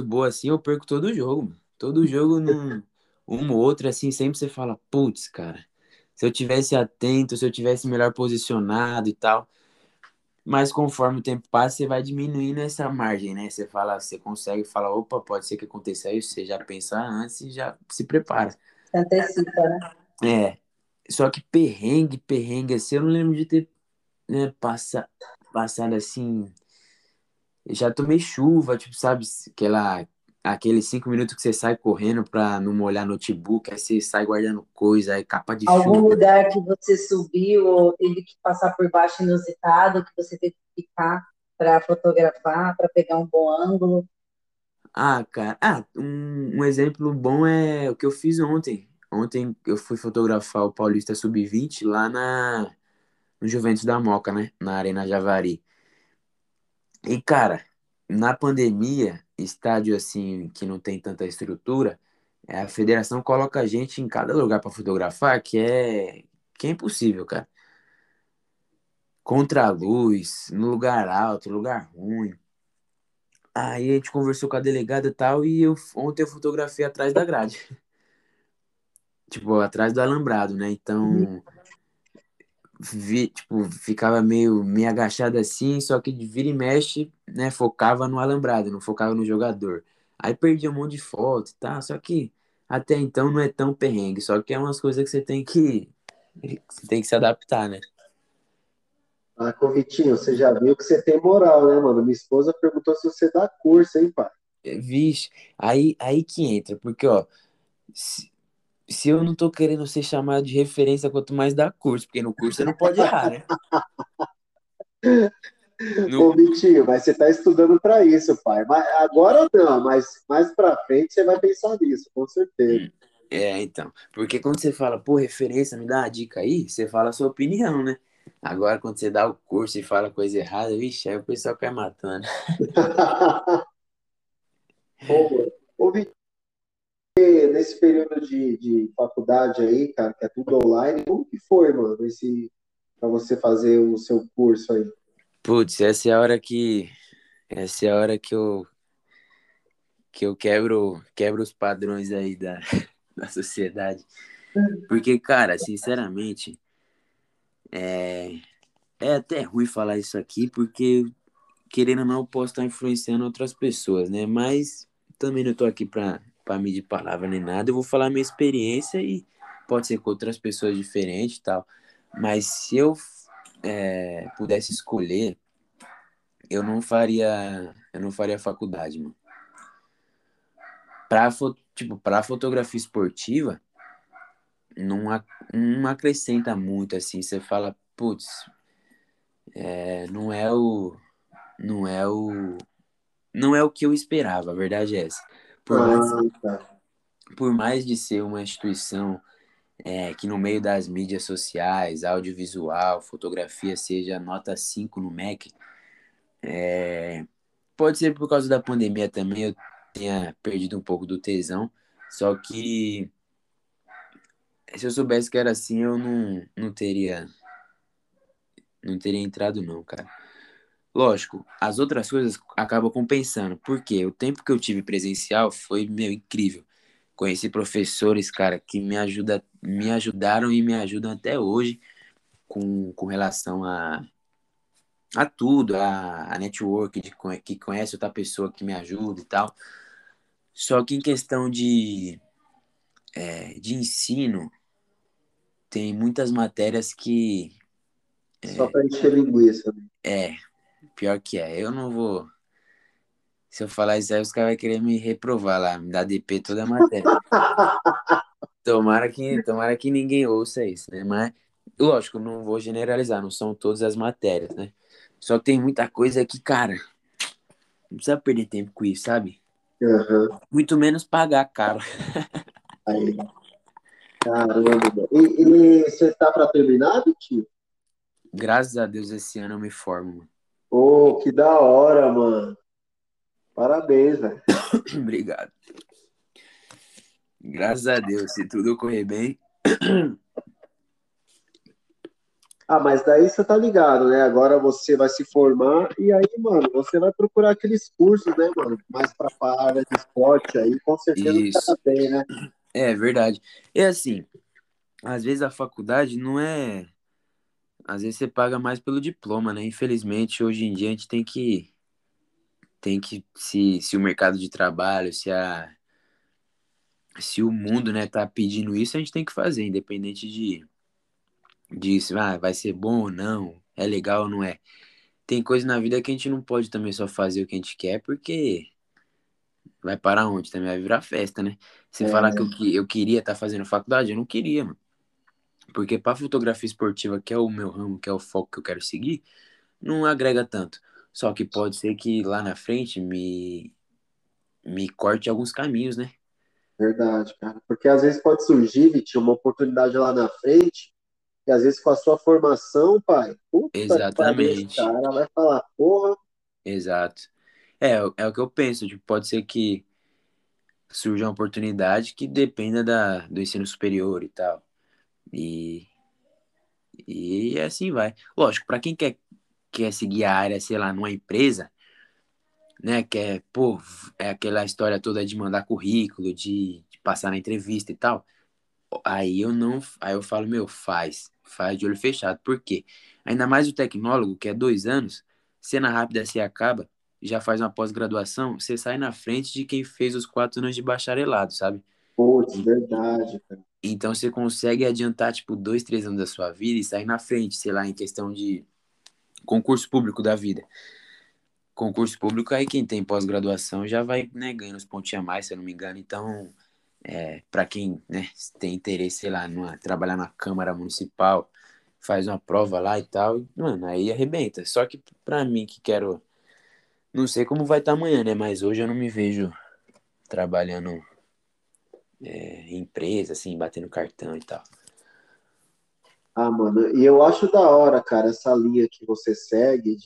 boa assim, eu perco todo jogo, mano. Todo jogo, uma ou outra, assim, sempre você fala, putz, cara. Se eu tivesse atento, se eu tivesse melhor posicionado e tal. Mas conforme o tempo passa, você vai diminuindo essa margem, né? Você fala, você consegue falar, opa, pode ser que aconteça isso. Você já pensa antes e já se prepara. Antecipa, né? Só que perrengue, assim, eu não lembro de ter, né, passado assim. Eu já tomei chuva, tipo, sabe? Aqueles 5 minutos que você sai correndo pra não molhar notebook, aí você sai guardando coisa, aí capa de chuva. Algum lugar que você subiu ou teve que passar por baixo inusitado, que você teve que ficar pra fotografar, pra pegar um bom ângulo? Ah, cara, um exemplo bom é o que eu fiz ontem. Ontem eu fui fotografar o Paulista Sub-20 lá no Juventus da Moca, né? Na Arena Javari. E, cara, na pandemia, estádio assim que não tem tanta estrutura, a federação coloca a gente em cada lugar para fotografar, que é impossível, cara. Contra a luz, no lugar alto, lugar ruim. Aí a gente conversou com a delegada e tal, e ontem eu fotografei atrás da grade. Tipo, atrás do alambrado, né? Então, ficava meio agachado assim, só que de vira e mexe, né? Focava no alambrado, não focava no jogador. Aí perdi um monte de foto, tá? Só que até então não é tão perrengue, só que é umas coisas que você tem que se adaptar, né? Ah, Vitinho, você já viu que você tem moral, né, mano? Minha esposa perguntou se você dá curso, hein, pai? Vixe, aí que entra, porque, ó, se eu não tô querendo ser chamado de referência, quanto mais dá curso, porque no curso você não pode errar, né? Ô, Vitinho, mas você tá estudando pra isso, pai. Mas agora não, mas mais pra frente você vai pensar nisso, com certeza. Então. Porque quando você fala, pô, referência, me dá uma dica aí, você fala a sua opinião, né? Agora, quando você dá o curso e fala coisa errada, vixe, aí o pessoal cai matando. Ô, Vitinho. Nesse período de faculdade aí, cara, que é tudo online, como que foi, mano, pra você fazer o seu curso aí? Putz, essa é a hora que eu quebro os padrões aí da sociedade. Porque, cara, sinceramente, é até ruim falar isso aqui, porque, querendo ou não, eu posso estar influenciando outras pessoas, né? Mas também não tô aqui pra mim de palavra nem nada, eu vou falar minha experiência e pode ser com outras pessoas diferentes e tal, mas se eu pudesse escolher, eu não faria faculdade, mano. Pra fotografia esportiva não acrescenta muito, assim, você fala, putz, não é o que eu esperava, a verdade é essa. Por mais de ser uma instituição que no meio das mídias sociais, audiovisual, fotografia, seja nota 5 no MEC, pode ser por causa da pandemia também, eu tinha perdido um pouco do tesão. Só que se eu soubesse que era assim, eu não teria entrado não, cara. Lógico, as outras coisas acabam compensando. Por quê? O tempo que eu tive presencial foi, meu, incrível. Conheci professores, cara, que me ajudaram e me ajudam até hoje com relação a tudo, a network, que conhece outra pessoa que me ajuda e tal. Só que em questão de ensino, tem muitas matérias que... Só pra encher linguiça, né? Pior que é. Eu não vou... Se eu falar isso aí, os caras vão querer me reprovar lá, me dar DP toda a matéria. Tomara que ninguém ouça isso, né? Mas, lógico, não vou generalizar, não são todas as matérias, né? Só que tem muita coisa que, cara, não precisa perder tempo com isso, sabe? Uhum. Muito menos pagar caro. Aí. Caramba. E você tá pra terminar, tio? Graças a Deus, esse ano eu me formo, mano. Ô, que da hora, mano. Parabéns, velho. Obrigado. Graças a Deus, se tudo correr bem. Ah, mas daí você tá ligado, né? Agora você vai se formar e aí, mano, você vai procurar aqueles cursos, né, mano? Mais pra área de esporte aí, com certeza tá bem, né? É, verdade. É assim, às vezes a faculdade não é... Às vezes você paga mais pelo diploma, né? Infelizmente, hoje em dia a gente tem que se o mercado de trabalho, se o mundo, né, tá pedindo isso, a gente tem que fazer, independente de se vai ser bom ou não, é legal ou não é. Tem coisa na vida que a gente não pode também só fazer o que a gente quer, porque vai parar onde? Também vai virar festa, né? Você falar que eu queria estar fazendo faculdade, eu não queria, mano. Porque para fotografia esportiva, que é o meu ramo, que é o foco que eu quero seguir, não agrega tanto. Só que pode ser que lá na frente me corte alguns caminhos, né? Verdade, cara. Porque às vezes pode surgir, Vitinho, uma oportunidade lá na frente, e às vezes com a sua formação, pai... Puta. Exatamente. O cara vai falar, porra... Exato. É o que eu penso, tipo, pode ser que surja uma oportunidade que dependa do ensino superior e tal. E assim vai. Lógico, pra quem quer seguir a área, sei lá, numa empresa, né, é aquela história toda de mandar currículo, de passar na entrevista e tal, aí eu falo, meu, faz de olho fechado, por quê? Ainda mais o tecnólogo, que é 2 anos, cena rápida, você acaba, já faz uma pós-graduação, você sai na frente de quem fez os 4 anos de bacharelado, sabe? Putz, verdade, cara. Então você consegue adiantar, tipo, 2, 3 anos da sua vida e sair na frente, sei lá, em questão de concurso público da vida. Concurso público, aí quem tem pós-graduação já vai, né, ganhando uns pontinhos a mais, se eu não me engano. Então, para quem, né, tem interesse, sei lá, trabalhar na Câmara Municipal, faz uma prova lá e tal, mano, aí arrebenta. Só que para mim que quero... Não sei como vai estar amanhã, né? Mas hoje eu não me vejo trabalhando em empresa, assim, batendo cartão e tal. Ah, mano, e eu acho da hora, cara, essa linha que você segue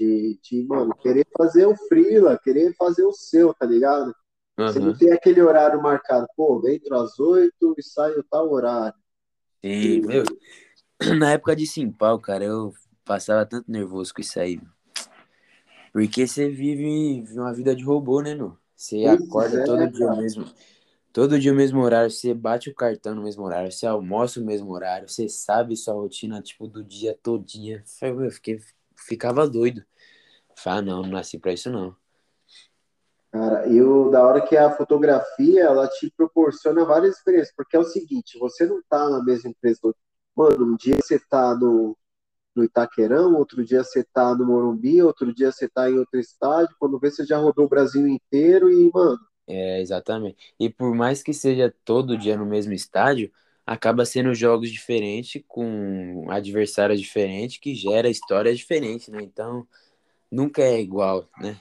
mano, querer fazer o freela, querer fazer o seu, tá ligado? Uhum. Você não tem aquele horário marcado, pô, entro às 8 e saio tal horário. Sim, meu, na época de Simpal, cara, eu passava tanto nervoso com isso aí, porque você vive uma vida de robô, né, meu? Você acorda todo dia mesmo. Todo dia o mesmo horário, você bate o cartão no mesmo horário, você almoça o mesmo horário, você sabe sua rotina, tipo, do dia todinha. Eu ficava doido. Falei, não nasci pra isso, não. Cara, e da hora que a fotografia, ela te proporciona várias experiências, porque é o seguinte, você não tá na mesma empresa. Mano, um dia você tá no Itaquerão, outro dia você tá no Morumbi, outro dia você tá em outro estádio, quando vê, você já rodou o Brasil inteiro e, mano... É, exatamente. E por mais que seja todo dia no mesmo estádio, acaba sendo jogos diferentes, com adversários diferentes, que gera histórias diferentes, né? Então, nunca é igual, né?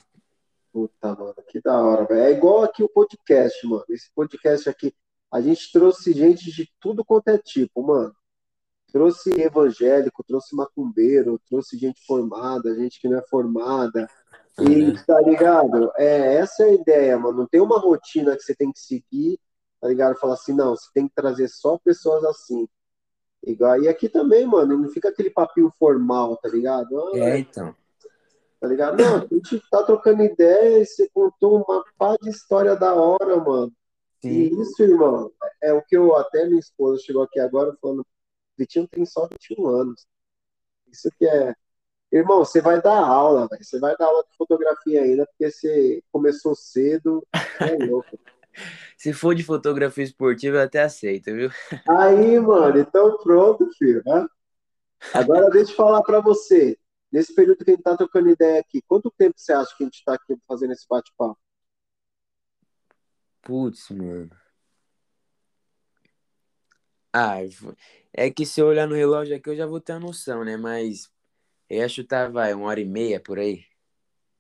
Puta, mano, que da hora, velho. É igual aqui o podcast, mano. Esse podcast aqui, a gente trouxe gente de tudo quanto é tipo, mano. Trouxe evangélico, trouxe macumbeiro, trouxe gente formada, gente que não é formada, E, tá ligado? É, essa é a ideia, mano. Não tem uma rotina que você tem que seguir, tá ligado? Falar assim, não, você tem que trazer só pessoas assim. Igual, e aqui também, mano, não fica aquele papinho formal, tá ligado? Ah, é, então. Tá ligado? Não, a gente tá trocando ideia e você contou uma pá de história da hora, mano. Sim. E isso, irmão, é o que eu até minha esposa chegou aqui agora falando, Vitinho tem só 21 anos. Isso que é... Irmão, você vai dar aula, velho. Você vai dar aula de fotografia ainda, porque você começou cedo, é louco. Se for de fotografia esportiva, eu até aceito, viu? Aí, mano, então pronto, filho. Né? Agora deixa eu falar pra você. Nesse período que a gente tá trocando ideia aqui, quanto tempo você acha que a gente tá aqui fazendo esse bate-papo? Putz, mano. Ah, é que se eu olhar no relógio aqui, eu já vou ter a noção, né? Mas... eu ia chutar, vai, 1h30, por aí.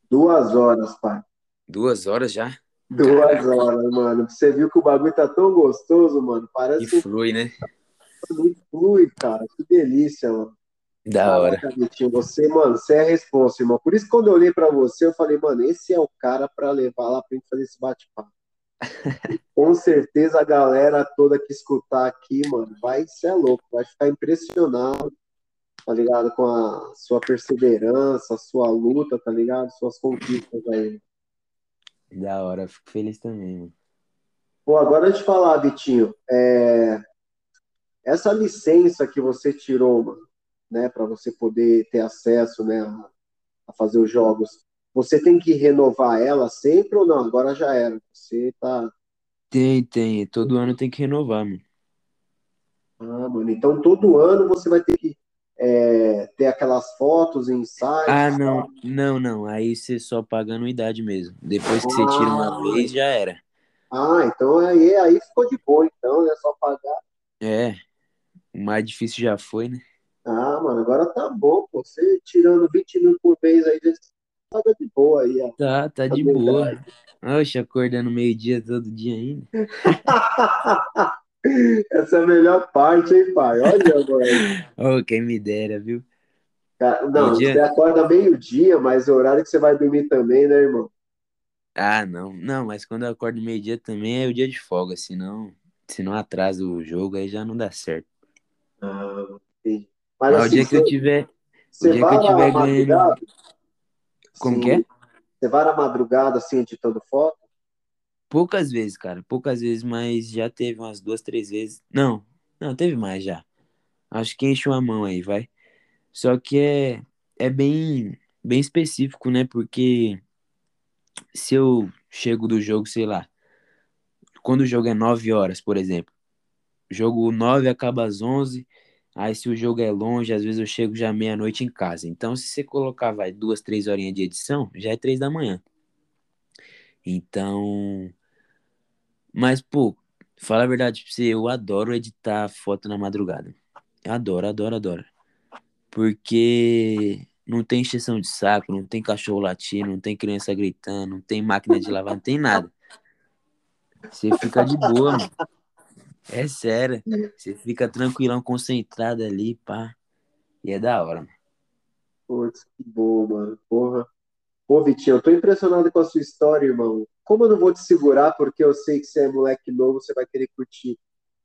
2 horas, pai. 2 horas já? 2 horas, mano. Você viu que o bagulho tá tão gostoso, mano. Parece que flui, né? Flui, cara. Que delícia, mano. Da hora. Você, mano, você é a responsa, irmão. Por isso que quando eu olhei pra você, eu falei, mano, esse é o cara pra levar lá pra gente fazer esse bate-papo. Com certeza a galera toda que escutar aqui, mano, vai ser louco. Vai ficar impressionado. Tá ligado? Com a sua perseverança, a sua luta, tá ligado? Suas conquistas aí. Da hora, fico feliz também, mano. Pô, agora eu te falar, Vitinho, essa licença que você tirou, mano, né, pra você poder ter acesso, né, a fazer os jogos, você tem que renovar ela sempre ou não? Agora já era, você tá... Tem, todo ano tem que renovar, mano. Ah, mano, então todo ano você vai ter que ter aquelas fotos, ensaios... Ah, não, sabe? não, aí você só paga anuidade mesmo, depois que você tira uma vez, já era. Ah, então aí ficou de boa, então, né, só pagar. É, o mais difícil já foi, né? Ah, mano, agora tá bom, pô, você tirando 20 mil por mês aí, já paga de boa aí. Ó. Tá de boa. Oxe, acordando meio-dia todo dia ainda. Essa é a melhor parte, hein, pai? Olha, mano. Oh, quem me dera, viu? Não, você acorda meio-dia, mas é o horário que você vai dormir também, né, irmão? Ah, não, mas quando eu acordo meio-dia também é o dia de folga, senão atrasa o jogo, aí já não dá certo. Ah, entendi. Mas assim, o dia que eu tiver... Você vai na madrugada? Como que é? Você vai na madrugada, assim, editando foto? Poucas vezes, cara. Poucas vezes, mas já teve umas 2, 3 vezes. Não, teve mais já. Acho que enche uma mão aí, vai. Só que é bem, bem específico, né? Porque se eu chego do jogo, sei lá, quando o jogo é 9 horas, por exemplo. Jogo 9 acaba às 11. Aí se o jogo é longe, às vezes eu chego já meia-noite em casa. Então se você colocar, vai, 2, 3 horinhas de edição, já é 3 da manhã. Então... Mas, pô, fala a verdade pra você, eu adoro editar foto na madrugada. Eu adoro. Porque não tem encheção de saco, não tem cachorro latindo, não tem criança gritando, não tem máquina de lavar, não tem nada. Você fica de boa, mano. É sério. Você fica tranquilão, concentrado ali, pá. E é da hora, mano. Putz, que boa, mano. Porra. Ô, Vitinho, eu tô impressionado com a sua história, irmão. Como eu não vou te segurar, porque eu sei que você é moleque novo, você vai querer curtir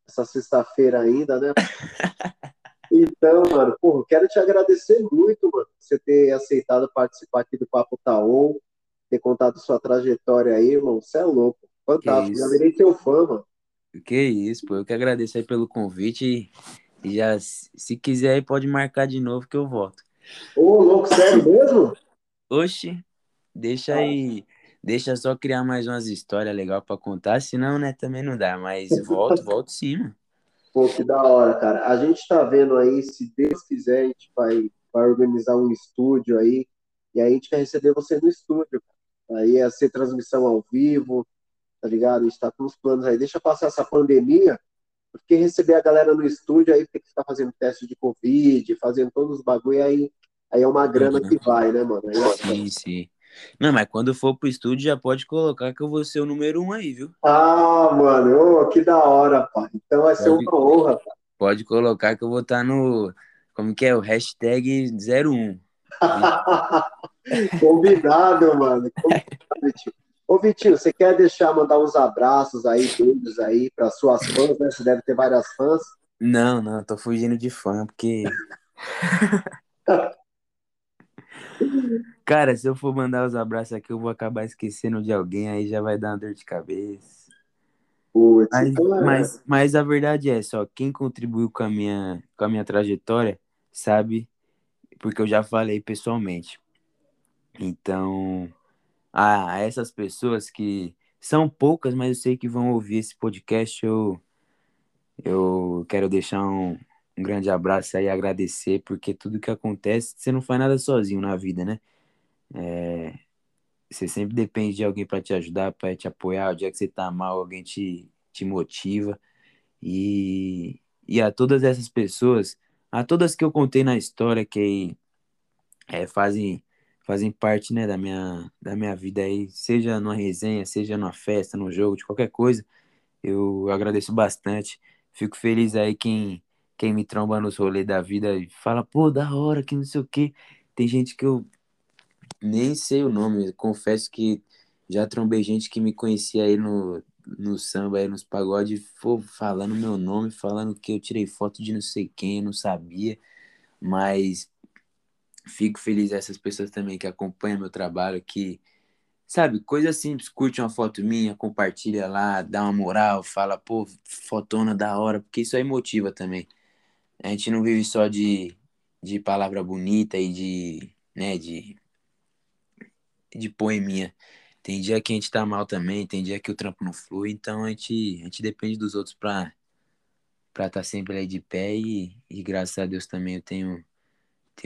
essa sexta-feira ainda, né? Então, mano, porra, eu quero te agradecer muito, mano, por você ter aceitado participar aqui do Papo Taon, ter contado sua trajetória aí, irmão. Você é louco. Fantástico. Já virei teu fã, mano. Que isso, pô. Eu que agradeço aí pelo convite e já, se quiser aí, pode marcar de novo que eu volto. Ô, louco, sério mesmo? Oxi. Deixa só criar mais umas histórias legais pra contar, senão, né, também não dá, mas volto sim, mano. Pô, que da hora, cara. A gente tá vendo aí, se Deus quiser, a gente vai organizar um estúdio aí, e aí a gente vai receber você no estúdio, cara. Aí ia ser transmissão ao vivo, tá ligado? A gente tá com os planos aí. Deixa passar essa pandemia, porque receber a galera no estúdio aí tem que estar fazendo teste de Covid, fazendo todos os bagulho aí é uma grana que vai, né, mano? Aí, sim. Não, mas quando for pro estúdio já pode colocar que eu vou ser o número 1 aí, viu? Ah, mano, que da hora, pai. Então vai ser uma honra, pai. Pode colocar que eu vou estar no... Como que é? O hashtag 01. Combinado, mano. Combinado, tio. Ô, Vitinho, você quer deixar, mandar uns abraços aí, doidos aí, para suas fãs, né? Você deve ter várias fãs. Não, não, tô fugindo de fã, porque... Cara, se eu for mandar os abraços aqui, eu vou acabar esquecendo de alguém, aí já vai dar uma dor de cabeça. Putz, mas a verdade é só, quem contribuiu com a minha trajetória, sabe? Porque eu já falei pessoalmente. Então... a essas pessoas que são poucas, mas eu sei que vão ouvir esse podcast, eu quero deixar um grande abraço aí, agradecer, porque tudo que acontece, você não faz nada sozinho na vida, né? Você sempre depende de alguém para te ajudar, para te apoiar. O dia que você tá mal, alguém te motiva. E a todas essas pessoas, a todas que eu contei na história, que fazem parte, né, da minha vida aí, seja numa resenha, seja numa festa, num jogo, de qualquer coisa, eu agradeço bastante. Fico feliz aí quem me tromba nos rolês da vida e fala, pô, da hora, que não sei o quê. Tem gente que eu nem sei o nome, confesso que já trombei gente que me conhecia aí no samba, aí nos pagodes, falando meu nome, falando que eu tirei foto de não sei quem, eu não sabia, mas... Fico feliz dessas pessoas também que acompanham meu trabalho, que, sabe, coisa simples, curte uma foto minha, compartilha lá, dá uma moral, fala, pô, fotona da hora, porque isso aí motiva também. A gente não vive só de palavra bonita e de poeminha. Tem dia que a gente tá mal também, tem dia que o trampo não flui, então a gente depende dos outros pra tá sempre aí de pé e graças a Deus também eu tenho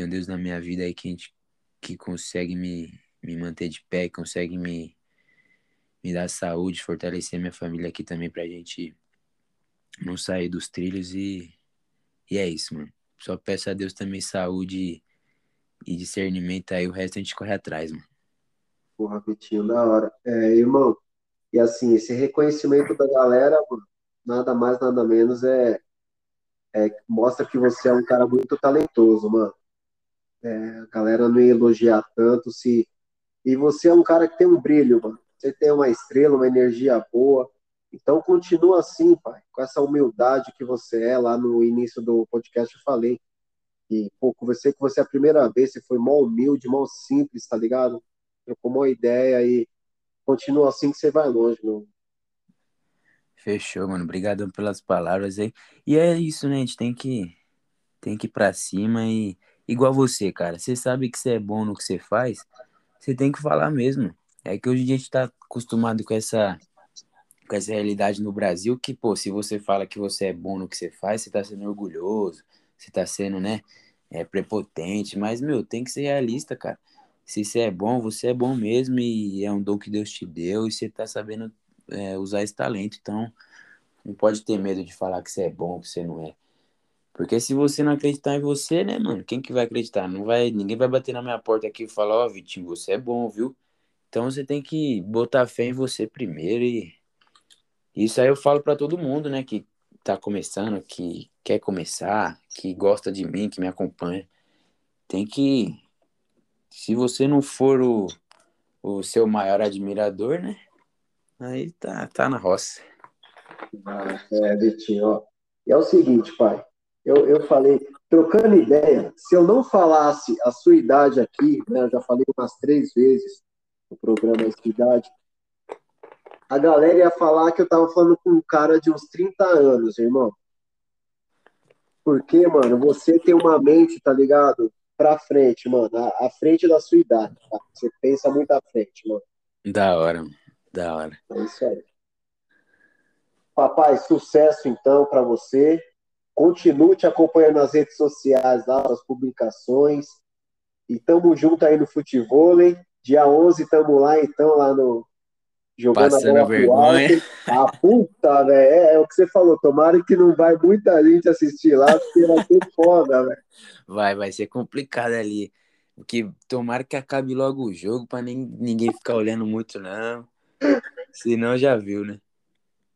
Deus na minha vida aí que consegue me manter de pé, consegue me dar saúde, fortalecer minha família aqui também pra gente não sair dos trilhos e é isso, mano. Só peço a Deus também saúde e discernimento aí, o resto a gente corre atrás, mano. Porra, Vitinho, da hora. Irmão, e assim, esse reconhecimento da galera, mano, nada mais, nada menos, mostra que você é um cara muito talentoso, mano. A galera não ia elogiar tanto se... E você é um cara que tem um brilho, mano. Você tem uma estrela, uma energia boa. Então continua assim, pai. Com essa humildade que você é. Lá no início do podcast eu falei. E, pô, conversei com você a primeira vez. Você foi mó humilde, mó simples, tá ligado? Trocou uma ideia e... Continua assim que você vai longe, meu. Fechou, mano. Obrigado pelas palavras aí. E é isso, né? A gente tem que ir pra cima e... Igual você, cara. Você sabe que você é bom no que você faz, você tem que falar mesmo. É que hoje em dia a gente tá acostumado com essa realidade no Brasil que, pô, se você fala que você é bom no que você faz, você tá sendo orgulhoso, você tá sendo, né, prepotente. Mas, meu, tem que ser realista, cara. Se você é bom mesmo e é um dom que Deus te deu e você tá sabendo usar esse talento. Então, não pode ter medo de falar que você é bom, que você não é. Porque se você não acreditar em você, né, mano? Quem que vai acreditar? Não vai, ninguém vai bater na minha porta aqui e falar, ó, Vitinho, você é bom, viu? Então você tem que botar fé em você primeiro e... Isso aí eu falo pra todo mundo, né, que tá começando, que quer começar, que gosta de mim, que me acompanha. Tem que... Se você não for o seu maior admirador, né? Aí tá na roça. Vitinho, ó. E é o seguinte, pai. Eu falei, trocando ideia, se eu não falasse a sua idade aqui, né, eu já falei umas 3 vezes no programa A Sua Idade, a galera ia falar que eu tava falando com um cara de uns 30 anos, irmão. Porque, mano, você tem uma mente, tá ligado? Pra frente, mano, à frente da sua idade, tá? Você pensa muito à frente, mano. Da hora, mano. Da hora. É isso aí. Papai, sucesso então pra você. Continue te acompanhando nas redes sociais, nas publicações. E tamo junto aí no futevôlei. Dia 11 tamo lá, então, lá no... Jogando passando a vergonha. A puta, velho. É o que você falou. Tomara que não vai muita gente assistir lá, porque vai ser foda, velho. Vai ser complicado ali. Porque tomara que acabe logo o jogo, pra ninguém ficar olhando muito, não. Senão já viu, né?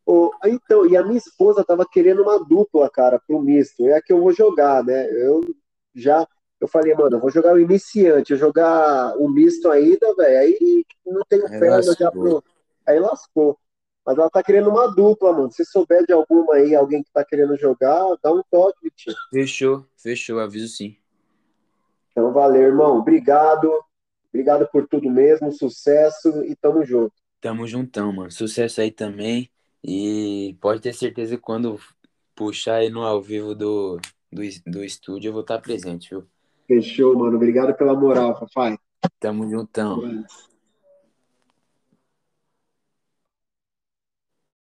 Oh, então, e a minha esposa tava querendo uma dupla, cara, pro misto. É a que eu vou jogar, né? Eu já Eu falei, mano, eu vou jogar o iniciante, eu jogar o misto ainda, velho, aí não tenho perna já pro... Aí lascou. Mas ela tá querendo uma dupla, mano. Se souber de alguma aí, alguém que tá querendo jogar, dá um toque, tio. Fechou, fechou, aviso sim. Então valeu, irmão. Obrigado. Obrigado por tudo mesmo, sucesso e tamo junto. Tamo juntão, mano. Sucesso aí também. E pode ter certeza que quando puxar aí no ao vivo do estúdio, eu vou estar presente, viu? Fechou, mano. Obrigado pela moral, papai. Tamo juntão. Mano.